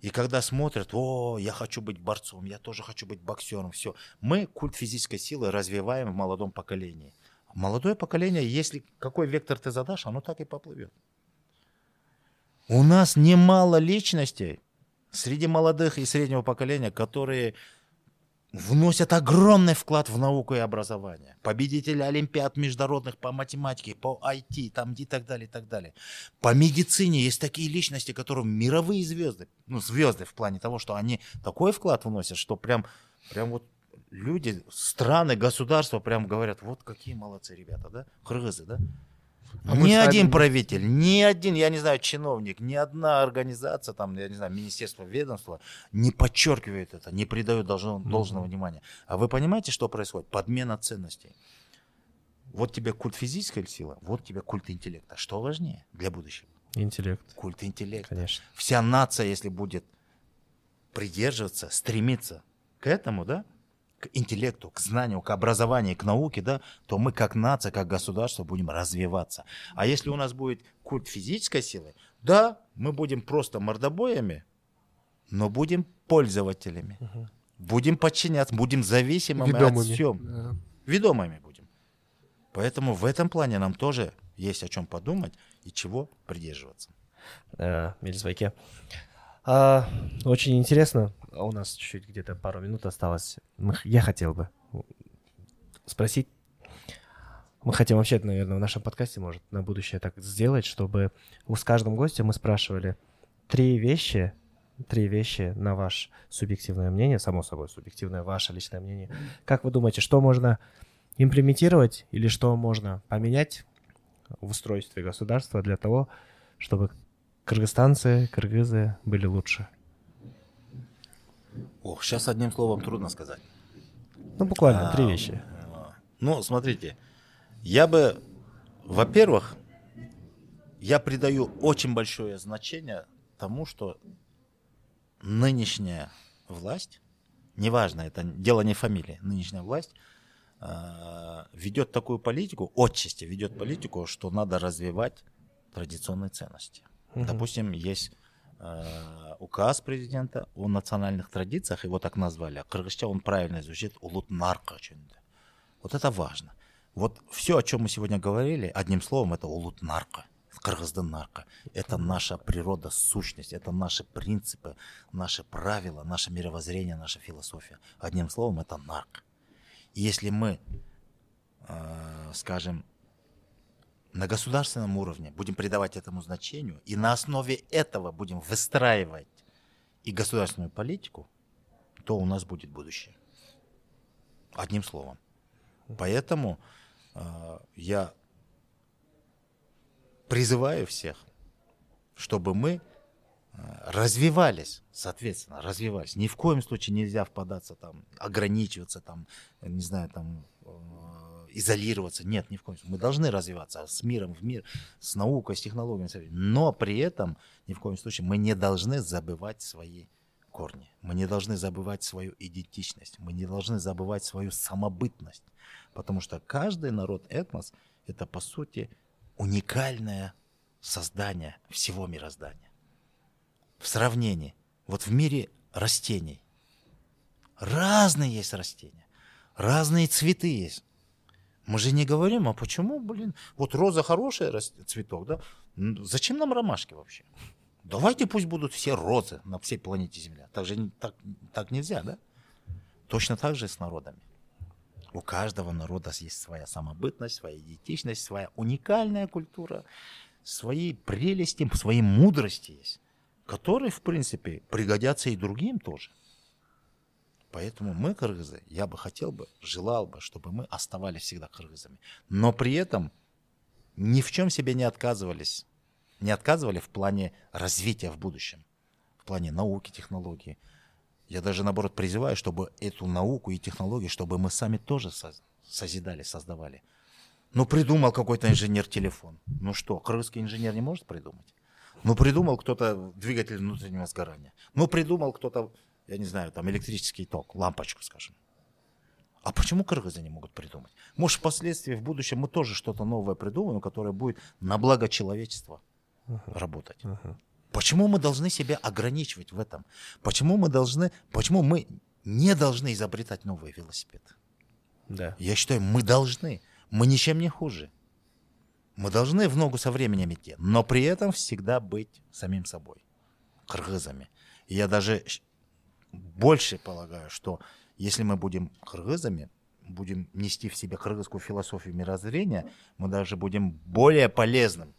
И когда смотрят, о, я хочу быть борцом, я тоже хочу быть боксером, все. Мы культ физической силы развиваем в молодом поколении. Молодое поколение, если какой вектор ты задашь, оно так и поплывет. У нас немало личностей среди молодых и среднего поколения, которые вносят огромный вклад в науку и образование. Победители олимпиад международных по математике, по ай ти, там и так далее, и так далее. По медицине есть такие личности, которые мировые звезды, ну звезды в плане того, что они такой вклад вносят, что прям, прям вот люди, страны, государства прям говорят, вот какие молодцы ребята, да? Кыргызы, да? А ни один сами... правитель, ни один, я не знаю, чиновник, ни одна организация, там, я не знаю, министерство, ведомство не подчеркивает это, не придает должного, должного mm-hmm. внимания. А вы понимаете, что происходит? Подмена ценностей. Вот тебе культ физической силы, вот тебе культ интеллекта. Что важнее для будущего? Интеллект. Культ интеллекта. Конечно. Вся нация, если будет придерживаться, стремиться к этому, да? К интеллекту, к знанию, к образованию, к науке, да, то мы как нация, как государство будем развиваться. А если у нас будет культ физической силы, да, мы будем просто мордобоями, но будем пользователями, угу. будем подчиняться, будем зависимыми Ведомыми. От всего. Да. Ведомыми будем. Поэтому в этом плане нам тоже есть о чем подумать и чего придерживаться. А, Мелис Байке. А, очень интересно. У нас чуть-чуть где-то пару минут осталось. Мы, я хотел бы спросить. Мы хотим вообще, наверное, в нашем подкасте, может, на будущее так сделать, чтобы с каждым гостем мы спрашивали три вещи, три вещи на ваше субъективное мнение, само собой, субъективное ваше личное мнение. Как вы думаете, что можно имплементировать или что можно поменять в устройстве государства для того, чтобы кыргызстанцы, кыргызы были лучше? Ох, сейчас одним словом трудно сказать. Ну, буквально а, три вещи. Ну, смотрите, я бы, во-первых, я придаю очень большое значение тому, что нынешняя власть, неважно, это дело не фамилии, нынешняя власть э, ведет такую политику, отчасти ведет политику, что надо развивать традиционные ценности. Угу. Допустим, есть э, указ президента о национальных традициях, его так назвали, а кыргызча он правильно звучит улут-нарка что-нибудь. Вот это важно. Вот все, о чем мы сегодня говорили, одним словом, это улут-нарка. Кыргыздын наркы. Это наша природа, сущность, это наши принципы, наши правила, наше мировоззрение, наша философия. Одним словом, это нарк. Если мы, э, скажем, на государственном уровне будем придавать этому значению и на основе этого будем выстраивать и государственную политику, то у нас будет будущее. Одним словом. Поэтому э, я... призываю всех, чтобы мы развивались, соответственно, развивались. Ни в коем случае нельзя впадаться, там, ограничиваться, там, не знаю, там, изолироваться. Нет, ни в коем случае. Мы должны развиваться с миром в мир, с наукой, с технологиями. Но при этом ни в коем случае мы не должны забывать свои корни. Мы не должны забывать свою идентичность. Мы не должны забывать свою самобытность. Потому что каждый народ, этнос, это по сути... уникальное создание всего мироздания. В сравнении, вот в мире растений, разные есть растения, разные цветы есть. Мы же не говорим, а почему, блин, вот роза хороший цветок, да? Зачем нам ромашки вообще? Давайте пусть будут все розы на всей планете Земля. Так же так, так нельзя, да? Точно так же и с народами. У каждого народа есть своя самобытность, своя идентичность, своя уникальная культура, свои прелести, свои мудрости есть, которые, в принципе, пригодятся и другим тоже. Поэтому мы, кыргызы, я бы хотел бы, желал бы, чтобы мы оставались всегда кыргызами, но при этом ни в чем себе не отказывались, не отказывали в плане развития в будущем, в плане науки, технологий. Я даже, наоборот, призываю, чтобы эту науку и технологию, чтобы мы сами тоже созидали, создавали. Ну, придумал какой-то инженер телефон. Ну что, кыргызский инженер не может придумать? Ну, придумал кто-то двигатель внутреннего сгорания. Ну, придумал кто-то, я не знаю, там, электрический ток, лампочку, скажем. А почему кыргызы не могут придумать? Может, впоследствии, в будущем мы тоже что-то новое придумаем, которое будет на благо человечества uh-huh. работать. Uh-huh. Почему мы должны себя ограничивать в этом? Почему мы должны, почему мы не должны изобретать новые велосипеды? Да. Я считаю, мы должны. Мы ничем не хуже. Мы должны в ногу со временем идти, но при этом всегда быть самим собой, кыргызами. И я даже больше полагаю, что если мы будем кыргызами, будем нести в себе кыргызскую философию мирозрения, мы даже будем более полезным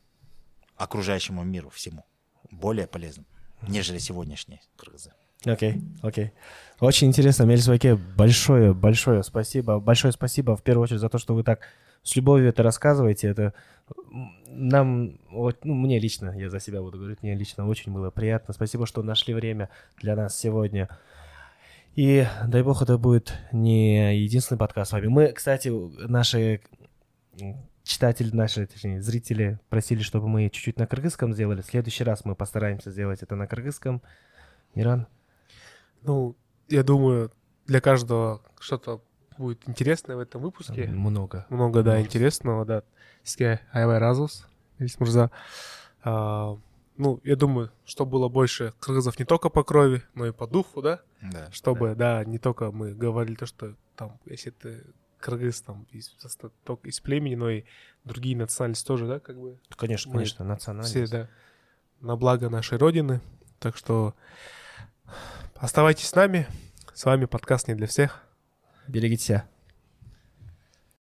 окружающему миру всему. Более полезным, нежели сегодняшние кыргызы. Окей, окей. Очень интересно, Мелис Байке, большое-большое спасибо. Большое спасибо, в первую очередь, за то, что вы так с любовью это рассказываете. Это нам, вот, ну, мне лично, я за себя буду говорить, мне лично очень было приятно. Спасибо, что нашли время для нас сегодня. И дай бог, это будет не единственный подкаст с вами. Мы, кстати, наши... читатели наши, точнее, зрители просили, чтобы мы чуть-чуть на кыргызском сделали. В следующий раз мы постараемся сделать это на кыргызском. Миран? Ну, я думаю, для каждого что-то будет интересное в этом выпуске. Много. Много, да, Много. интересного, да. Ске Айвай Разус, Мелис Мырза. Ну, я думаю, что было больше кыргызов не только по крови, но и по духу, да? Да. Чтобы, да, да не только мы говорили то, что там, если ты... кыргыз там из, из племени, но и другие национальности тоже, да, как бы? Конечно, мы конечно, национальность. Все, да, на благо нашей Родины. Так что оставайтесь с нами. С вами подкаст не для всех. Берегите себя.